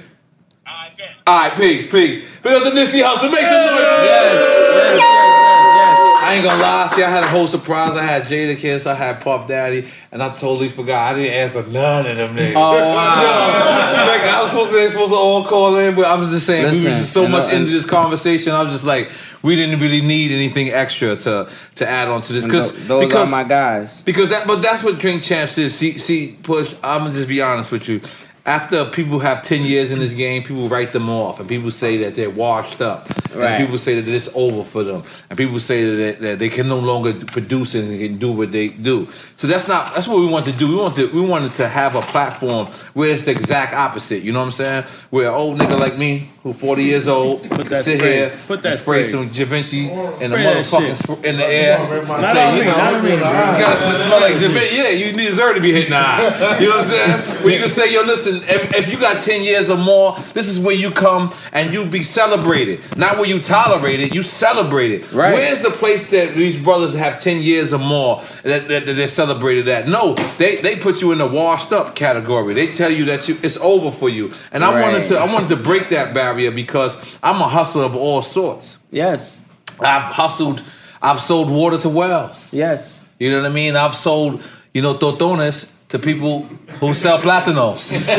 All right, peace, peace. Build the Nipsey Hussle. Make some noise. Yes, yes, yes, yes, yes. I ain't gonna lie. See, I had a whole surprise. I had Jadakiss. I had Puff Daddy. And I totally forgot. I didn't answer none of them niggas. Oh, wow. Like, I was supposed to, they supposed to all call in, but I was just saying, listen, we were just so much know, into this conversation. I was just like, we didn't really need anything extra to, to add on to this. Cause, th- those because, are my guys. Because that, but that's what Drink Champs is. See, see, Push, I'm gonna just be honest with you. After people have ten years in this game, people write them off. And people say that they're washed up. Right. And people say that it's over for them. And people say that, that they can no longer produce and can do what they do. So that's not, that's what we want to do. We want to, we wanted to have a platform where it's the exact opposite. You know what I'm saying? Where an old nigga like me, who's forty years old, put that sit spray, here put that and spray, spray. some Givenchy in the motherfucking sp- in the air and say, you know, you gotta smell like Givenchy. Yeah, you deserve to be hitting the eye. You know what I'm saying? Where you can say, yo, listen, if, if you got ten years or more, this is where you come and you be celebrated. Not where you tolerate it, you celebrate it. Right. Where's the place that these brothers have ten years or more that, that, that they're celebrated at? No, they, they put you in the washed up category. They tell you that you it's over for you. And I right. wanted to I wanted to break that barrier. Because I'm a hustler of all sorts. Yes. I've hustled. I've sold water to wells. Yes. You know what I mean? I've sold, you know, totones to people who sell platanos. You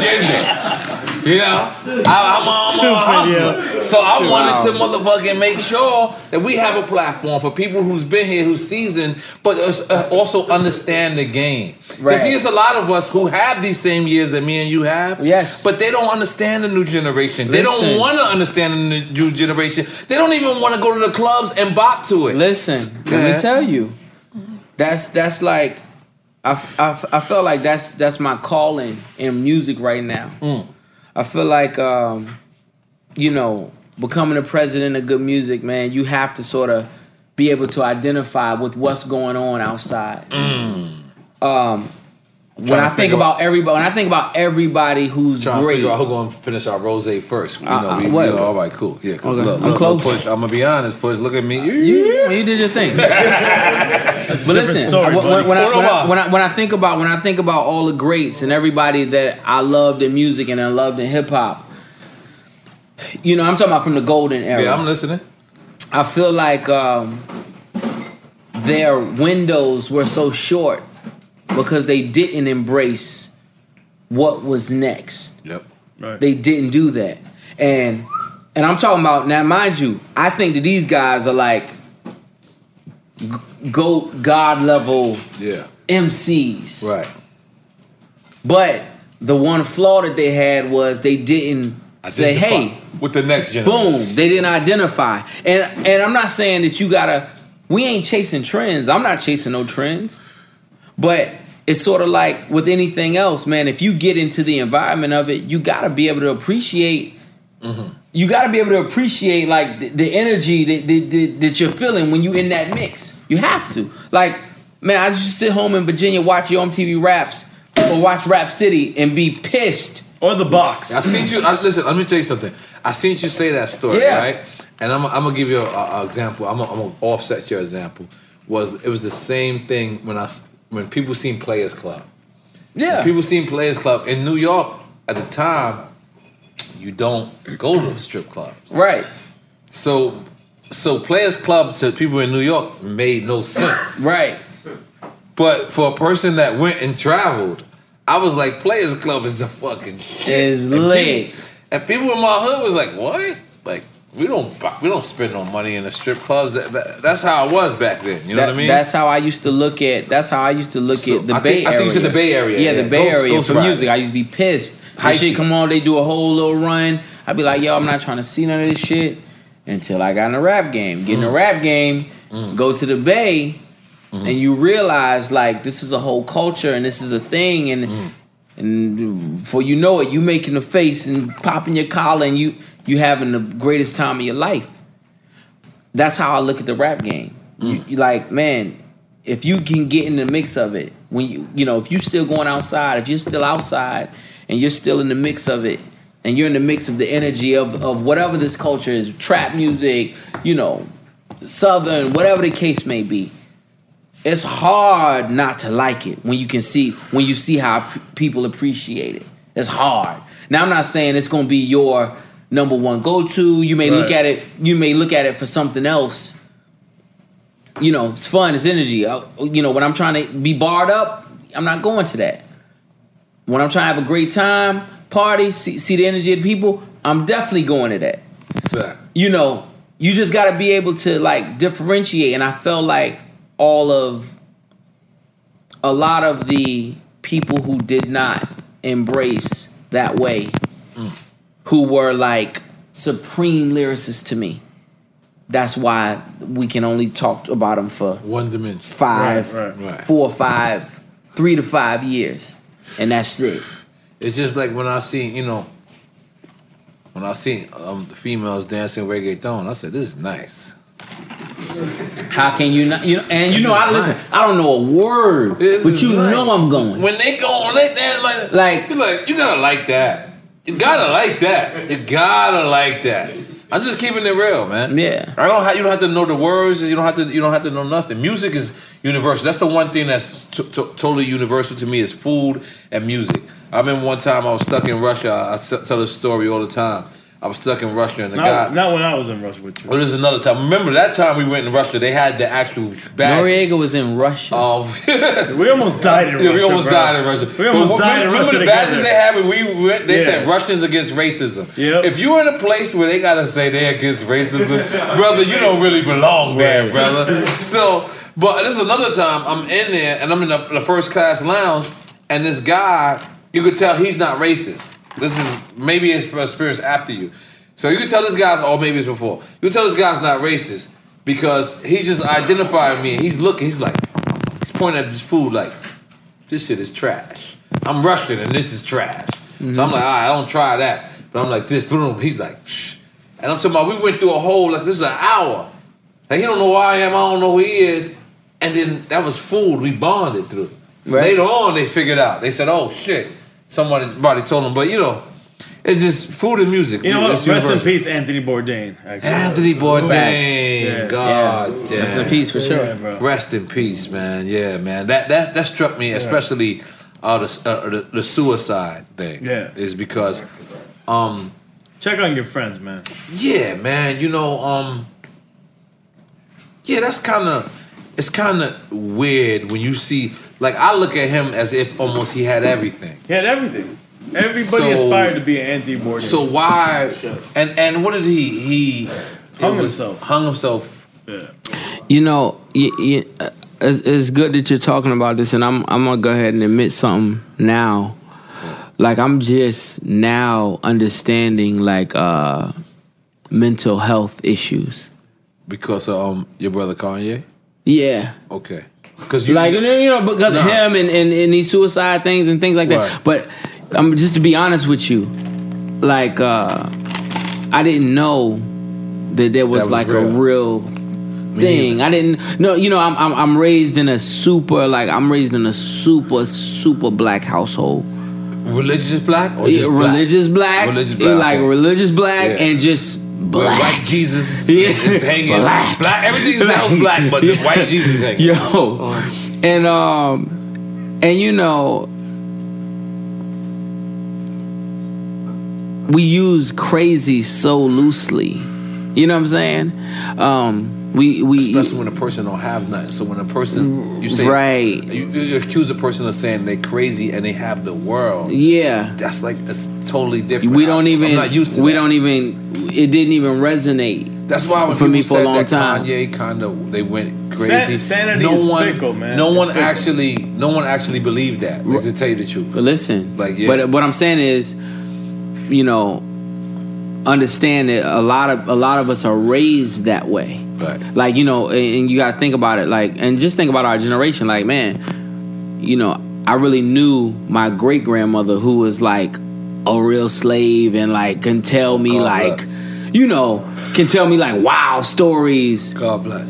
did it. You know? I, I'm, a, I'm a hustler. So I wanted to motherfucking make sure that we have a platform for people who's been here, who's seasoned, but also understand the game. Because there's a lot of us who have these same years that me and you have. Yes. But they don't understand the new generation. Listen. They don't want to understand the new generation. They don't even want to go to the clubs and bop to it. Listen, yeah. Let me tell you. That's that's like, I, I, I feel like that's that's my calling in music right now. Mm. I feel like, um, you know, becoming a president of Good Music, man, you have to sort of be able to identify with what's going on outside. Mm. Um, when I think about out. everybody, when I think about everybody who's trying great, to figure out who's going to finish our rosé first. You know, uh, we, we, you know, all right, cool. Yeah, okay. look, I'm look, close. Look, Push, I'm gonna be honest, Push. Look at me. You, you did your thing. That's but a listen, story, when, when, when, I, when, I, when, I, when I think about when I think about all the greats and everybody that I loved in music and I loved in hip hop, you know, I'm talking about from the golden era. Yeah, I'm listening. I feel like um, their windows were so short. Because they didn't embrace what was next. Yep. Right. They didn't do that. And and I'm talking about, now mind you, I think that these guys are like GOAT, God level yeah. M Cs. Right. But the one flaw that they had was they didn't identify. Say, hey. With the next generation. Boom. They didn't identify. And and I'm not saying that you gotta, we ain't chasing trends. I'm not chasing no trends. But it's sort of like with anything else, man, if you get into the environment of it, you got to be able to appreciate, mm-hmm. you got to be able to appreciate like the, the energy that, that, that you're feeling when you in that mix. You have to. Like, man, I just sit home in Virginia, watch your M T V Raps or watch Rap City and be pissed. Or The Box. I seen you, I, listen, let me tell you something. I seen you say that story, yeah. right? And I'm, I'm going to give you an example. I'm going to offset your example. Was It was the same thing when I... When people seen Players Club. Yeah. When people seen Players Club. In New York, at the time, you don't go to strip clubs. Right. So so Players Club to people in New York made no sense. Right. But for a person that went and traveled, I was like, Players Club is the fucking shit. It's lit. And people in my hood was like, what? Like, We don't we don't spend no money in the strip clubs. That, that, that's how it was back then. You know that, what I mean? That's how I used to look at. That's how I used to look so at the I Bay think, Area. I think it's the Bay Area. Yeah, yeah. the Bay Ghost, Area Ghost for music. I used to be pissed. That shit come on, they do a whole little run. I'd be like, yo, I'm not trying to see none of this shit until I got in a rap game. Get in a rap game, mm. go to the Bay, mm. and you realize like this is a whole culture and this is a thing and mm. and before you know it, you making a face and popping your collar and you. You having the greatest time of your life. that's how I look at the rap game. Mm. You, you like, man, if you can get in the mix of it, when you, you know, if you're still going outside, if you're still outside and you're still in the mix of it, and you're in the mix of the energy of, of whatever this culture is, trap music, you know, Southern, whatever the case may be, it's hard not to like it when you can see, when you see how p- people appreciate it. It's hard. Now, I'm not saying it's going to be your number one go-to. You may right. look at it, you may look at it for something else. You know, it's fun, it's energy. I, you know, when I'm trying to be barred up, I'm not going to that. When I'm trying to have a great time, party, see, see the energy of people, I'm definitely going to that. Exactly. You know, you just got to be able to, like, differentiate. And I felt like all of, a lot of the people who did not embrace that way, mm. who were, like, supreme lyricists to me, that's why we can only talk about them for one dimension. Five, right, right, right. four, five, three to five years. And that's it. It's just like when I seen, you know, when I seen um, the females dancing reggaeton, I said, this is nice. How can you not? You know, and you know, I listen. Nice. I don't know a word, this but you nice. know I'm going. When they go on, they dance like that. Like, you're like, you gotta like that. You gotta like that. You gotta like that. I'm just keeping it real, man. Yeah. I don't have, you don't have to know the words. You don't have to. You don't have to know nothing. Music is universal. That's the one thing that's t- t- totally universal to me is food and music. I remember one time I was stuck in Russia. I t- tell this story all the time. I was stuck in Russia, and the not, guy. Not when I was in Russia with you. Well, there's another time. Remember that time we went in Russia? They had the actual bags. Noriega was in Russia. Um, we almost died in Russia. Yeah, we almost bro. died in Russia. We almost but, died remember, in Russia. Remember the badges together. They had when we went? They yeah. said Russians against racism. Yep. If you're in a place where they gotta say they're against racism, brother, you don't really belong there, right. brother. So, but this is another time I'm in there, and I'm in the, the first class lounge, and this guy, you could tell he's not racist. This is maybe his experience after you. So you can tell this guy's, or maybe it's before. You can tell this guy's not racist because he's just identifying me and he's looking, he's like, he's pointing at this food like, this shit is trash. I'm Russian and this is trash. Mm-hmm. So I'm like, all right, I don't try that. But I'm like, this, boom. He's like, shh. And I'm talking about, we went through a whole, like, this is an hour. Like, he don't know where I am, I don't know who he is. And then that was food we bonded through. Right. Later on, they figured out. They said, oh, shit. Somebody probably told him, but you know, it's just food and music. You know what? Rest universal. in peace, Anthony Bourdain. Actually. Anthony Bourdain, yeah. God yeah. damn. Rest in peace for sure. Yeah, Rest in peace, man. Yeah, man. That that that struck me, especially uh, the, uh, the the suicide thing. Yeah, is because, um, check on your friends, man. Yeah, man. You know, um, yeah, that's kind of it's kind of weird when you see. Like, I look at him as if almost he had everything. He had everything. Everybody so, aspired to be an Anthony Bourdain. So why... And and what did he... He hung was, himself. Hung himself. Yeah. You know, you, you, uh, it's, it's good that you're talking about this, and I'm, I'm going to go ahead and admit something now. Like, I'm just now understanding, like, uh, mental health issues. Because of um, your brother Kanye? Yeah. Okay. You, like, you know, because nah. him and, and, and these suicide things and things like that. Right. But um, just to be honest with you, like, uh, I didn't know that there was, that was like real. a real thing. I didn't know, you know, I'm, I'm I'm raised in a super, like, I'm raised in a super, super black household. Religious black? Or just religious black? black? Religious black. Like, or? religious black yeah. and just... Black. White Jesus yeah. is hanging. Black. black. Everything sounds black, but the white Jesus is hanging. Yo. And, um, and you know, we use crazy so loosely. You know what I'm saying? Um, we, we, Especially when a person don't have nothing. So when a person, you say, right. you, you accuse a person of saying they're crazy and they have the world. Yeah. That's like, it's totally different. We don't even, I'm not used to we that. don't even, it didn't even resonate. That's why when for people me for said a long that time. Kanye kind of they went crazy. Sanity no is one, fickle, man. No it's one fickle. actually, no one actually believed that. Like, to tell you the truth. Listen, like, yeah. but what I'm saying is, you know, understand that a lot of a lot of us are raised that way. Right. Like, you know, and you got to think about it. Like, and just think about our generation. Like, man, you know, I really knew my great grandmother who was like a real slave and like can tell me oh, like. Us. You know, can tell me like wow stories. God bless.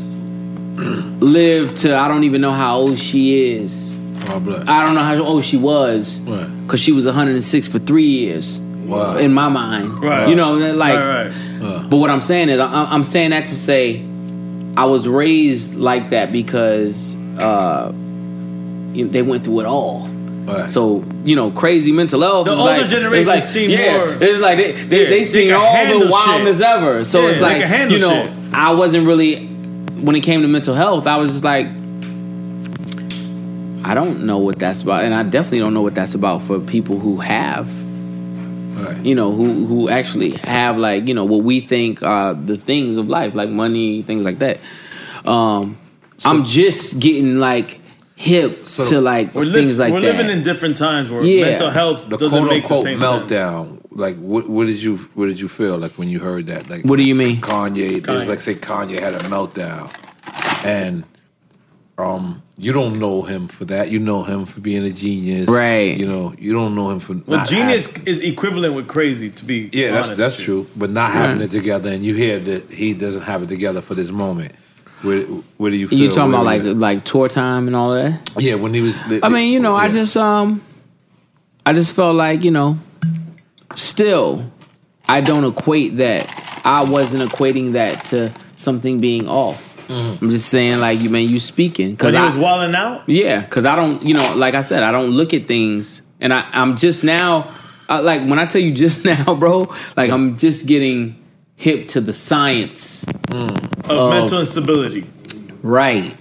Live to I don't even know how old she is. God bless. I don't know how old she was because right. she was one hundred six for three years. Wow. In my mind, right? You know, like. Right, right. Uh. But what I'm saying is, I, I'm saying that to say, I was raised like that because uh, you know, they went through it all. Right. So you know, crazy mental health. The older like, generation like, see yeah, more. It's like they they, yeah, they see all the wildness shit. ever. So yeah, it's like you know, shit. I wasn't really when it came to mental health. I was just like, I don't know what that's about, and I definitely don't know what that's about for people who have. Right. You know who who actually have like you know what we think are the things of life, like money, things like that. Um, so, I'm just getting like hip so to like things li- like we're that. We're living in different times where yeah. mental health the doesn't make the same meltdown. Sense. Like what, what did you what did you feel like when you heard that? Like what do you mean? Kanye, Kanye. There's like say Kanye had a meltdown, and um. You don't know him for that. You know him for being a genius, right? You know, you don't know him for. Well, not genius having. Is equivalent with crazy, to be yeah, honest that's that's with true. You. But not having right. it together, and you hear that he doesn't have it together for this moment. Where, where do you feel? You talking about like like tour time and all that? Yeah, when he was. The, I the, mean, you know, yeah. I just um, I just felt like you know, still, I don't equate that. I wasn't equating that to something being off. Mm-hmm. I'm just saying, like you, man, you speaking because I was wilding out. Yeah, because I don't, you know, like I said, I don't look at things, and I, I'm just now, I, like when I tell you just now, bro, like yeah. I'm just getting hip to the science mm. of, of mental instability, right?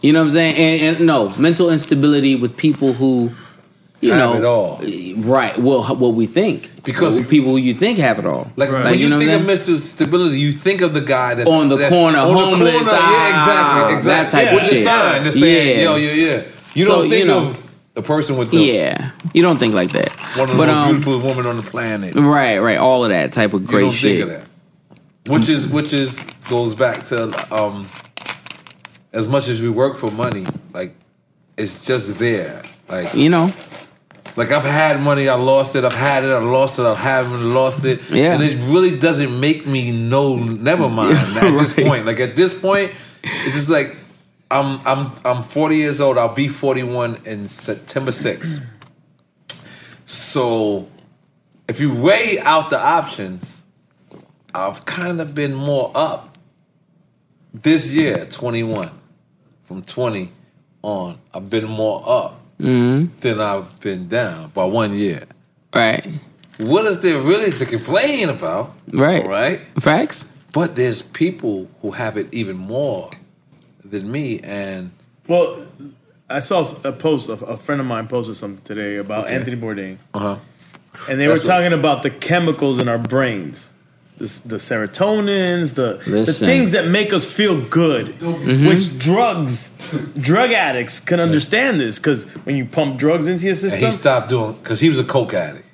You know what I'm saying? And, and no, mental instability with people who, you have know, have it all, right? Well, what we think. Because well, people who you think have it all. Like, right. like when you, you know think of Mister Stability, you think of the guy that's on the that's, corner, on homeless. The corner, ah, yeah, exactly, exactly. That type yeah. of with shit. With the sign that's saying, yeah. yo, yeah, yeah. You so, don't think you know, of the person with the... Yeah, you don't think like that. One of the but, most um, beautiful women on the planet. Right, right. All of that type of great shit. You don't shit. think of that. Which is, which is, goes back to, um, as much as we work for money, like, it's just there. Like, you know... Like, I've had money, I lost it, I've had it, I lost it, I haven't lost it. Yeah. And it really doesn't make me know, never mind, yeah, at right. this point. Like, at this point, it's just like, I'm I'm I'm forty years old, I'll be forty-one in September sixth. So, if you weigh out the options, I've kind of been more up this year, twenty-one. From twenty on, I've been more up. Mm-hmm. Then I've been down by one year. Right. What is there really to complain about? Right. Right. Facts. But there's people who have it even more than me. And well, I saw a post. A friend of mine posted something today about okay. Anthony Bourdain. Uh huh. And they That's were talking what... about the chemicals in our brains, the, the serotonins, the Listen. the things that make us feel good, mm-hmm. which drugs. Drug addicts can understand yeah. this because when you pump drugs into your system, and he stopped doing because he was a coke addict.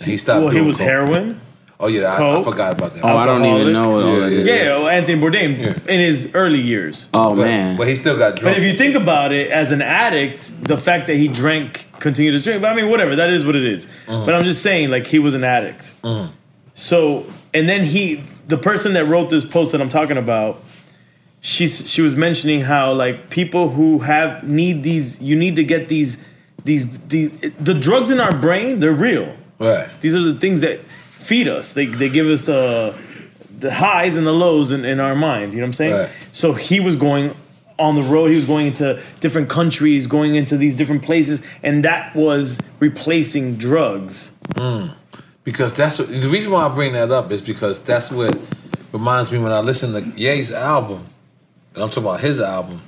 And he stopped. Well, doing he was coke. heroin. Oh yeah, I, I forgot about that. Oh, alcoholic. I don't even know. Yeah, all yeah, yeah. yeah well, Anthony Bourdain yeah. in his early years. Oh but, man, but he still got drunk. But if you think about it, as an addict, the fact that he drank, continued to drink. But I mean, whatever. That is what it is. Mm-hmm. But I'm just saying, like he was an addict. Mm-hmm. So, and then he, the person that wrote this post that I'm talking about. She she was mentioning how like people who have need these you need to get these these these the drugs in our brain, they're real. Right. These are the things that feed us. They they give us uh, the highs and the lows in, in our minds. You know what I'm saying? Right. So he was going on the road. He was going into different countries, going into these different places, and that was replacing drugs. Mm. Because that's what, the reason why I bring that up is because that's what reminds me when I listen to Ye's album. And I'm talking about his album.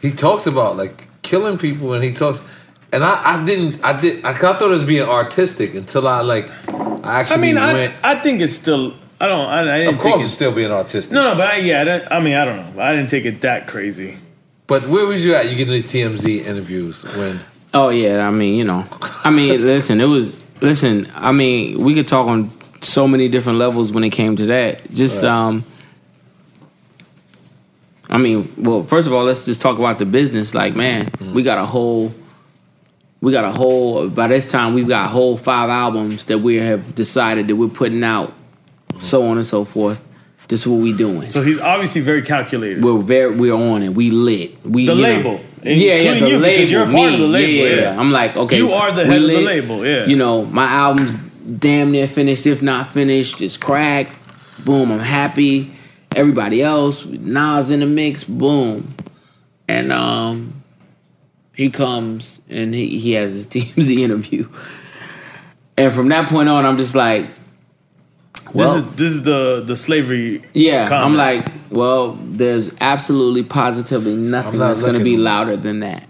He talks about like killing people, and he talks. And I, I didn't, I did, I thought it was being artistic until I like, I actually I mean, went. I, I think it's still. I don't. I, I didn't of course, it's, it's still being artistic. No, no, but I, yeah, I, didn't, I mean, I don't know. I didn't take it that crazy. But where was you at? You getting these T M Z interviews when? Oh yeah, I mean, you know, I mean, listen, it was. Listen, I mean, we could talk on so many different levels when it came to that. Just right. um. I mean, well, first of all, let's just talk about the business. Like, man, mm. we got a whole, we got a whole, by this time, we've got a whole five albums that we have decided that we're putting out, mm. so on and so forth. This is what we doing. So he's obviously very calculated. We're very, we're on it. We lit. We the you label. Know, And yeah, yeah, the you, label. You're a part me. Of the label. Yeah, yeah, yeah. I'm like, okay, you are the head of the label. Yeah, you know, my album's damn near finished, if not finished. It's cracked. Boom, I'm happy. Everybody else, Nas in the mix. Boom, and um, he comes and he he has his T M Z interview, and from that point on, I'm just like, well, this is this is the the slavery. Yeah, comment. I'm like, well, there's absolutely positively nothing that's going to be louder than that.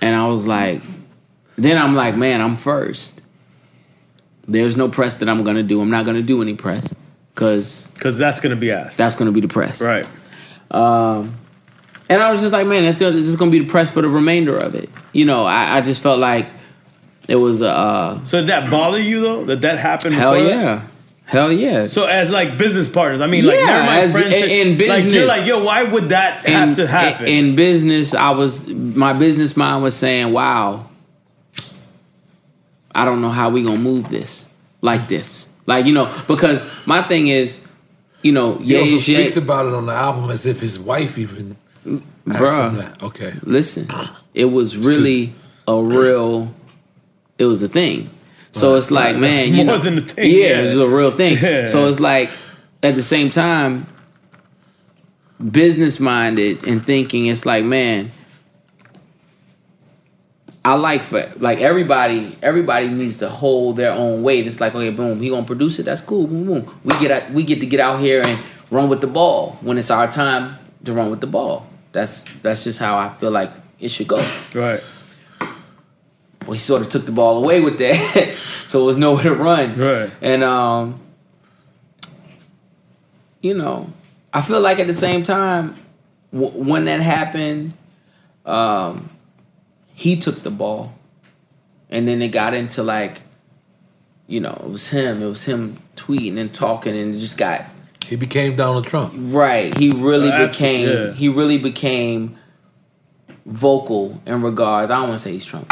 And I was like, then I'm like, man, I'm first. There's no press that I'm going to do. I'm not going to do any press because because that's going to be asked. That's going to be the press, right? Um, and I was just like, man, that's just going to be the press for the remainder of it. You know, I, I just felt like. It was uh So did that bother you though? That that happened before? Hell yeah. That? Hell yeah. So as like business partners, I mean yeah, like you're my as, friend in, in business. Like you're like, yo, why would that in, have to happen? In, in business, I was my business mind was saying, wow, I don't know how we gonna move this like this. Like, you know, because my thing is, you know, he yeah, also speaks yeah, about it on the album as if his wife even bruh, that. Okay. Listen, it was really a real It was a thing. So it's like, man, you know, more than a thing. Yeah, yeah. It was a real thing. Yeah. So it's like, at the same time, business-minded and thinking, it's like, man, I like for, like, everybody, everybody needs to hold their own weight. It's like, okay, boom, he gonna produce it, that's cool, boom, boom. We get out, we get to get out here and run with the ball when it's our time to run with the ball. That's, that's just how I feel like it should go. Right. Well, he sort of took the ball away with that, so it was nowhere to run. Right. And, um, you know, I feel like at the same time, w- when that happened, um, he took the ball. And then it got into, like, you know, it was him. It was him tweeting and talking, and it just got... He became Donald Trump. Right. He really uh, became... Yeah. He really became vocal in regards... I don't want to say he's Trump.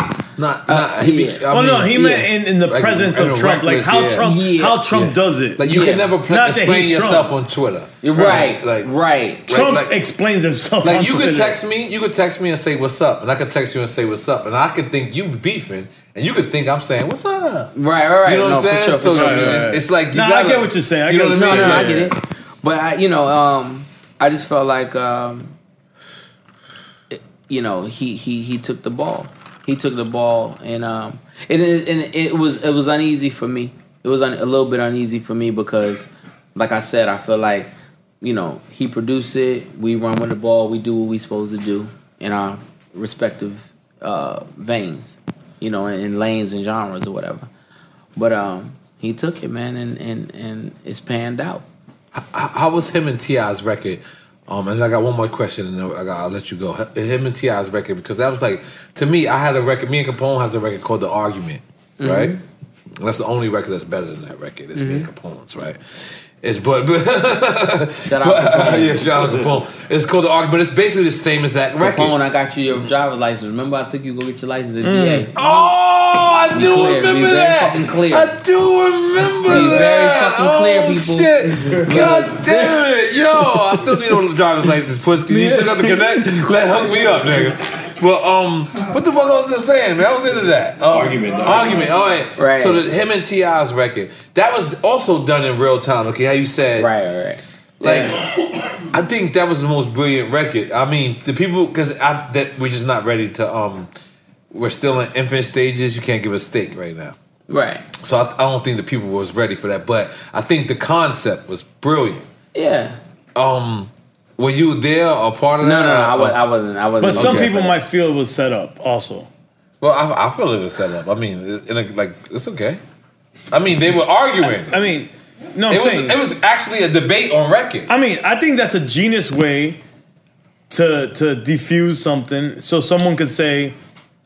Not, uh, not he, yeah. I mean, oh no, he yeah. meant in, in the like, presence in of Trump, reckless, like how yeah. Trump, yeah. how Trump yeah. does it. Like you yeah. can never pl- explain yourself Trump. on Twitter, You're right? Like, like right, Trump like, explains himself. Like on you Twitter. could text me, you could text me and say what's up, and I could text you and say what's up, and I could think you beefing, and you could think I'm saying what's up, right? All right, you know no, what I'm saying? Sure, so right, it's, right. it's like you nah, gotta, I get what you're saying. I you know what I'm saying? No, no, I get it. But I, you know, um, I just felt like, um, you know, he he he took the ball. He took the ball, and um, it, and it was it was uneasy for me. It was un, a little bit uneasy for me because, like I said, I feel like, you know, he produced it. We run with the ball. We do what we supposed to do in our respective uh, veins, you know, in, in lanes and genres or whatever. But um, he took it, man, and, and, and it's panned out. How, how was him and T I's record? Um, and I got one more question, and I got, I'll let you go. Him and T I's record, because that was like, to me, I had a record, me and Capone has a record called The Argument, mm-hmm. right? And that's the only record that's better than that record, it's mm-hmm. me and Capone's, right? It's, but, but, shout out Capone. Uh, yeah, shout out Capone. It's called The Argument, but it's basically the same exact record. Capone, I got you your driver's license. Remember I took you to go get your license at mm. D A? Oh, I do clear. remember that. I do remember that. Be very fucking oh, clear, people. Shit. God damn it. Yo, I still need a driver's license, push. You still got to connect? Let hook me up, nigga. Well, um, what the fuck I was just saying, man? I was into that. Um, argument. Though. Argument. All right. right. So the, him and T I's record, that was also done in real time, okay? How you said. Right, right. Like, yeah. I think that was the most brilliant record. I mean, the people, because that we're just not ready to, um, we're still in infant stages. You can't give a steak right now. Right. So I, I don't think the people was ready for that, but I think the concept was brilliant. Yeah. Um... Were you there or part of no, that? No, no, I, was, I wasn't. I wasn't. But some people might feel it was set up also. Well, I, I feel it was set up. I mean, in a, like, it's okay. I mean, they were arguing. I, I mean, no, I'm it was, saying. It was actually a debate on record. I mean, I think that's a genius way to to defuse something so someone could say,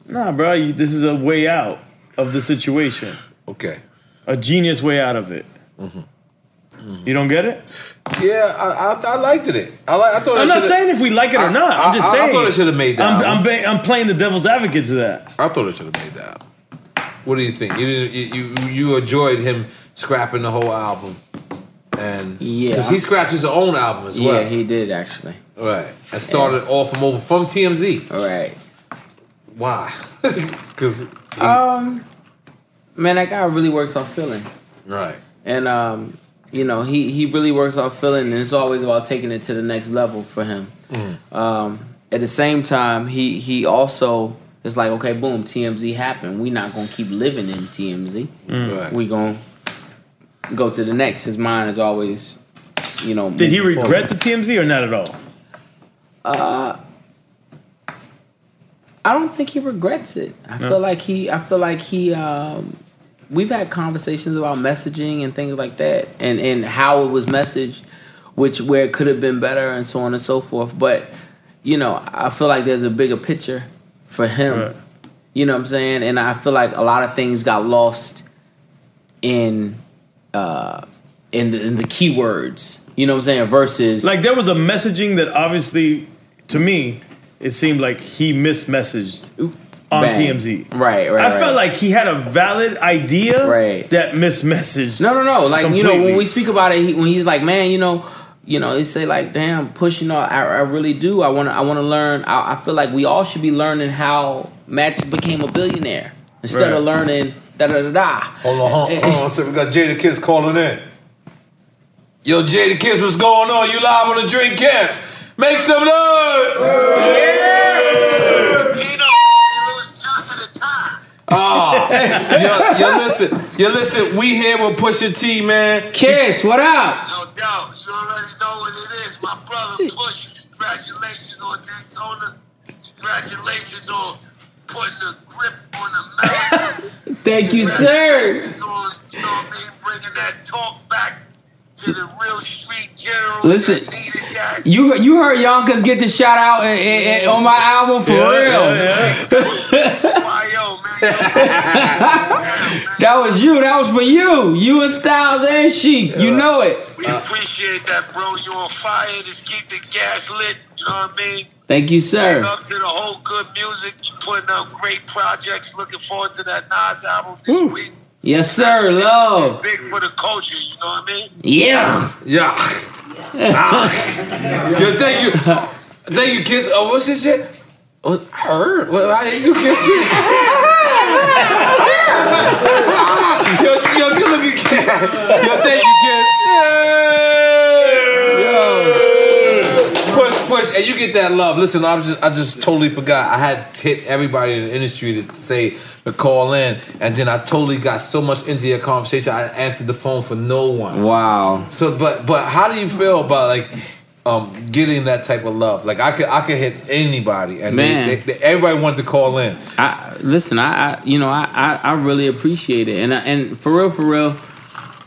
nah, bro, you, this is a way out of the situation. Okay. A genius way out of it. Mm-hmm. You don't get it? Yeah, I, I, I liked it. I, I thought. I'm not saying if we like it or I, not. I'm I, just saying. I thought it should have made that. I'm, I'm, ba- I'm playing the devil's advocate to that. I thought it should have made that. What do you think? You didn't, you, you you enjoyed him scrapping the whole album. and yeah, because he scratched his own album as yeah, well. Yeah, he did actually. All right, I started yeah. off from over from T M Z. All right, why? Because um, man, that guy really works off feeling. Right, and um, you know, he he really works off feeling, and it's always about taking it to the next level for him. Mm. Um, at the same time, he he also. It's like, okay, boom, T M Z happened. We're not going to keep living in T M Z. Mm. Right. We're going to go to the next. His mind is always, you know... Did he regret forward. the T M Z or not at all? Uh, I don't think he regrets it. I no. feel like he... I feel like he... Um, we've had conversations about messaging and things like that and, and how it was messaged, which where it could have been better and so on and so forth. But, you know, I feel like there's a bigger picture for him, right. You know what I'm saying? And I feel like a lot of things got lost in uh, in, the, in the keywords, you know what I'm saying? Versus like there was a messaging that obviously, to me, it seemed like he mismessaged on Bang. T M Z. Right, right, I right. felt like he had a valid idea right. that mismessaged. No, no, no. Like, completely. You know, when we speak about it, he, when he's like, man, you know, You know, they say like, damn, pushing all, I, I really do. I want to I want to learn. I, I feel like we all should be learning how Magic became a billionaire instead right. of learning da-da-da-da. Hold on, hold on. Hold on. So we got Jadakiss calling in. Yo, Jadakiss, what's going on? You live on the Drink Champs. Make some noise. Yeah. Ain't no lose just to the top. Oh, yo, yo, listen. Yo, listen. We here with Pusha T, man. Kiss, what up? No doubt. You already know what it is, my brother Push. Congratulations on Daytona. Congratulations on putting a grip on the mountain. Thank you, sir. On, you know what I mean, bringing that talk back to the real street generals. Listen, that that. you you heard Yonkers get the shout out and, and, and on my album for yeah, real. Yeah, yeah. Yo, man, yo, that was you. That was for you. You and Styles and Sheik. You know it. We appreciate that, bro. You on fire. Just keep the gas lit. You know what I mean? Thank you, sir. Up to the whole Good Music. You putting up great projects. Looking forward to that Nas album this Ooh. week. Yes, sir. This, love. This is big for the culture. You know what I mean? Yeah. Yeah. Ah. Yo, thank you. Thank you, Kiss. Oh, what's this shit? What? Her? Well, I ain't do kiss shit. yo, yo, you look at Kiss. Yo, thank you, Kiss. Yo. Push, push, and you get that love. Listen, I just, I just totally forgot. I had hit everybody in the industry to say to call in, and then I totally got so much into your conversation. I answered the phone for no one. Wow. So, but, but, how do you feel about like? Um, getting that type of love, like I could, I could hit anybody, and Man. They, they, they, everybody wanted to call in. I listen, I, I you know, I, I, I really appreciate it, and I, and for real, for real,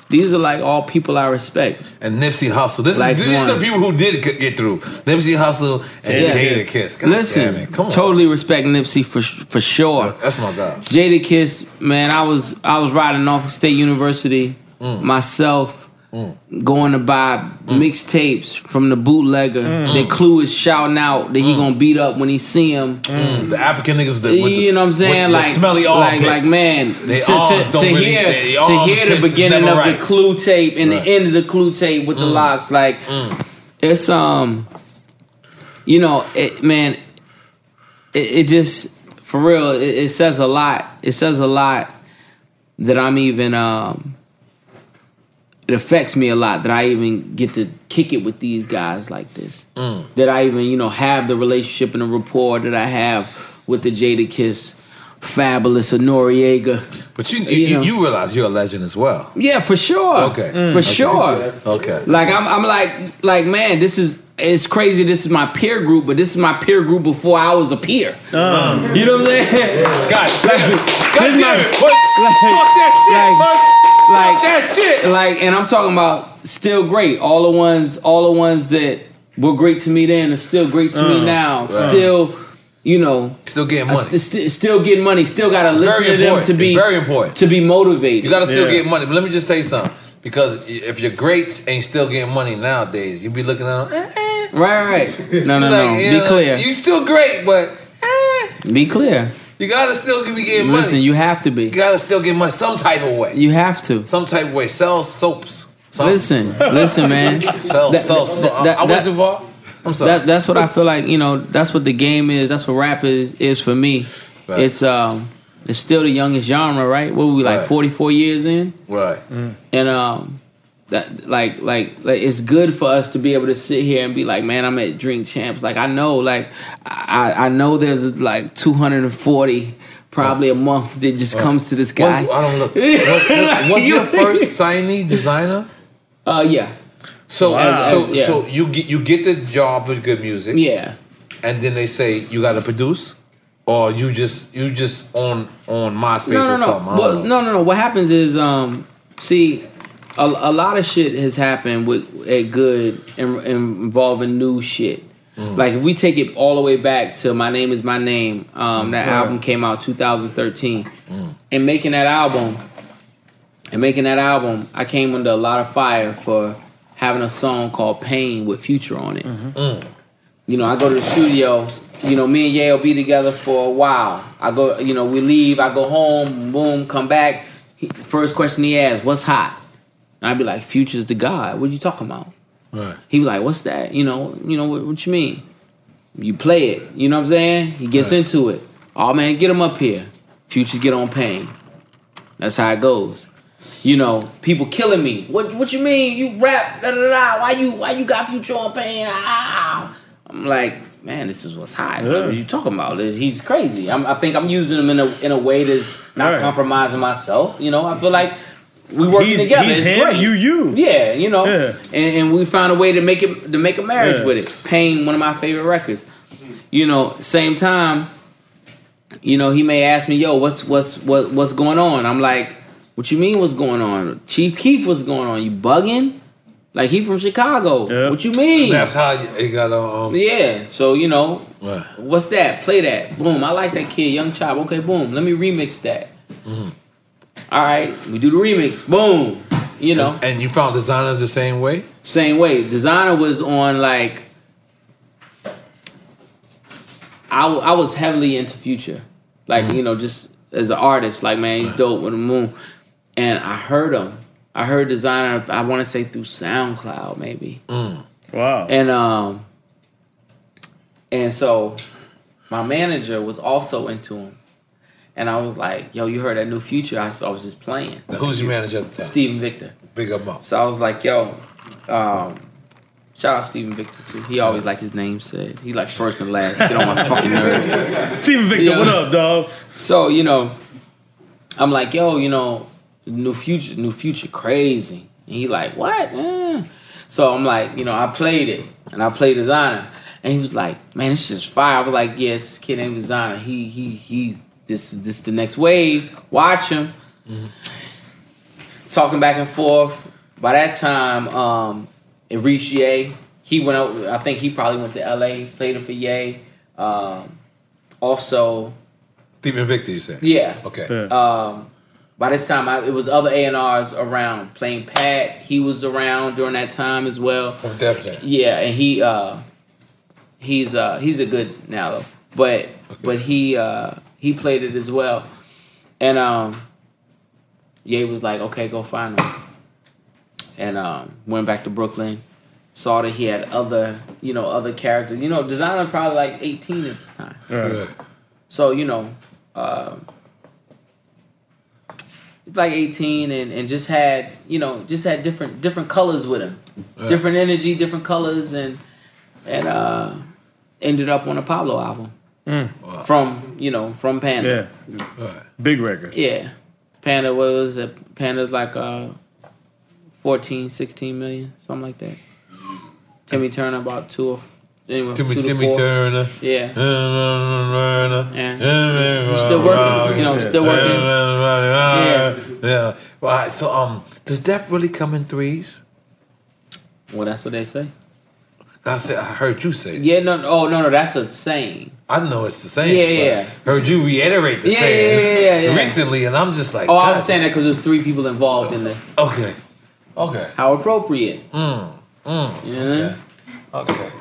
these are like all people I respect. And Nipsey Hussle, this like is these one. Are the people who did get through. Nipsey Hussle and yeah. Jadakiss. God listen, damn it. Come on. Totally respect Nipsey for for sure. That's my guy. Jadakiss, man, I was I was riding off of State University mm. myself. Mm. Going to buy mm. mixtapes from the bootlegger mm. that Clue is shouting out that he mm. gonna beat up when he see him. Mm. The African niggas, the, with you know what I'm saying? Like, smelly like, like, man, they to, to, to really, hear they, to hear the beginning of right. the Clue tape and right. the end of the Clue tape with mm. the locks, like mm. it's um, you know, it, man, it, it just for real, it, it says a lot. It says a lot that I'm even um. It affects me a lot that I even get to kick it with these guys like this. Mm. That I even, you know, have the relationship and the rapport that I have with the Jadakiss, Fabulous, or Noriega. But you, you, you, you realize you're a legend as well. Yeah, for sure. Okay, mm. for okay. sure. Okay, like I'm, I'm like, like man, this is. It's crazy. This is my peer group, but this is my peer group before I was a peer. Um. You know what I'm saying? Yeah. God, damn it. God damn it. Fuck that shit. Like, Like that shit. Like, and I'm talking about still great. All the ones, all the ones that were great to me then are still great to uh, me now. Right. Still, you know, still getting money. St- st- still getting money. Still gotta it's listen to them to be it's very important to be motivated. You gotta still yeah. get money. But let me just tell you something. Because if your greats ain't still getting money nowadays, you be looking at them. Eh, eh. Right, right. No, no, like, no. Be know, clear. You still great, but eh. be clear. You gotta still be getting money. Listen, you have to be. You gotta still get money some type of way. You have to. Some type of way. Sell soaps. Something. Listen, listen, man. So, that, so, so that, that, I went too far. I'm sorry. That, that's what I feel like. You know, that's what the game is. That's what rap is, is for me. Right. It's um, it's still the youngest genre, right? What were we like, right. forty-four years in? Right. Mm. And um, that like, like like it's good for us to be able to sit here and be like, man, I'm at Drink Champs. Like I know, like I I know there's like two hundred forty. Probably a month that just uh, comes to this guy. I don't know. What, what's your first signee designer? Uh, yeah. So wow. so yeah. so you get you get the job with Good Music. Yeah. And then they say you got to produce, or you just you just on on MySpace no, no, or something. No. Well, no no no. What happens is um see a, a lot of shit has happened with at Good in, involving new shit. Like if we take it all the way back to My Name Is My Name, um, that yeah. album came out two thousand thirteen, mm. and making that album, and making that album, I came under a lot of fire for having a song called "Pain" with Future on it. Mm-hmm. Mm. You know, I go to the studio. You know, me and Ye will be together for a while. I go, you know, we leave. I go home. Boom, come back. He, first question he asks, "What's hot?" And I'd be like, "Future's the God." What are you talking about? Right. He was like, "What's that? You know, you know what, what you mean? You play it. You know what I'm saying?" He gets right. into it. "Oh man, get him up here. Future, get on Pain." That's how it goes. You know, people killing me. What What you mean? You rap? Da, da, da. Why you Why you got Future on Pain? Ah. I'm like, man, this is what's hot. Yeah. What are you talking about? He's crazy. I'm, I think I'm using him in a in a way that's not right. compromising myself. You know, I feel like. We work together. He's it's him, great. You, you. Yeah, you know, yeah. And, and we found a way to make it to make a marriage yeah. with it. Pain, one of my favorite records. You know, same time, you know, he may ask me, "Yo, what's what's what, what's going on?" I'm like, "What you mean, what's going on? Chief Keef, what's going on? You bugging? Like he from Chicago? Yeah. What you mean?" And that's how it got on. Um, yeah. So you know, right. what's that? Play that. Boom. I like that kid, Young Chop. Okay, boom. Let me remix that. Mm-hmm. All right, we do the remix. Boom, you know. And, and you found Designer the same way? Same way. Designer was on like. I, I was heavily into Future, like mm. you know, just as an artist. Like man, he's dope with the moon. And I heard him. I heard Designer. I want to say through SoundCloud maybe. Mm. Wow. And um. And so, my manager was also into him. And I was like, "Yo, you heard that new Future?" I, I was just playing. Now, who's your manager at the time? Steven Victor. Big up, mom. So I was like, "Yo, um, shout out Steven Victor too. He always like his name said. He like first and last. Get on my fucking nerves." Steven Victor, you know? What up, dog? So you know, I'm like, "Yo, you know, new Future, new Future, crazy." And he like, "What?" Eh. So I'm like, you know, I played it, and I played Designer, and he was like, "Man, this shit's fire." I was like, "Yes, this kid named Designer. He he he." This this the next wave. Watch him. Mm-hmm. Talking back and forth. By that time, um, it reached Ye. He went out. I think he probably went to L A. Played it for Ye. Um, also, Steven Victor, you said. Yeah. Okay. Yeah. Um, by this time, I, it was other A and R's around. Plain Pat, he was around during that time as well. From Def Jam. Yeah, and he uh, he's uh, he's a good now though, but okay. but he. Uh, He played it as well. And um, Ye was like, "Okay, go find him." And um, went back to Brooklyn. Saw that he had other, you know, other characters. You know, Designer probably like eighteen at this time. Yeah. So, you know, uh, it's like eighteen and, and just had, you know, just had different different colors with him. Yeah. Different energy, different colors, and and uh, ended up on the Pablo album. Mm. Wow. From, you know, from Panda. Yeah. Right. Big record. Yeah. Panda, what was it? Panda's like uh, fourteen, sixteen million, something like that. Timmy Turner, about two or anyway, Timmy, two to Timmy four. Turner. Yeah. Yeah. He's still working, you know, still working. Yeah. Yeah. Well, all right, so, um, does death really come in threes? Well, that's what they say. I said, I heard you say it. Yeah, no, oh, no, no, that's a saying. I know it's the same. Yeah, yeah, yeah. Heard you reiterate the yeah, same yeah, yeah, yeah, yeah. recently, and I'm just like, oh, I was saying that because there's three people involved in the. Okay, okay. How appropriate. Mm, mm. Yeah. Okay. okay.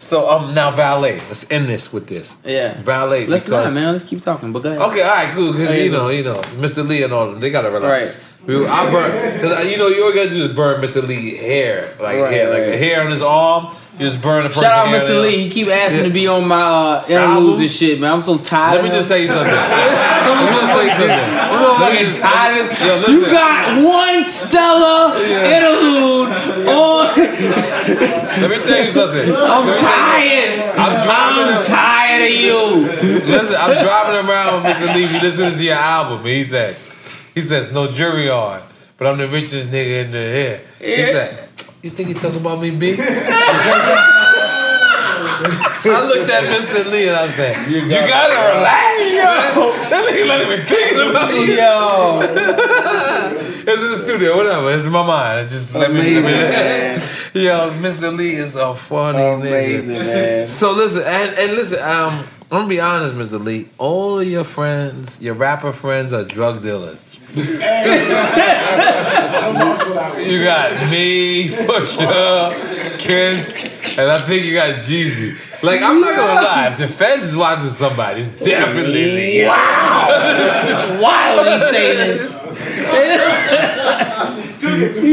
So um, now valet. Let's end this with this. Yeah, valet. Let's because... not, man. Let's keep talking. But go ahead. Okay, all right, cool. Because you know, you know, Mister Lee and all of them, they gotta relax. Right. We, I burn. Cause, you know, you all gotta do is burn Mister Lee's hair, like right, hair, right. like the hair on his arm. You just burn the person. Shout out, Mister Lee. He keep asking yeah. to be on my uh, interludes and shit, man. I'm so tired. Let me just tell you something. Let me just tell you something. I'm so tired. Yo, listen. You got one stellar yeah. interlude on. Let me tell you something. I'm tired. I'm driving. I'm tired of you. Listen, I'm driving around with Mister Levy listening to your album. He says, he says, no jury on, but I'm the richest nigga in the head. Yeah. He said, you think he talking about me, B? I looked at Mister Lee and I said, you, got you gotta it. Relax. Yo, that nigga not even thinking about you. Yo. It's in the studio, whatever. It's in my mind. I just let me, let me. Yo, Mister Lee is a funny Amazing, nigga. Man. So listen, and, and listen, um, I'm gonna be honest, Mister Lee. All of your friends, your rapper friends, are drug dealers. You got me for sure, Kiss, and I think you got Jeezy. Like I'm not gonna lie, if the feds is watching somebody, it's definitely wow. Why would he say this? I just took it to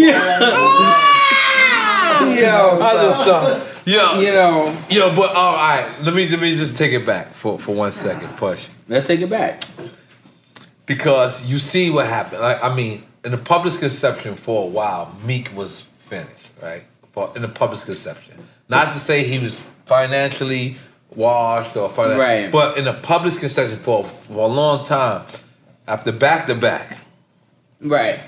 Yo, I just saw. Yo, you know, yo, but oh, all right, let me let me just take it back for for one second, Push. Let's take it back. Because you see what happened. Like I mean, in the public's conception for a while, Meek was finished, right? In the public's conception. Not to say he was financially washed or financially... Right. But in the public's conception for, for a long time, after back-to-back... Right.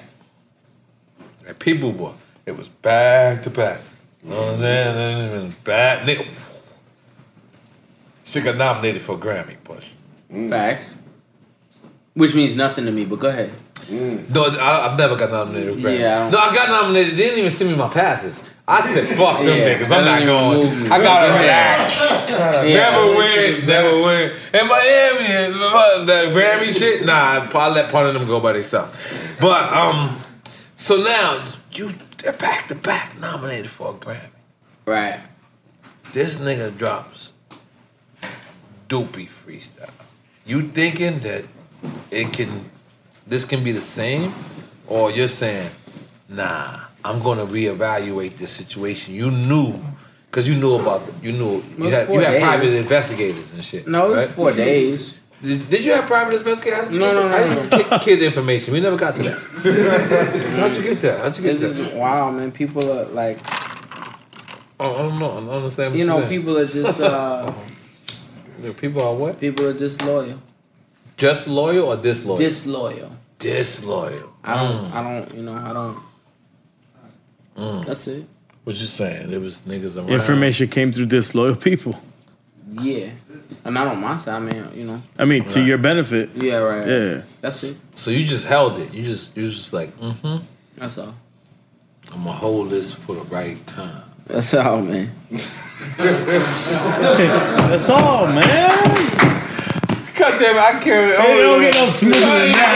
And people were... It was back-to-back. You know what I'm saying? It was bad. Nigga. She got nominated for a Grammy, Push. Mm. Facts. Which means nothing to me, but go ahead. Mm. No, I, I've never got nominated for Grammy. Yeah. No, I got nominated. They didn't even send me my passes. I said, fuck them yeah, niggas. I'm not going. I got a jack. Never win. Never win. And Miami is the Grammy shit. Nah, I let part of them go by themselves. But, um, so now, you, they're back to back nominated for a Grammy. Right. This nigga drops Duppy Freestyle. You thinking that it can, this can be the same, or you're saying, nah, I'm gonna reevaluate this situation. You knew, cause you knew about, the, you knew you had, you had private investigators and shit. No, it was right? four days. Did, did you have private investigators? No, no, no. I just no, no. Kid, kid information. We never got to that. How'd you get that? How'd you get that? Wow, man. People are like, oh, I don't know. I don't understand. What you know, saying. People are just. Uh, people are what? People are disloyal. Just loyal or disloyal? Disloyal. Disloyal. I don't. Mm. I don't. You know. I don't. Mm. That's it. What you saying? It was niggas around. Information came through disloyal people. Yeah, and not on my side, man. You know. I mean, to right. your benefit. Yeah. Right. Yeah. That's it. So you just held it. You just. You just like. Mm-hmm. That's all. I'm gonna hold this for the right time. That's all, man. That's all, man. God damn it, I carry it. Hey, don't get no smoother than that.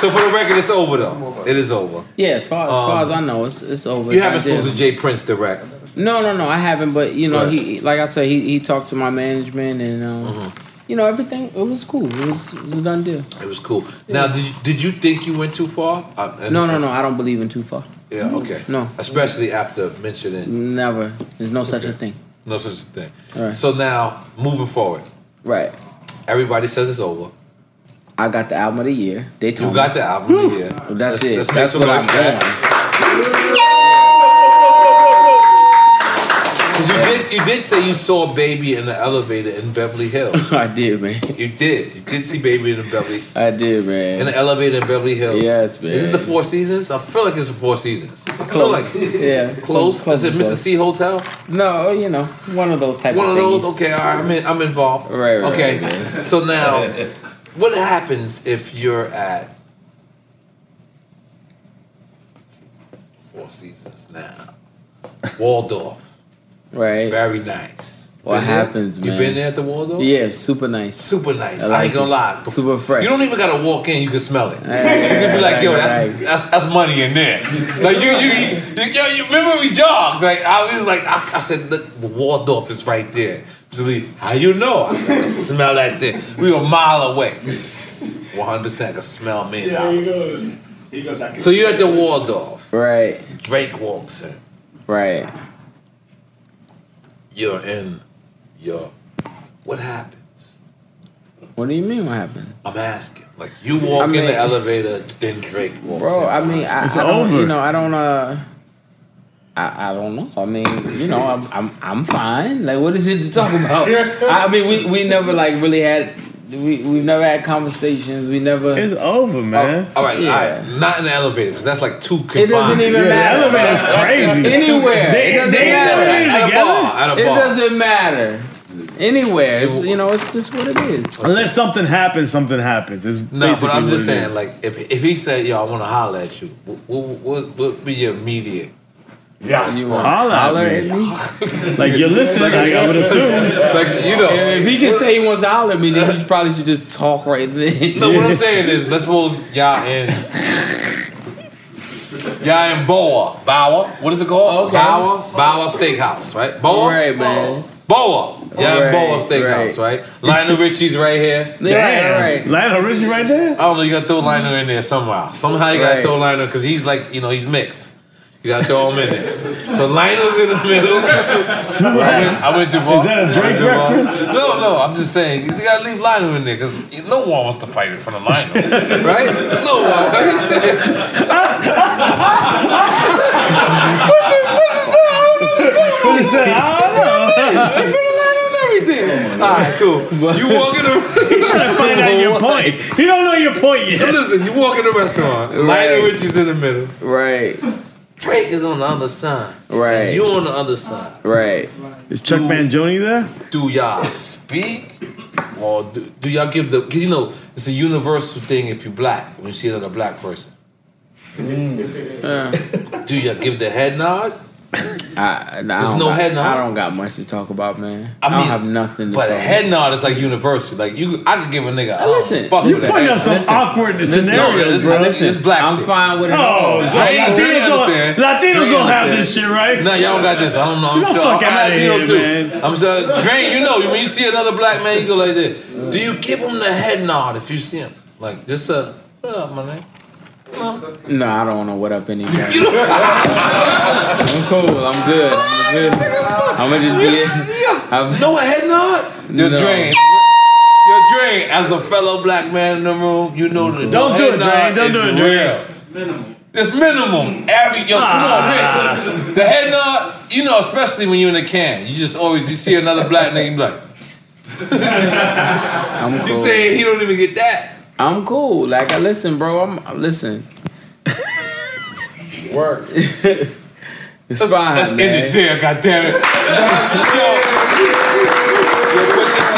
So for the record, it's over though. It is over. Yeah, as far as, um, far as I know, it's it's over. You haven't spoken to Jay Prince direct. No, no, no, I haven't. But you know, yeah. he like I said, he he talked to my management, and um, mm-hmm. you know, everything. It was cool. It was, it was a done deal. It was cool. Yeah. Now, did you, did you think you went too far? I, no, no, no. I don't believe in too far. Yeah. Okay. No. Especially after mentioning. Never. There's no okay. such a thing. No such a thing. Right. So now, moving forward. Right. Everybody says it's over. I got the album of the year. Daytona. You got the album Woo. of the year. Well, that's let's, it. Let's that's what I'm doing. Because you did, you did say you saw Baby in the elevator in Beverly Hills. I did, man. You did. You did see Baby in the Beverly. I did, man. In the elevator in Beverly Hills. Yes, man. Is this the Four Seasons? I feel like it's the Four Seasons. Close. Like, yeah. Close. Close. Is it Mister C Hotel? No, you know, one of those type one of things. One of those? Okay, all right. I'm, in, I'm involved. Right, right. Okay. Right, so now, what happens if you're at Four Seasons now? Waldorf. Right. Very nice. What been happens, there? man? You been there at the Waldorf? Yeah, super nice. Super nice. I, like I ain't gonna it. lie. Super fresh. You don't even gotta walk in, you can smell it. Right, you can be like, yo, that's, right, that's that's money in there. Like you, you, you, yo, you remember we jogged? Like I was like, I, I said, look, the Waldorf is right there. Julie, how you know? I, said, I can smell that shit. We were a mile away. One hundred percent, I can smell me. Yeah, he goes. He goes. I can so you're at the Waldorf, right? Drake walks in, right? You're in your. What happens? What do you mean? What happened? I'm asking. Like you walk I mean, in the elevator, then Drake walks. Bro, in. I mean, I, it's I don't, over. You know, I don't. Uh, I, I don't know. I mean, you know, I'm I'm I'm fine. Like, what is it to talk about? I mean, we, we never like really had. We we never had conversations. We never. It's over, man. Oh, all right, yeah. All right. Not in the elevator because that's like too confined. It doesn't even yeah, matter. The elevator's crazy. It's anywhere, they, it doesn't they matter. At a bar, at a bar. It doesn't matter. Anywhere, it's, you know, it's just what it is. Okay. Unless something happens, something happens. It's no, but I'm just saying, is. like, if if he said, "Yo, I want to holler at you," what would what, what, what be your immediate? Yeah, you want holler, holler at me? Like you're listening, like, I would assume. Like you know, if, if he can say he wants to holler at me, then he probably should just talk right then. No, what I'm saying is, let's suppose y'all in y'all in Boa Bower. What is it called? Okay. Bower Bower Steakhouse, right? Boa, right, man. Boa. Yeah, right, Boa Steakhouse, right? right? Lionel Richie's right here. Damn, right. Lionel Richie right there? I don't know, you gotta throw Lionel in there somehow. Somehow you gotta right. throw Lionel, because he's like, you know, he's mixed. You gotta throw him in there. So Lionel's in the middle. I went to Boa. Is that a Drake reference? No, no, I'm just saying, you gotta leave Lionel in there, because no one wants to fight in front of Lionel. Right? No one. What's it? What's it? What is that? I don't know. All right, cool. You walk in the restaurant. He's trying to find out your point. You don't know your point yet. Listen, you walk in the restaurant. Right. Lionel Richie's in the middle. Right. Drake is on the other side. Right. You on the other side. Right. Is Chuck do, Mangione there? Do y'all speak? Or do, do y'all give the... Because, you know, it's a universal thing if you're black. When you see another black person. Mm. Yeah. Do y'all give the head nod? I, I There's no got, head nod. I don't got much to talk about, man. I, mean, I don't have nothing to but talk about. But a head nod is like universal. Like you, I could give a nigga. Oh, listen, fuck you putting up some listen, awkward listen, scenarios, no, listen, bro. Listen, it's black. I'm shit. fine with it. Oh, so hey, Latinos, don't, Latinos don't have this shit, right? No, y'all don't got this. I don't know. I'm no sure. fuck I'm out Latino of here, too. Man. I'm sorry, Green. You know, when you see another black man, you go like this. Do you give him the head nod if you see him? Like just a what up, my nigga? No. no, I don't want to what up anymore. I'm cool. I'm good. I'm good. I'm gonna just be it. I'm, no head nod. Your no. drain. Your drain. As a fellow black man in the room, you know the don't do it, drain. Don't do it, drain. It's minimum. Every yo, ah. come on, Rich. The head nod. You know, especially when you're in a can, you just always you see another black nigga, you be like, I'm cool. You saying he don't even get that. I'm cool. Like, I listen, bro. I'm, I listen. Work. It's that's, fine, that's man. That's in the deal, goddammit. Yo, Pusha T,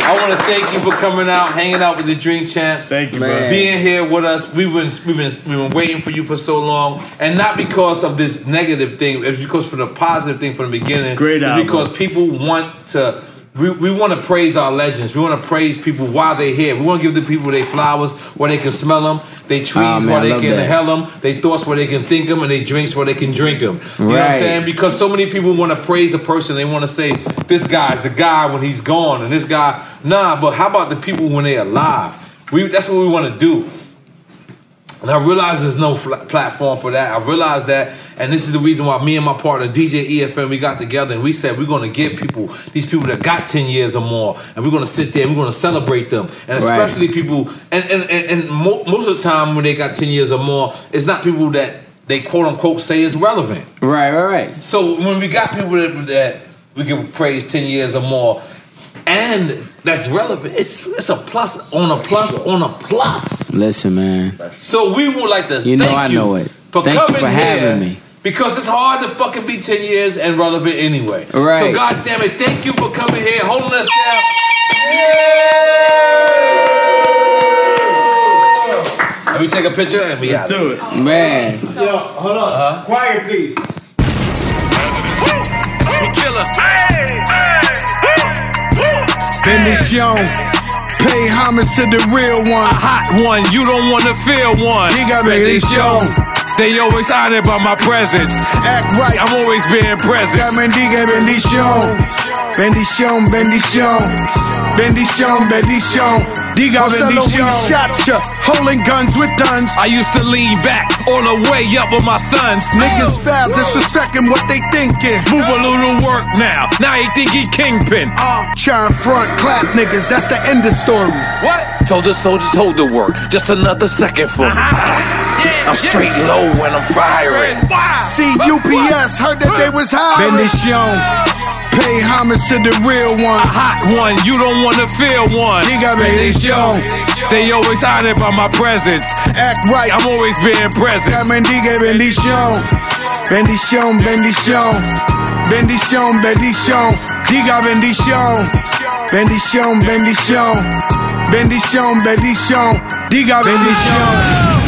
I want to thank you for coming out, hanging out with the Drink Champs. Thank you, man. Bro. Being here with us. We've been, we've, been, we've been waiting for you for so long. And not because of this negative thing. It's because for the positive thing from the beginning. Great album. It's because people want to... We we want to praise our legends. We want to praise people while they're here. We want to give the people their flowers where they can smell them, their trees oh, man, where they can inhale them, their thoughts where they can think them, and their drinks where they can drink them. You right. know what I'm saying? Because so many people want to praise a person. They want to say, this guy's the guy when he's gone, and this guy, nah, but how about the people when they're alive? We That's what we want to do. And I realize there's no fl- platform for that. I realize that. And this is the reason why me and my partner, D J E F N, we got together and we said we're going to give people, these people that got ten years or more, and we're going to sit there and we're going to celebrate them. And especially right. people, and, and, and, and mo- most of the time when they got ten years or more, it's not people that they quote unquote say is relevant. Right, right, right. So when we got people that, that we can praise ten years or more, and that's relevant. It's it's a plus on a plus on a plus. Listen, man. So we would like to you thank know I you know it. for thank coming you for having here me. Because it's hard to fucking be ten years and relevant anyway. Right. So goddamn it, thank you for coming here, holding us down. Yeah. And we take a picture and we let's do it, it. man. So, yo, hold on, uh-huh. quiet, please. It's the killer. Hey. Hey. Been this young, Pay homage to the real one. A hot one, you don't wanna feel one. He got me, they show. They always honored by my presence. Act right, I'm always being present. Bendiga, bendición, bendición, bendición, bendición, bendición. Diga bendición. Shotcha, holding guns with guns. I used to lean back all the way up with my sons. Niggas fab, disrespecting what they thinking. Move a little work now. Now he think he kingpin. Uh, try and front clap, niggas. That's the end of story. What? Told the soldiers hold the work. Just another second for me. Yeah, I'm straight yeah. low when I'm firing. Wow. See, U P S heard that they was hiring. Bendición. Pay homage to the real one. A hot one, you don't want to feel one. Diga bendición. They always honored by my presence. Act right, I'm always being present. Diga bendición. Bendición, bendición. Bendición, bendición. Diga bendición. Bendición, bendición. Bendición, bendición. Diga bendición.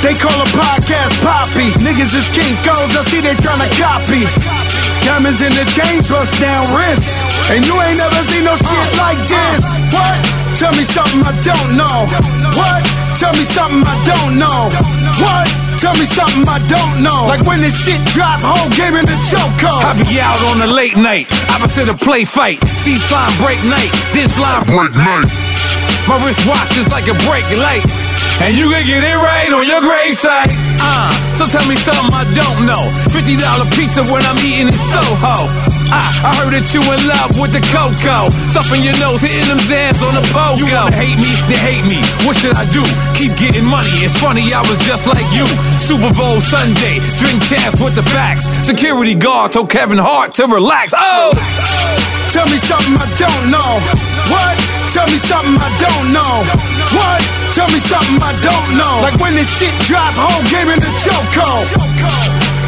They call a podcast poppy. Niggas is kinkos, I see they tryna copy. Diamonds in the chains, bust down wrists. And you ain't never seen no shit like this. What? Tell me something I don't know. What? Tell me something I don't know. What? Tell me something I don't know. Like when this shit drop, whole game in the chokehold. I be out on a late night, opposite a play fight. See slime break night, this line break night. My wrist watch is like a brake light. And you can get it right on your gravesite. Uh, so tell me something I don't know. fifty dollar pizza when I'm eating in Soho. I, I heard that you in love with the cocoa. Stuffing your nose, hitting them zans on the pogo. You wanna hate me? They hate me. What should I do? Keep getting money. It's funny, I was just like you. Super Bowl Sunday, drink champs with the facts. Security guard told Kevin Hart to relax. Oh! Tell me something I don't know. What? Tell me something I don't know. What? Tell me something I don't know. Like when this shit drop, whole game in the chokehold.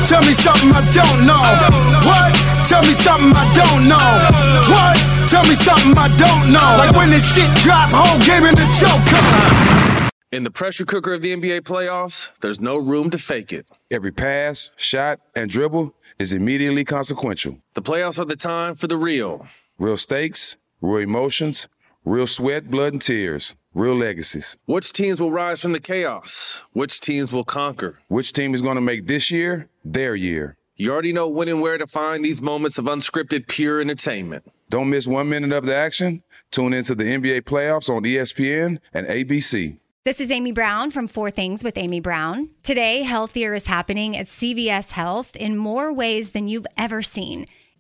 Tell me something I don't know. What? Tell me something I don't know. What? Tell me something I don't know. Like when this shit drop, whole game in the chokehold. In the pressure cooker of the N B A playoffs, there's no room to fake it. Every pass, shot, and dribble is immediately consequential. The playoffs are the time for the real. Real stakes, real emotions, real sweat, blood, and tears. Real legacies. Which teams will rise from the chaos? Which teams will conquer? Which team is going to make this year their year? You already know when and where to find these moments of unscripted, pure entertainment. Don't miss one minute of the action. Tune into the N B A playoffs on E S P N and A B C. This is Amy Brown from Four Things with Amy Brown. Today, healthier is happening at C V S Health in more ways than you've ever seen.